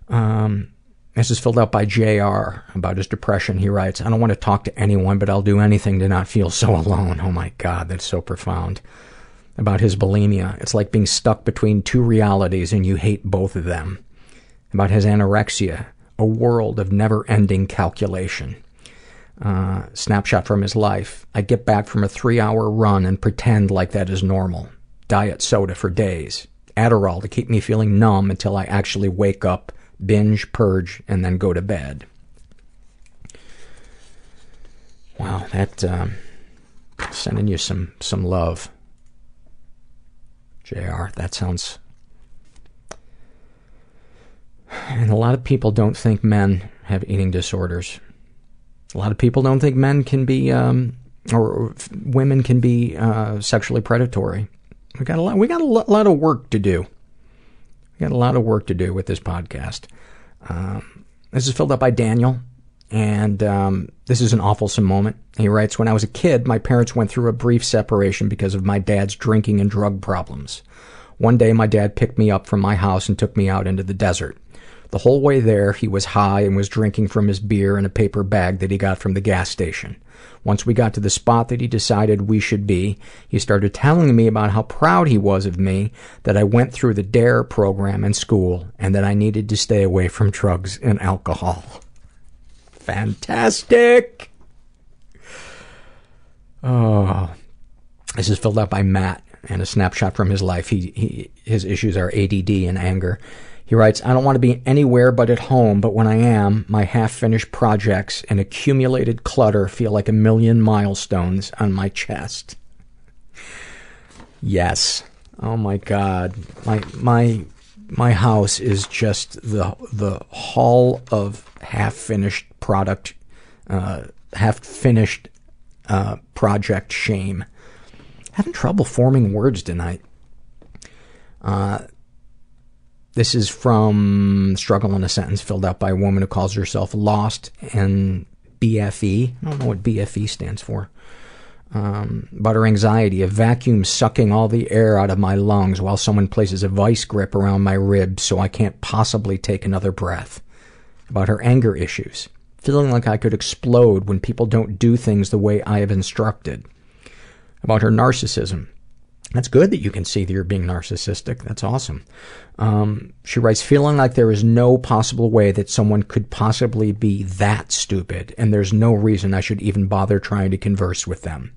Um, this is filled out by J R about his depression. He writes, I don't want to talk to anyone, but I'll do anything to not feel so alone. Oh my God, that's so profound. About his bulimia. It's like being stuck between two realities and you hate both of them. About his anorexia. A world of never-ending calculation. Uh, snapshot from his life. I get back from a three-hour run and pretend like that is normal. Diet soda for days. Adderall to keep me feeling numb until I actually wake up, binge, purge, and then go to bed. Wow, that um, sending you some some love, J R. That sounds. And a lot of people don't think men have eating disorders. A lot of people don't think men can be um, or women can be uh, sexually predatory. We got a lot. We got a lot of work to do. We got a lot of work to do with this podcast. Um, this is filled out by Daniel, and um, this is an awfulsome moment. He writes, "When I was a kid, my parents went through a brief separation because of my dad's drinking and drug problems. One day, my dad picked me up from my house and took me out into the desert. The whole way there, he was high and was drinking from his beer in a paper bag that he got from the gas station. Once we got to the spot that he decided we should be, he started telling me about how proud he was of me, that I went through the D A R E program in school, and that I needed to stay away from drugs and alcohol." Fantastic! Oh, this is filled out by Matt, and a snapshot from his life. He, he his issues are A D D and anger. He writes, I don't want to be anywhere but at home, but when I am, my half-finished projects and accumulated clutter feel like a million milestones on my chest. Yes. Oh my God. My my my house is just the the hall of half-finished product, uh, half-finished uh, project shame. Having trouble forming words tonight. Uh... This is from Struggle in a Sentence, filled out by a woman who calls herself Lost and B F E. I don't know what B F E stands for. Um, about her anxiety, a vacuum sucking all the air out of my lungs while someone places a vice grip around my ribs so I can't possibly take another breath. About her anger issues, feeling like I could explode when people don't do things the way I have instructed. About her narcissism. That's good that you can see that you're being narcissistic. That's awesome. Um, she writes, feeling like there is no possible way that someone could possibly be that stupid, and there's no reason I should even bother trying to converse with them.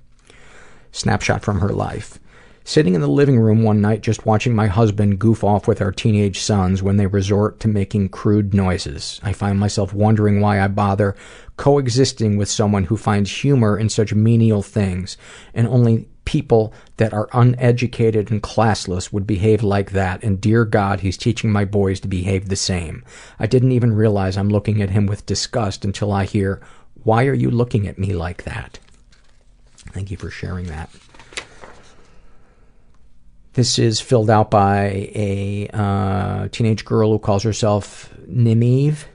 Snapshot from her life. Sitting in the living room one night just watching my husband goof off with our teenage sons when they resort to making crude noises. I find myself wondering why I bother coexisting with someone who finds humor in such menial things, and only people that are uneducated and classless would behave like that, and dear God, he's teaching my boys to behave the same. I didn't even realize I'm looking at him with disgust until I hear, "Why are you looking at me like that?" Thank you for sharing that. This is filled out by a uh, teenage girl who calls herself Nimive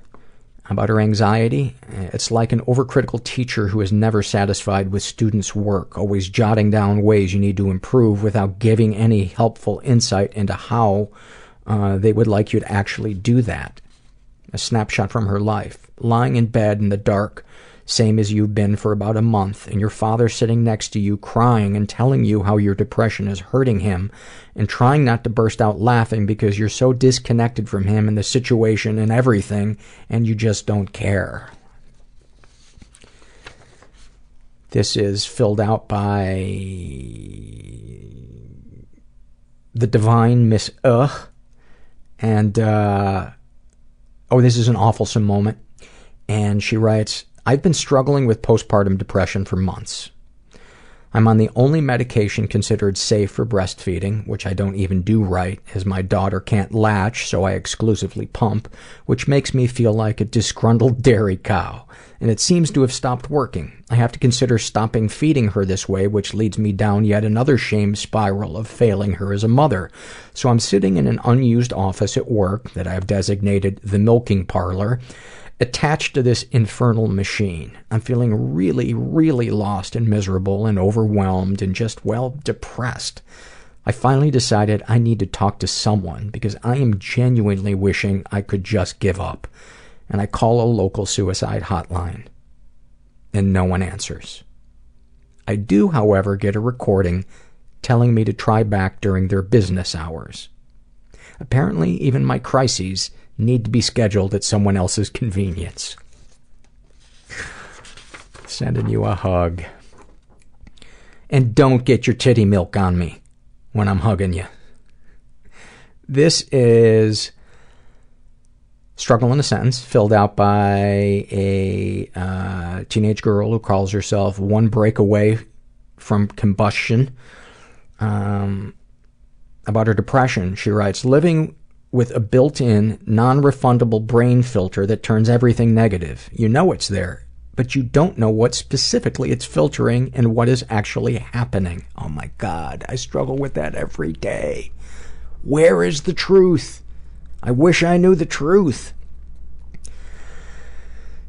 about her anxiety. It's like an overcritical teacher who is never satisfied with students' work, always jotting down ways you need to improve without giving any helpful insight into how uh, they would like you to actually do that. A snapshot from her life. Lying in bed in the dark, same as you've been for about a month, and your father sitting next to you crying and telling you how your depression is hurting him, and trying not to burst out laughing because you're so disconnected from him and the situation and everything, and you just don't care. This is filled out by the divine Miss Ugh, and uh, oh, this is an awfulsome moment, and she writes, I've been struggling with postpartum depression for months. I'm on the only medication considered safe for breastfeeding, which I don't even do right, as my daughter can't latch, so I exclusively pump, which makes me feel like a disgruntled dairy cow. And it seems to have stopped working. I have to consider stopping feeding her this way, which leads me down yet another shame spiral of failing her as a mother. So I'm sitting in an unused office at work that I have designated the milking parlor, attached to this infernal machine. I'm feeling really, really lost and miserable and overwhelmed and just, well, depressed. I finally decided I need to talk to someone because I am genuinely wishing I could just give up. And I call a local suicide hotline. And no one answers. I do, however, get a recording telling me to try back during their business hours. Apparently, even my crises need to be scheduled at someone else's convenience. Sending you a hug. And don't get your titty milk on me when I'm hugging you. This is Struggle in a Sentence, filled out by a uh, teenage girl who calls herself One Break Away from Combustion. Um, about her depression, she writes, living with a built-in, non-refundable brain filter that turns everything negative. You know it's there, but you don't know what specifically it's filtering and what is actually happening. Oh my God, I struggle with that every day. Where is the truth? I wish I knew the truth.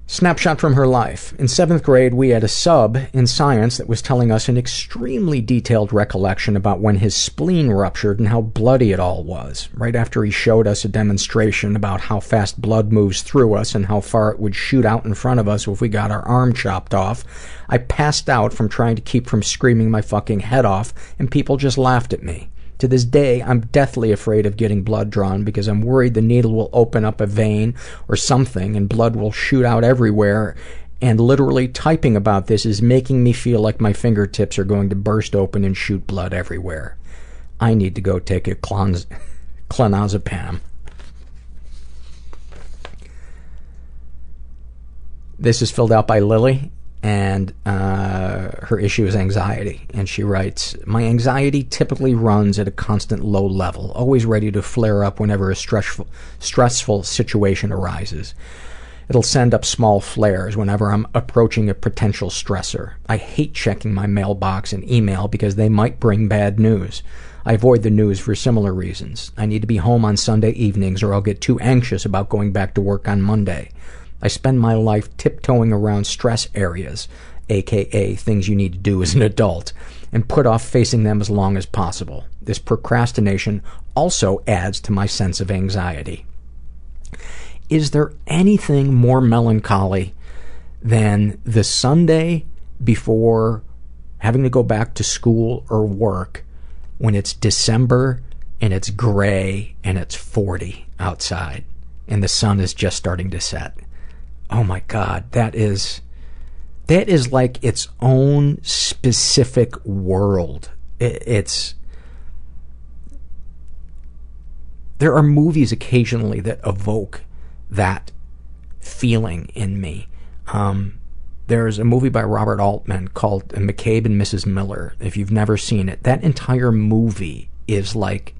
Snapshot from her life. In seventh grade, we had a sub in science that was telling us an extremely detailed recollection about when his spleen ruptured and how bloody it all was, right after he showed us a demonstration about how fast blood moves through us and how far it would shoot out in front of us if we got our arm chopped off. I passed out from trying to keep from screaming my fucking head off, and people just laughed at me. To this day, I'm deathly afraid of getting blood drawn because I'm worried the needle will open up a vein or something and blood will shoot out everywhere, and literally typing about this is making me feel like my fingertips are going to burst open and shoot blood everywhere. I need to go take a clonaz- clonazepam. This is filled out by Lily. And uh, her issue is anxiety. And she writes, my anxiety typically runs at a constant low level, always ready to flare up whenever a stressful, stressful situation arises. It'll send up small flares whenever I'm approaching a potential stressor. I hate checking my mailbox and email because they might bring bad news. I avoid the news for similar reasons. I need to be home on Sunday evenings or I'll get too anxious about going back to work on Monday. I spend my life tiptoeing around stress areas, aka things you need to do as an adult, and put off facing them as long as possible. This procrastination also adds to my sense of anxiety. Is there anything more melancholy than the Sunday before having to go back to school or work when it's December and it's gray and it's forty outside and the sun is just starting to set? Oh my God, that is, that is like its own specific world. It, it's, There are movies occasionally that evoke that feeling in me. Um, there's a movie by Robert Altman called McCabe and Missus Miller. If you've never seen it, that entire movie is like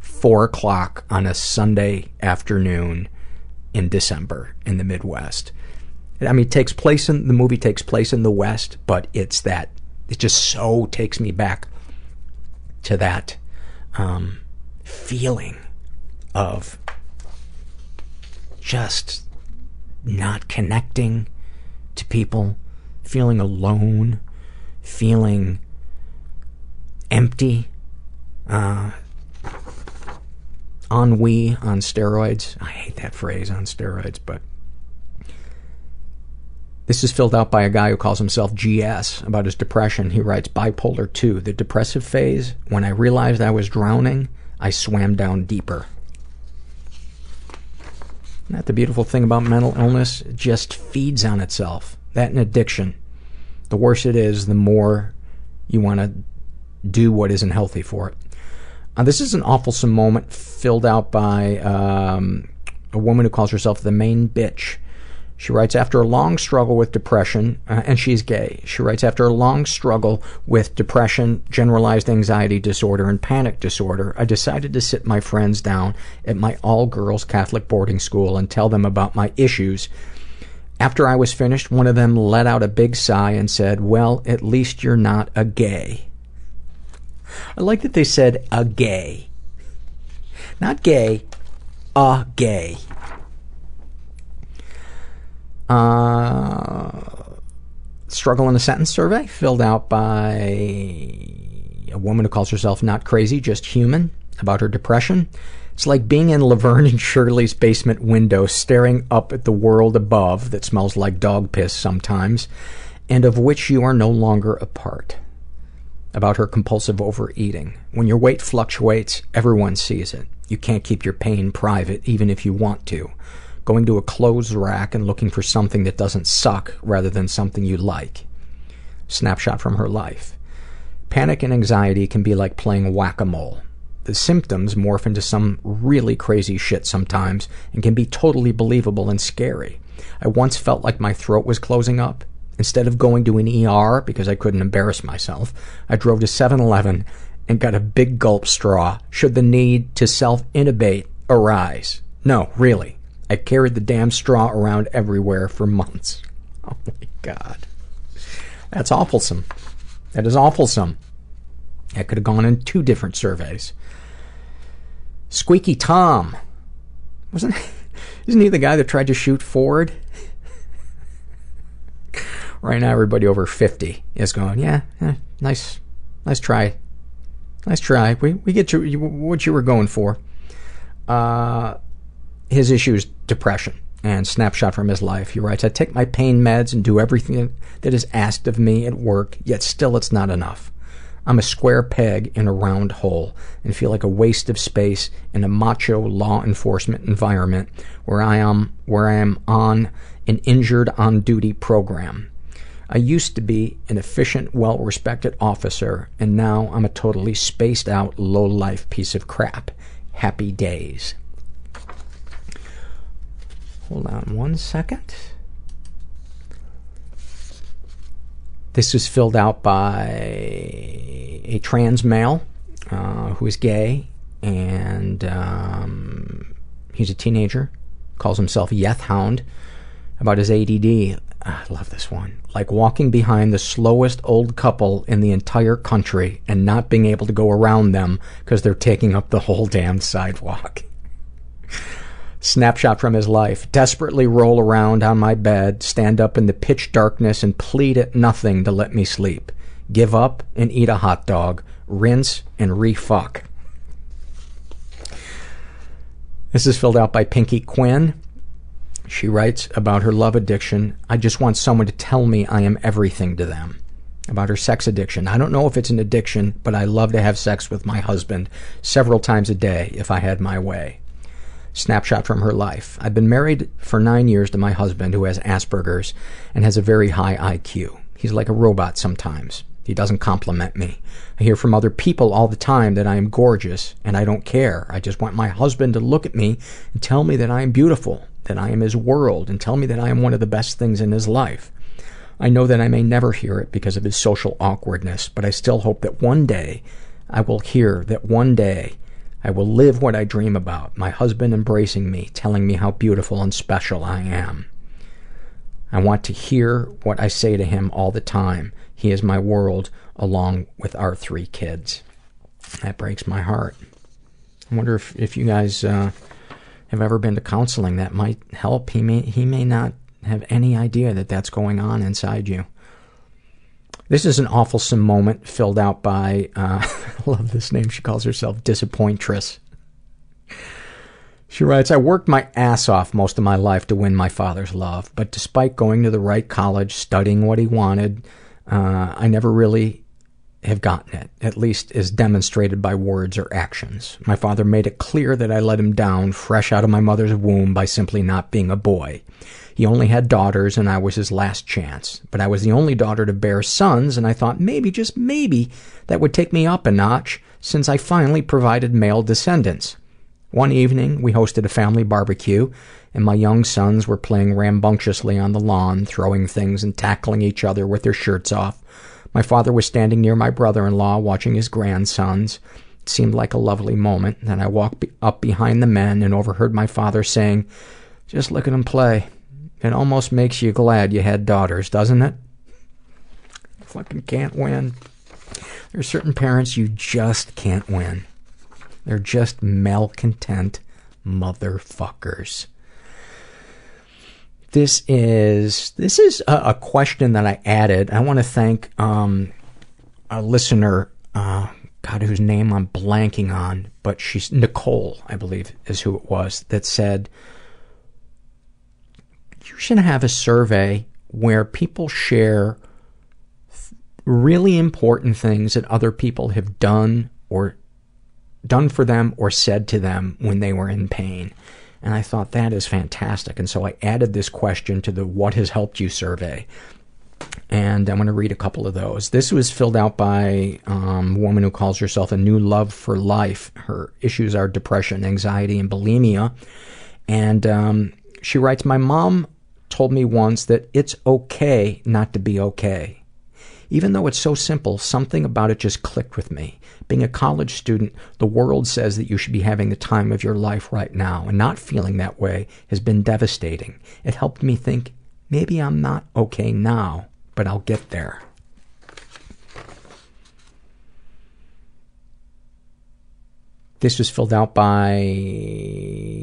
four o'clock on a Sunday afternoon in December in the Midwest. I mean, it takes place in the movie takes place in the West, but it's that it just so takes me back to that um, feeling of just not connecting to people, feeling alone, feeling empty, uh, ennui on steroids. I hate that phrase, on steroids, but this is filled out by a guy who calls himself G S about his depression. He writes, bipolar two, the depressive phase, when I realized I was drowning, I swam down deeper. Isn't that the beautiful thing about mental illness? It just feeds on itself. That and addiction. The worse it is, the more you want to do what isn't healthy for it. Uh, this is an awfulsome moment filled out by um, a woman who calls herself the main bitch. She writes, after a long struggle with depression, uh, and she's gay. She writes, after a long struggle with depression, generalized anxiety disorder, and panic disorder, I decided to sit my friends down at my all-girls Catholic boarding school and tell them about my issues. After I was finished, one of them let out a big sigh and said, well, at least you're not a gay. I like that they said a gay. Not gay, a gay. Uh, struggle in a sentence survey filled out by a woman who calls herself not crazy, just human, about her depression. It's like being in Laverne and Shirley's basement window, staring up at the world above that smells like dog piss sometimes, and of which you are no longer a part. About her compulsive overeating. When your weight fluctuates, everyone sees it. You can't keep your pain private, even if you want to. Going to a clothes rack and looking for something that doesn't suck rather than something you like. Snapshot from her life. Panic and anxiety can be like playing whack-a-mole. The symptoms morph into some really crazy shit sometimes and can be totally believable and scary. I once felt like my throat was closing up. Instead of going to an E R because I couldn't embarrass myself, I drove to seven eleven and got a big gulp straw should the need to self-intubate arise. No, really. I carried the damn straw around everywhere for months. Oh my God. That's awfulsome. That is awfulsome. That could have gone in two different surveys. Squeaky Tom. Wasn't isn't he the guy that tried to shoot Ford? Right now everybody over fifty is going, yeah, yeah, nice nice try. Nice try. We we get you what you were going for. Uh His issue is depression, and snapshot from his life. He writes, I take my pain meds and do everything that is asked of me at work, yet still it's not enough. I'm a square peg in a round hole and feel like a waste of space in a macho law enforcement environment where I am, where I am on an injured on-duty program. I used to be an efficient, well-respected officer, and now I'm a totally spaced-out, low-life piece of crap. Happy days. Hold on one second. This is filled out by a trans male uh, who is gay, and um, he's a teenager. Calls himself Yeth Hound. About his A D D. I love this one. Like walking behind the slowest old couple in the entire country and not being able to go around them because they're taking up the whole damn sidewalk. Snapshot from his life. Desperately roll around on my bed, stand up in the pitch darkness and plead at nothing to let me sleep. Give up and eat a hot dog. Rinse and re-fuck. This is filled out by Pinky Quinn. She writes about her love addiction. I just want someone to tell me I am everything to them. About her sex addiction. I don't know if it's an addiction, but I love to have sex with my husband several times a day if I had my way. Snapshot from her life. I've been married for nine years to my husband who has Asperger's and has a very high I Q. He's like a robot sometimes. He doesn't compliment me. I hear from other people all the time that I am gorgeous, and I don't care. I just want my husband to look at me and tell me that I am beautiful, that I am his world, and tell me that I am one of the best things in his life. I know that I may never hear it because of his social awkwardness, but I still hope that one day I will hear, that one day I will live what I dream about, my husband embracing me, telling me how beautiful and special I am. I want to hear what I say to him all the time. He is my world, along with our three kids. That breaks my heart. I wonder if, if you guys uh, have ever been to counseling. That might help. He may, he may not have any idea that that's going on inside you. This is an awfulsome moment filled out by, uh, I love this name, she calls herself Disappointress. She writes, I worked my ass off most of my life to win my father's love, but despite going to the right college, studying what he wanted, uh, I never really have gotten it, at least as demonstrated by words or actions. My father made it clear that I let him down fresh out of my mother's womb by simply not being a boy. He only had daughters, and I was his last chance. But I was the only daughter to bear sons, and I thought maybe, just maybe, that would take me up a notch since I finally provided male descendants. One evening, we hosted a family barbecue, and my young sons were playing rambunctiously on the lawn, throwing things and tackling each other with their shirts off. My father was standing near my brother-in-law watching his grandsons. It seemed like a lovely moment. Then I walked up behind the men and overheard my father saying, "Just look at them play. It almost makes you glad you had daughters, doesn't it?" I fucking can't win. There are certain parents you just can't win. They're just malcontent motherfuckers. This is this is a, a question that I added. I want to thank um, a listener, uh, God, whose name I'm blanking on, but she's Nicole, I believe, is who it was that said, you should have a survey where people share th- really important things that other people have done or done for them or said to them when they were in pain. And I thought that is fantastic. And so I added this question to the What Has Helped You survey. And I'm going to read a couple of those. This was filled out by um, a woman who calls herself A New Love for Life. Her issues are depression, anxiety, and bulimia. And um, she writes, my mom told me once that it's okay not to be okay. Even though it's so simple, something about it just clicked with me. Being a college student, the world says that you should be having the time of your life right now, and not feeling that way has been devastating. It helped me think, maybe I'm not okay now, but I'll get there. This was filled out by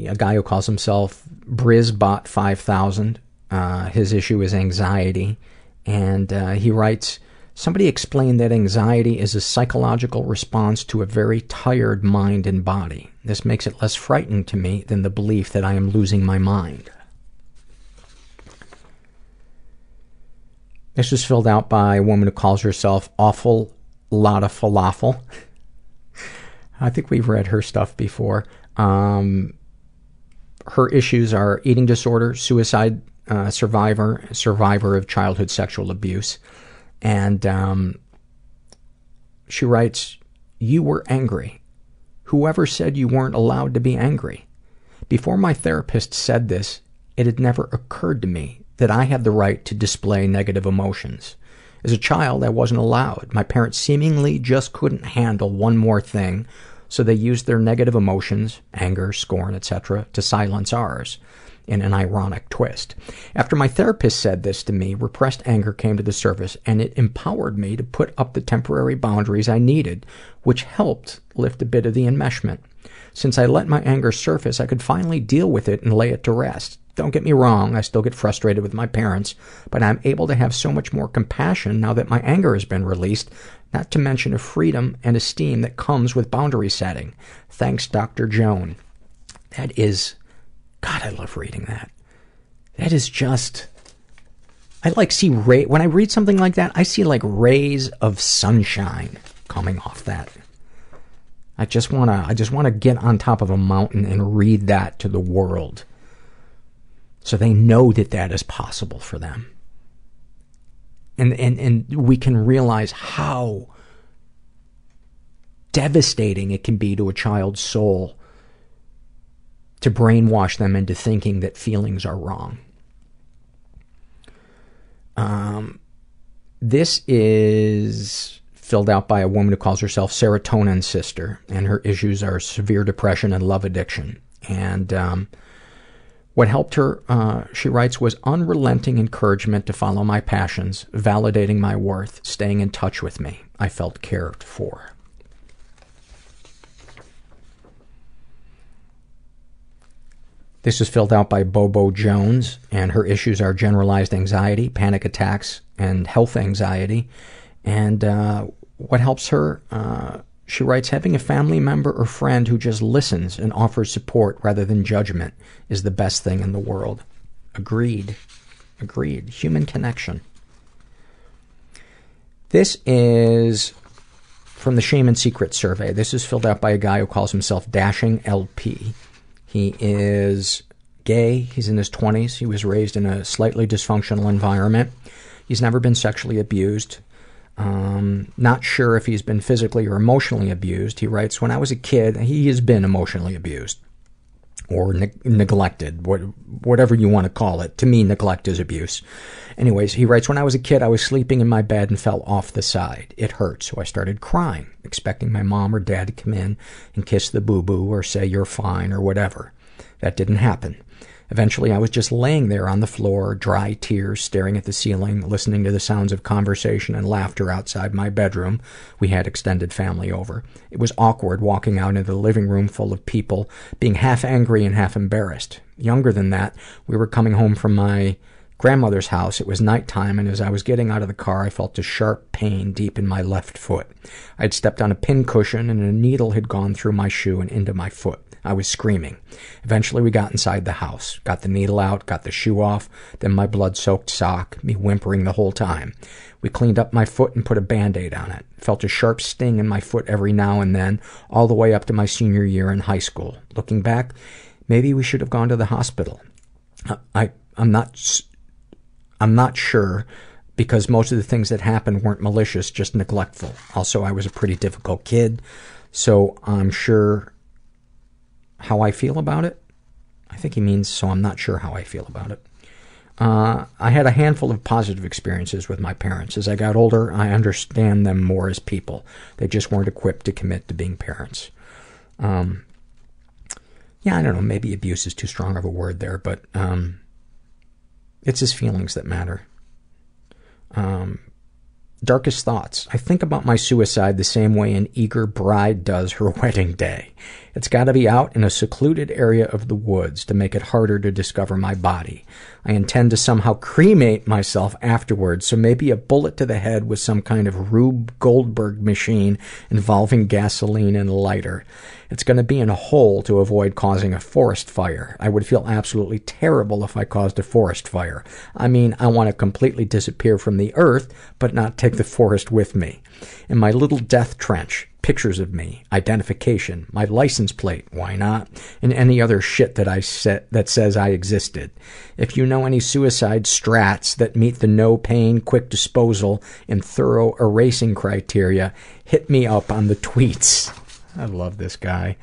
a guy who calls himself Brisbot five thousand. Uh, his issue is anxiety. And uh, he writes, somebody explained that anxiety is a psychological response to a very tired mind and body. This makes it less frightening to me than the belief that I am losing my mind. This was filled out by a woman who calls herself Awful Lot of Falafel. I think we've read her stuff before. Um, her issues are eating disorder, suicide Uh, survivor, survivor of childhood sexual abuse. And um, she writes, you were angry. Whoever said you weren't allowed to be angry? Before my therapist said this, it had never occurred to me that I had the right to display negative emotions. As a child, I wasn't allowed. My parents seemingly just couldn't handle one more thing, so they used their negative emotions, anger, scorn, et cetera, to silence ours. In an ironic twist. After my therapist said this to me, repressed anger came to the surface, and it empowered me to put up the temporary boundaries I needed, which helped lift a bit of the enmeshment. Since I let my anger surface, I could finally deal with it and lay it to rest. Don't get me wrong, I still get frustrated with my parents, but I'm able to have so much more compassion now that my anger has been released, not to mention a freedom and esteem that comes with boundary setting. Thanks, Doctor Joan. That is... God, I love reading that. That is just... I like see... Ray, when I read something like that, I see like rays of sunshine coming off that. I just want to I just want to get on top of a mountain and read that to the world. So they know that that is possible for them. and, and, and we can realize how devastating it can be to a child's soul to brainwash them into thinking that feelings are wrong. Um, this is filled out by a woman who calls herself Serotonin Sister, and her issues are severe depression and love addiction. And um, what helped her, uh, she writes, was unrelenting encouragement to follow my passions, validating my worth, staying in touch with me. I felt cared for. This is filled out by Bobo Jones, and her issues are generalized anxiety, panic attacks, and health anxiety. And uh, what helps her, uh, she writes, having a family member or friend who just listens and offers support rather than judgment is the best thing in the world. Agreed. Agreed. Human connection. This is from the Shame and Secret survey. This is filled out by a guy who calls himself Dashing L P. He is gay. He's in his twenties. He was raised in a slightly dysfunctional environment. He's never been sexually abused. Um, not sure if he's been physically or emotionally abused. He writes, when I was a kid, he has been emotionally abused or ne- neglected, what, whatever you want to call it. To me, neglect is abuse. Anyways, he writes, when I was a kid, I was sleeping in my bed and fell off the side. It hurt, so I started crying, expecting my mom or dad to come in and kiss the boo-boo or say you're fine or whatever. That didn't happen. Eventually, I was just laying there on the floor, dry tears, staring at the ceiling, listening to the sounds of conversation and laughter outside my bedroom. We had extended family over. It was awkward walking out into the living room full of people, being half angry and half embarrassed. Younger than that, we were coming home from my grandmother's house. It was nighttime, and as I was getting out of the car, I felt a sharp pain deep in my left foot. I had stepped on a pincushion, and a needle had gone through my shoe and into my foot. I was screaming. Eventually, we got inside the house, got the needle out, got the shoe off, then my blood-soaked sock, me whimpering the whole time. We cleaned up my foot and put a Band-Aid on it. Felt a sharp sting in my foot every now and then, all the way up to my senior year in high school. Looking back, maybe we should have gone to the hospital. I, I I'm not... S- I'm not sure because most of the things that happened weren't malicious, just neglectful. Also, I was a pretty difficult kid, so I'm sure how I feel about it. I think he means, so I'm not sure how I feel about it. Uh, I had a handful of positive experiences with my parents. As I got older, I understand them more as people. They just weren't equipped to commit to being parents. Um, yeah, I don't know, maybe abuse is too strong of a word there, but... Um, It's his feelings that matter. Um, darkest thoughts. I think about my suicide the same way an eager bride does her wedding day. It's got to be out in a secluded area of the woods to make it harder to discover my body. I intend to somehow cremate myself afterwards, so maybe a bullet to the head with some kind of Rube Goldberg machine involving gasoline and a lighter. It's going to be in a hole to avoid causing a forest fire. I would feel absolutely terrible if I caused a forest fire. I mean, I want to completely disappear from the earth, but not take the forest with me. In my little death trench, pictures of me, identification, my license plate, why not, and any other shit that I said that says I existed. If you know any suicide strats that meet the no pain, quick disposal, and thorough erasing criteria, hit me up on the tweets. I love this guy.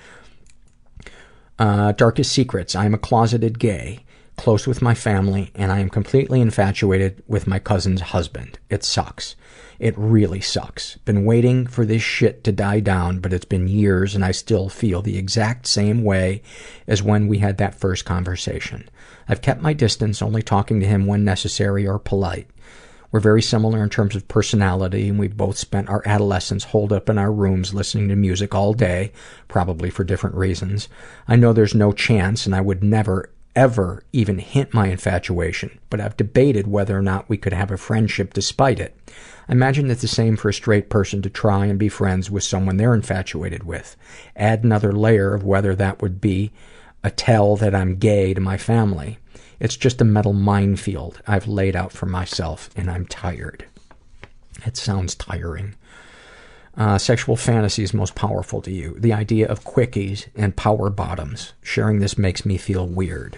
Uh, darkest secrets. I am a closeted gay, close with my family, and I am completely infatuated with my cousin's husband. It sucks. It really sucks. Been waiting for this shit to die down, but it's been years and I still feel the exact same way as when we had that first conversation. I've kept my distance, only talking to him when necessary or polite. We're very similar in terms of personality, and we both spent our adolescence holed up in our rooms listening to music all day, probably for different reasons. I know there's no chance, and I would never ever even hint my infatuation, but I've debated whether or not we could have a friendship despite it. I imagine it's the same for a straight person to try and be friends with someone they're infatuated with. Add another layer of whether that would be a tell that I'm gay to my family. It's just a mental minefield I've laid out for myself, and I'm tired. It sounds tiring. Uh, sexual fantasies most powerful to you. The idea of quickies and power bottoms. Sharing this makes me feel weird.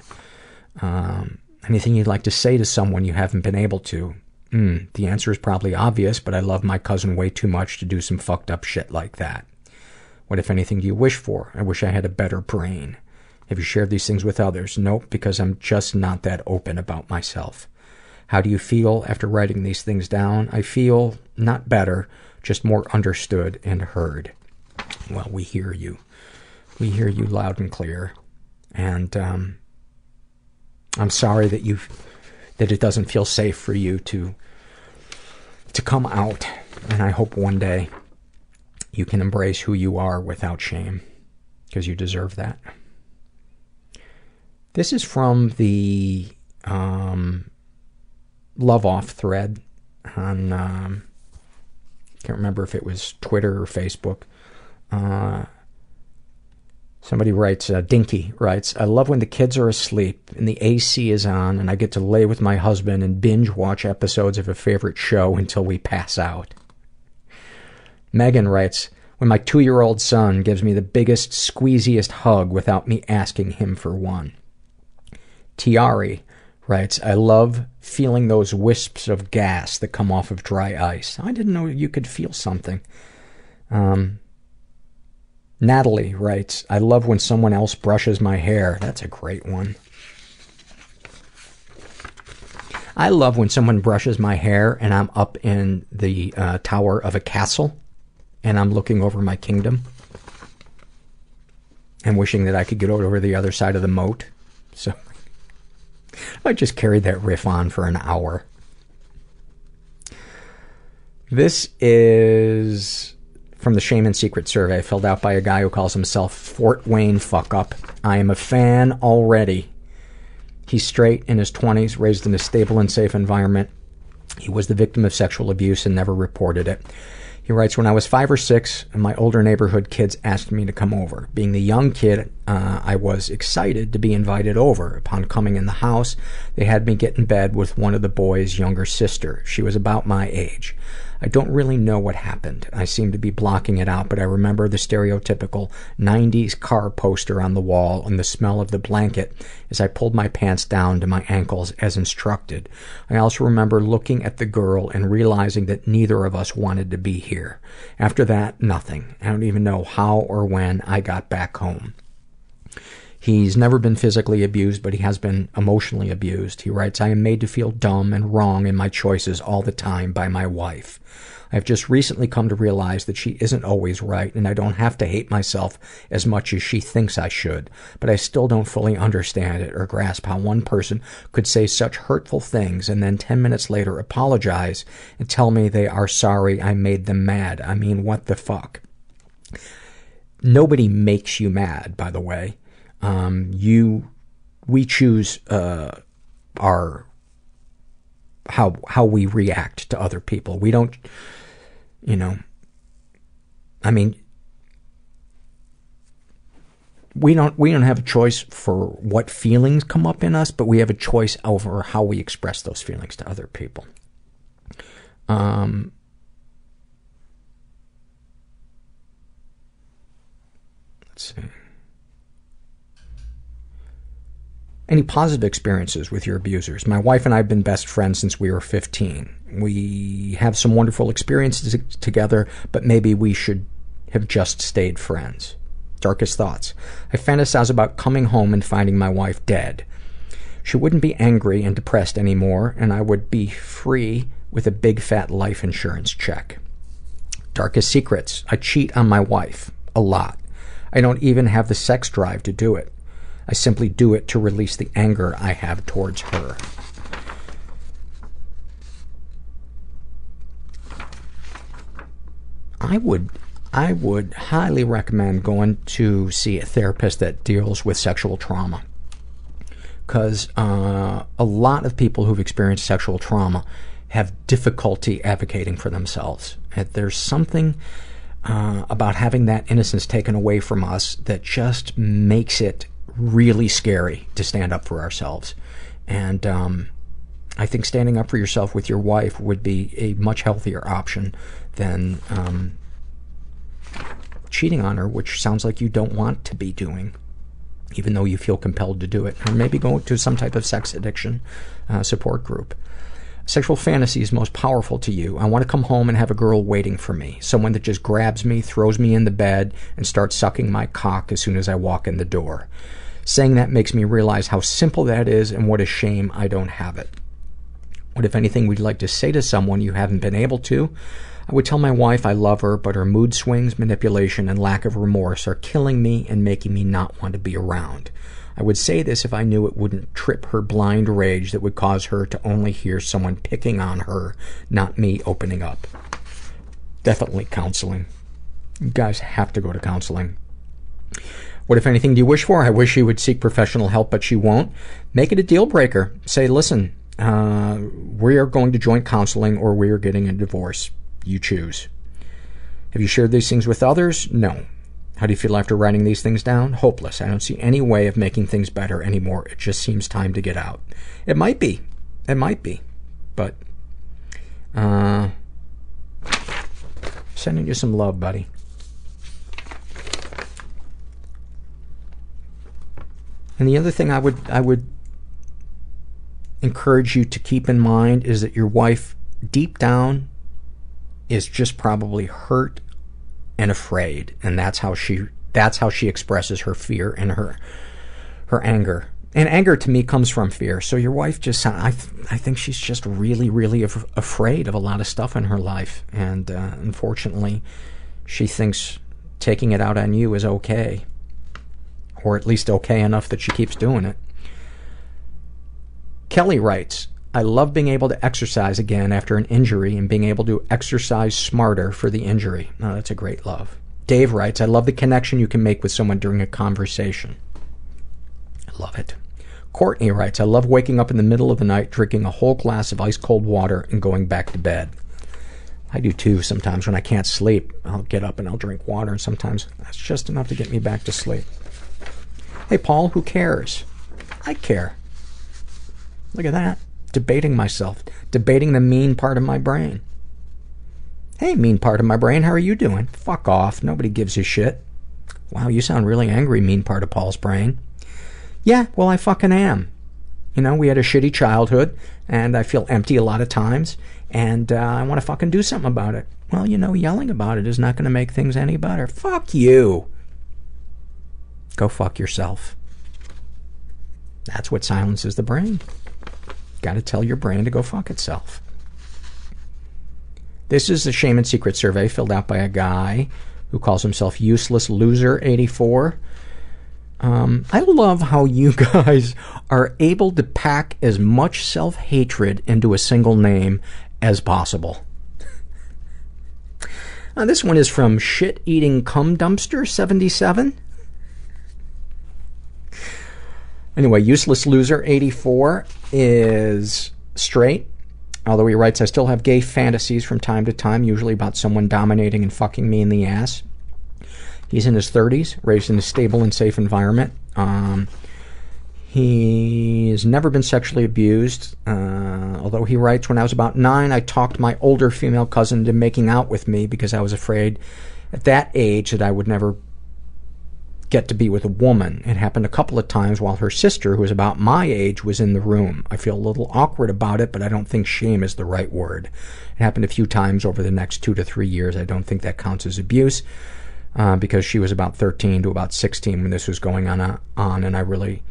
Um, anything you'd like to say to someone you haven't been able to. Mm, the answer is probably obvious, but I love my cousin way too much to do some fucked up shit like that. What, if anything, do you wish for? I wish I had a better brain. Have you shared these things with others? Nope, because I'm just not that open about myself. How do you feel after writing these things down? I feel not better, just more understood and heard. Well, we hear you. We hear you loud and clear. And um, I'm sorry that you that it doesn't feel safe for you to to come out. And I hope one day you can embrace who you are without shame, because you deserve that. This is from the um, Love Off thread on, um, can't remember if it was Twitter or Facebook. Uh, somebody writes, uh, Dinky writes, I love when the kids are asleep and the A C is on and I get to lay with my husband and binge watch episodes of a favorite show until we pass out. Megan writes, when my two-year-old son gives me the biggest, squeeziest hug without me asking him for one. Tiari writes, I love feeling those wisps of gas that come off of dry ice. I didn't know you could feel something. Um, Natalie writes, I love when someone else brushes my hair. That's a great one. I love when someone brushes my hair and I'm up in the uh, tower of a castle and I'm looking over my kingdom and wishing that I could get over the other side of the moat. So I just carried that riff on for an hour. This is from the Shame and Secret survey filled out by a guy who calls himself Fort Wayne Fuckup. I am a fan already. He's straight, in his twenties, raised in a stable and safe environment. He was the victim of sexual abuse and never reported it. He writes, when I was five or six, my older neighborhood kids asked me to come over. Being the young kid, uh, I was excited to be invited over. Upon coming in the house, they had me get in bed with one of the boys' younger sister. She was about my age. I don't really know what happened. I seem to be blocking it out, but I remember the stereotypical nineties car poster on the wall and the smell of the blanket as I pulled my pants down to my ankles as instructed. I also remember looking at the girl and realizing that neither of us wanted to be here. After that, nothing. I don't even know how or when I got back home. He's never been physically abused, but he has been emotionally abused. He writes, I am made to feel dumb and wrong in my choices all the time by my wife. I've just recently come to realize that she isn't always right, and I don't have to hate myself as much as she thinks I should, but I still don't fully understand it or grasp how one person could say such hurtful things and then ten minutes later apologize and tell me they are sorry I made them mad. I mean, what the fuck? Nobody makes you mad, by the way. Um, you, we choose, uh, our, how, how we react to other people. We don't, you know, I mean, we don't, we don't have a choice for what feelings come up in us, but we have a choice over how we express those feelings to other people. Um, let's see. Any positive experiences with your abusers? My wife and I have been best friends since we were fifteen. We have some wonderful experiences together, but maybe we should have just stayed friends. Darkest thoughts. I fantasize about coming home and finding my wife dead. She wouldn't be angry and depressed anymore, and I would be free with a big fat life insurance check. Darkest secrets. I cheat on my wife. A lot. I don't even have the sex drive to do it. I simply do it to release the anger I have towards her. I would, I would highly recommend going to see a therapist that deals with sexual trauma, because uh, a lot of people who've experienced sexual trauma have difficulty advocating for themselves. That there's something uh, about having that innocence taken away from us that just makes it really scary to stand up for ourselves. And um, I think standing up for yourself with your wife would be a much healthier option than um, cheating on her, which sounds like you don't want to be doing, even though you feel compelled to do it. Or maybe go to some type of sex addiction uh, support group. Sexual fantasies most powerful to you. I want to come home and have a girl waiting for me. Someone that just grabs me, throws me in the bed, and starts sucking my cock as soon as I walk in the door. Saying that makes me realize how simple that is and what a shame I don't have it. What, if anything, would you like to say to someone you haven't been able to? I would tell my wife I love her, but her mood swings, manipulation, and lack of remorse are killing me and making me not want to be around. I would say this if I knew it wouldn't trip her blind rage that would cause her to only hear someone picking on her, not me opening up. Definitely counseling. You guys have to go to counseling. What, if anything, do you wish for? I wish she would seek professional help, but she won't. Make it a deal breaker. Say, listen, uh, we are going to joint counseling or we are getting a divorce. You choose. Have you shared these things with others? No. How do you feel after writing these things down? Hopeless. I don't see any way of making things better anymore. It just seems time to get out. It might be. It might be. But, uh, sending you some love, buddy. And the other thing I would, I would encourage you to keep in mind is that your wife, deep down, is just probably hurt and afraid, and that's how she that's how she expresses her fear and her her anger. And anger to me comes from fear. So your wife just I th- I think she's just really really af- afraid of a lot of stuff in her life, and uh, unfortunately, she thinks taking it out on you is okay, or at least okay enough that she keeps doing it. Kelly writes, I love being able to exercise again after an injury and being able to exercise smarter for the injury. Oh, that's a great love. Dave writes, I love the connection you can make with someone during a conversation. I love it. Courtney writes, I love waking up in the middle of the night, drinking a whole glass of ice-cold water and going back to bed. I do too sometimes. When I can't sleep, I'll get up and I'll drink water, and sometimes that's just enough to get me back to sleep. Hey, Paul, who cares? I care. Look at that. Debating myself, debating the mean part of my brain. Hey, mean part of my brain, how are you doing? Fuck off, nobody gives a shit. Wow, you sound really angry, mean part of Paul's brain. Yeah, well, I fucking am. You know, we had a shitty childhood, and I feel empty a lot of times, and uh, I want to fucking do something about it. Well, you know, yelling about it is not going to make things any better. Fuck you. Go fuck yourself. That's what silences the brain. Got to tell your brain to go fuck itself. This is a Shame and Secret survey filled out by a guy who calls himself Useless Loser eighty-four. Um, I love how you guys are able to pack as much self-hatred into a single name as possible. Now, this one is from Shit-Eating Cum Dumpster seventy-seven. Anyway, Useless Loser eighty-four is straight, although he writes, I still have gay fantasies from time to time, usually about someone dominating and fucking me in the ass. He's in his thirties, raised in a stable and safe environment. Um, he's never been sexually abused, uh, although he writes, when I was about nine, I talked my older female cousin into making out with me because I was afraid at that age that I would never get to be with a woman. It happened a couple of times while her sister, who is about my age, was in the room. I feel a little awkward about it, but I don't think shame is the right word. It happened a few times over the next two to three years. I don't think that counts as abuse, uh, because she was about thirteen to about sixteen when this was going on, uh, on, and I really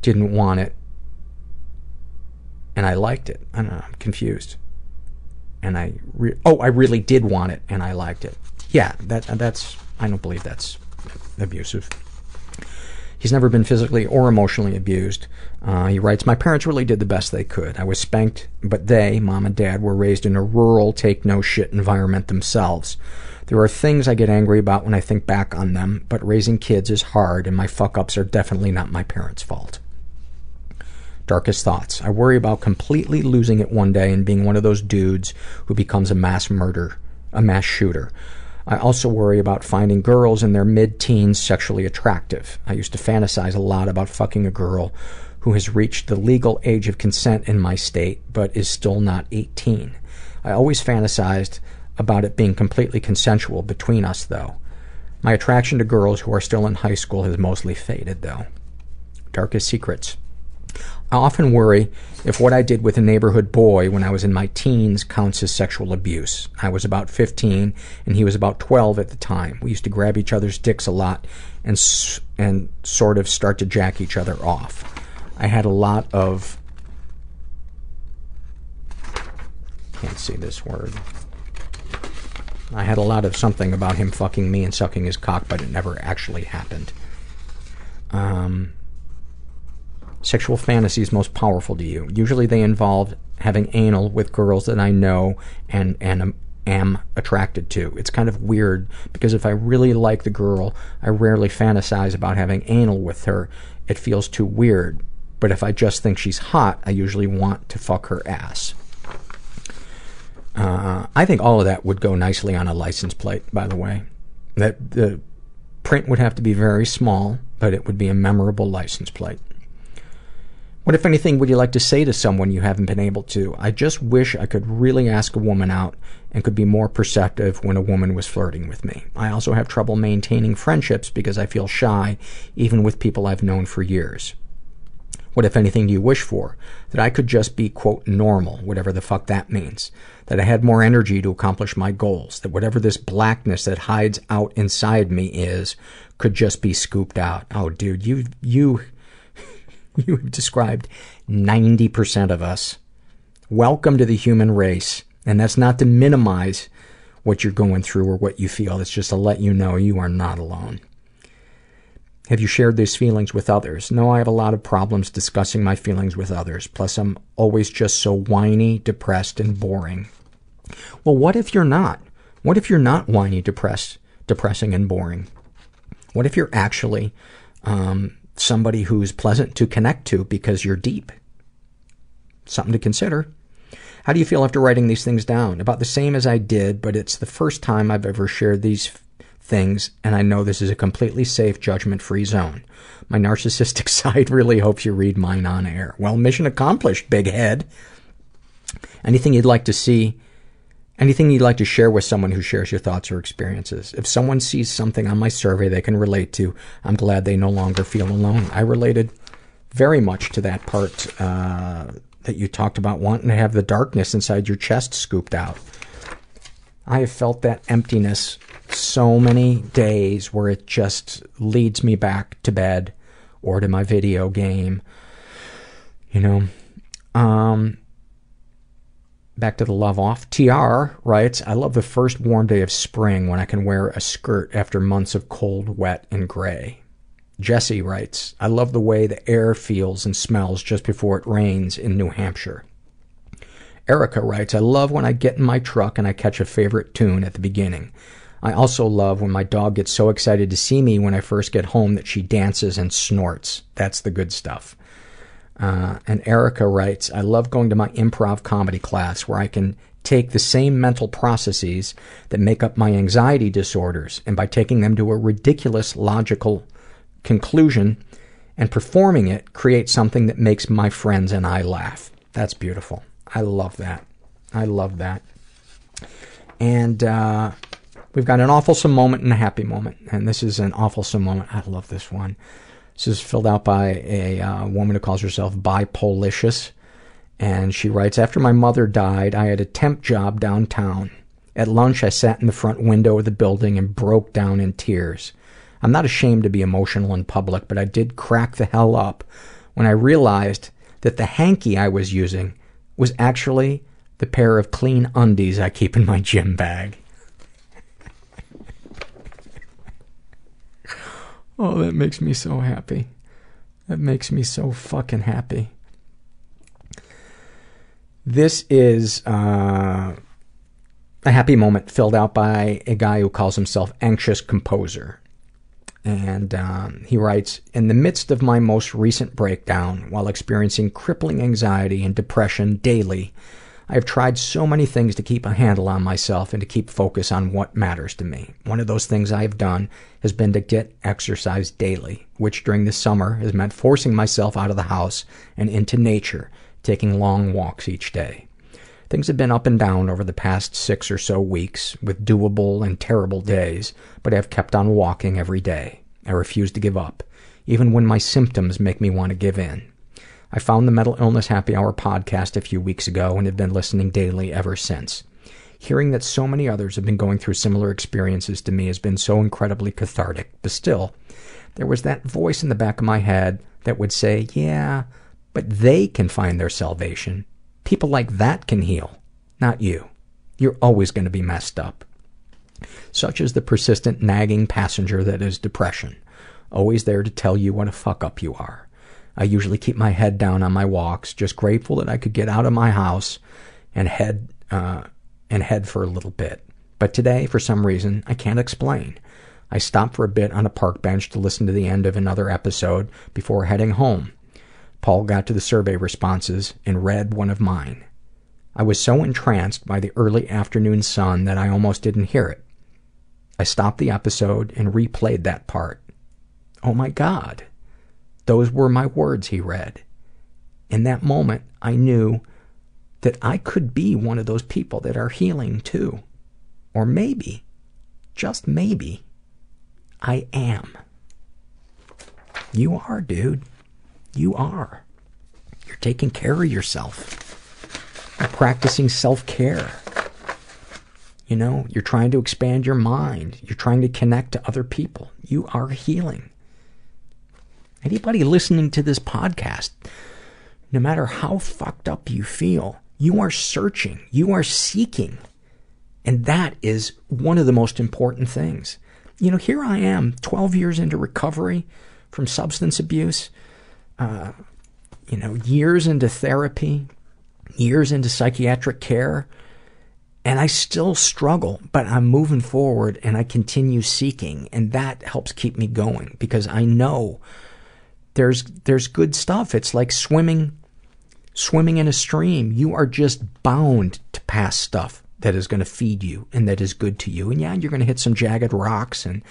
didn't want it, and I liked it. I don't know, I'm confused. And I, re- oh, I really did want it, and I liked it. Yeah, that that's, I don't believe that's abusive. He's never been physically or emotionally abused. Uh, he writes, my parents really did the best they could. I was spanked, but they, mom and dad, were raised in a rural, take-no-shit environment themselves. There are things I get angry about when I think back on them, but raising kids is hard, and my fuck-ups are definitely not my parents' fault. Darkest thoughts. I worry about completely losing it one day and being one of those dudes who becomes a mass murderer, a mass shooter. I also worry about finding girls in their mid-teens sexually attractive. I used to fantasize a lot about fucking a girl who has reached the legal age of consent in my state, but is still not eighteen. I always fantasized about it being completely consensual between us, though. My attraction to girls who are still in high school has mostly faded, though. Darkest secrets. I often worry if what I did with a neighborhood boy when I was in my teens counts as sexual abuse. I was about fifteen and he was about twelve at the time. We used to grab each other's dicks a lot and and sort of start to jack each other off. I had a lot of... can't see this word. I had a lot of something about him fucking me and sucking his cock, but it never actually happened. Um... Sexual fantasies most powerful to you. Usually they involve having anal with girls that I know and, and am, am attracted to. It's kind of weird because if I really like the girl, I rarely fantasize about having anal with her. It feels too weird. But if I just think she's hot, I usually want to fuck her ass. Uh, I think all of that would go nicely on a license plate, by the way. That the print would have to be very small, but it would be a memorable license plate. What, if anything, would you like to say to someone you haven't been able to? I just wish I could really ask a woman out and could be more perceptive when a woman was flirting with me. I also have trouble maintaining friendships because I feel shy, even with people I've known for years. What, if anything, do you wish for? That I could just be, quote, normal, whatever the fuck that means. That I had more energy to accomplish my goals. That whatever this blackness that hides out inside me is could just be scooped out. Oh, dude, you... you You have described ninety percent of us. Welcome to the human race. And that's not to minimize what you're going through or what you feel. It's just to let you know you are not alone. Have you shared these feelings with others? No, I have a lot of problems discussing my feelings with others. Plus, I'm always just so whiny, depressed, and boring. Well, what if you're not? What if you're not whiny, depressed, depressing, and boring? What if you're actually... um, somebody who's pleasant to connect to because you're deep. Something to consider. How do you feel after writing these things down? About the same as I did, but it's the first time I've ever shared these things, and I know this is a completely safe, judgment-free zone. My narcissistic side really hopes you read mine on air. Well, mission accomplished, big head. Anything you'd like to see... Anything you'd like to share with someone who shares your thoughts or experiences. If someone sees something on my survey they can relate to, I'm glad they no longer feel alone. I related very much to that part uh, that you talked about, wanting to have the darkness inside your chest scooped out. I have felt that emptiness so many days where it just leads me back to bed or to my video game. You know, um... back to the love off. T R writes, I love the first warm day of spring when I can wear a skirt after months of cold, wet, and gray. Jesse writes, I love the way the air feels and smells just before it rains in New Hampshire. Erica writes, I love when I get in my truck and I catch a favorite tune at the beginning. I also love when my dog gets so excited to see me when I first get home that she dances and snorts. That's the good stuff. Uh, and Erica writes, I love going to my improv comedy class where I can take the same mental processes that make up my anxiety disorders and by taking them to a ridiculous logical conclusion and performing it, create something that makes my friends and I laugh. That's beautiful. I love that. I love that. And uh, we've got an awfulsome moment and a happy moment. And this is an awfulsome moment. I love this one. This is filled out by a uh, woman who calls herself Bipolicious, and she writes, after my mother died, I had a temp job downtown. At lunch, I sat in the front window of the building and broke down in tears. I'm not ashamed to be emotional in public, but I did crack the hell up when I realized that the hanky I was using was actually the pair of clean undies I keep in my gym bag. Oh, that makes me so happy. That makes me so fucking happy. This is uh, a happy moment filled out by a guy who calls himself Anxious Composer. And um, he writes, in the midst of my most recent breakdown, while experiencing crippling anxiety and depression daily, I have tried so many things to keep a handle on myself and to keep focus on what matters to me. One of those things I have done has been to get exercise daily, which during the summer has meant forcing myself out of the house and into nature, taking long walks each day. Things have been up and down over the past six or so weeks, with doable and terrible days, but I have kept on walking every day. I refuse to give up, even when my symptoms make me want to give in. I found the Mental Illness Happy Hour podcast a few weeks ago and have been listening daily ever since. Hearing that so many others have been going through similar experiences to me has been so incredibly cathartic, but still, there was that voice in the back of my head that would say, yeah, but they can find their salvation. People like that can heal, not you. You're always going to be messed up. Such is the persistent nagging passenger that is depression, always there to tell you what a fuck-up you are. I usually keep my head down on my walks, just grateful that I could get out of my house and head... Uh, and head for a little bit. But today, for some reason, I can't explain. I stopped for a bit on a park bench to listen to the end of another episode before heading home. Paul got to the survey responses and read one of mine. I was so entranced by the early afternoon sun that I almost didn't hear it. I stopped the episode and replayed that part. Oh my God. Those were my words he read. In that moment, I knew that I could be one of those people that are healing too. Or maybe, just maybe, I am. You are, dude. You are. You're taking care of yourself. You're practicing self-care. You know, you're trying to expand your mind. You're trying to connect to other people. You are healing. Anybody listening to this podcast, no matter how fucked up you feel, you are searching. You are seeking. And that is one of the most important things. You know, here I am, twelve years into recovery from substance abuse, uh, you know, years into therapy, years into psychiatric care, and I still struggle, but I'm moving forward and I continue seeking. And that helps keep me going because I know there's there's good stuff. It's like swimming. Swimming in a stream, you are just bound to pass stuff that is going to feed you and that is good to you. And yeah, you're going to hit some jagged rocks and,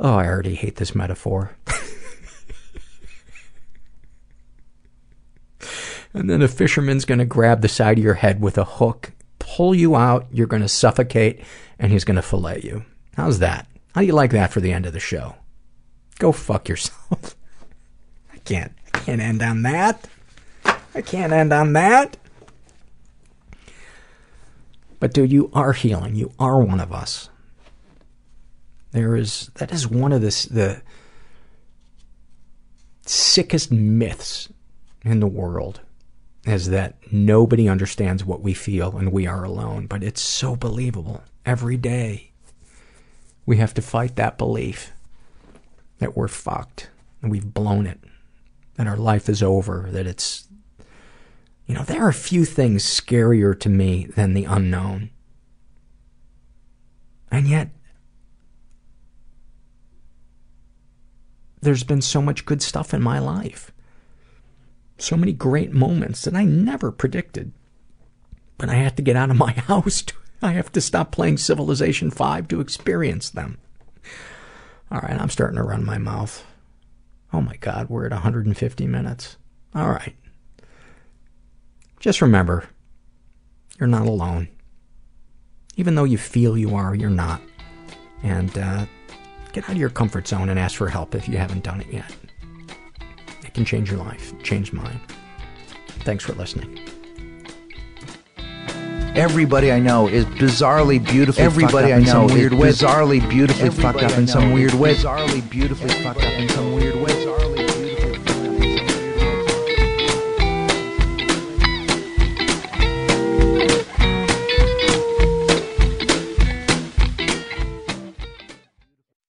oh, I already hate this metaphor. And then a fisherman's going to grab the side of your head with a hook, pull you out, you're going to suffocate, and he's going to fillet you. How's that? How do you like that for the end of the show? Go fuck yourself. I can't. I can't end on that. I can't end on that. But dude, you are healing. You are one of us. There is, that is one of the, the sickest myths in the world, is that nobody understands what we feel and we are alone. But it's so believable. Every day we have to fight that belief that we're fucked and we've blown it, that our life is over, that it's, you know, there are few things scarier to me than the unknown. And yet, there's been so much good stuff in my life. So many great moments that I never predicted. But I have to get out of my house. To, I have to stop playing Civilization five to experience them. All right, I'm starting to run my mouth. Oh my God, we're at one hundred fifty minutes. All right. Just remember, you're not alone. Even though you feel you are, you're not. And uh, get out of your comfort zone and ask for help if you haven't done it yet. It can change your life, change mine. Thanks for listening. Everybody I know is bizarrely beautifully everybody fucked up I in know some weird way. Bizarrely beautifully everybody fucked up in some weird way. Bizarrely beautifully everybody fucked up in some weird way.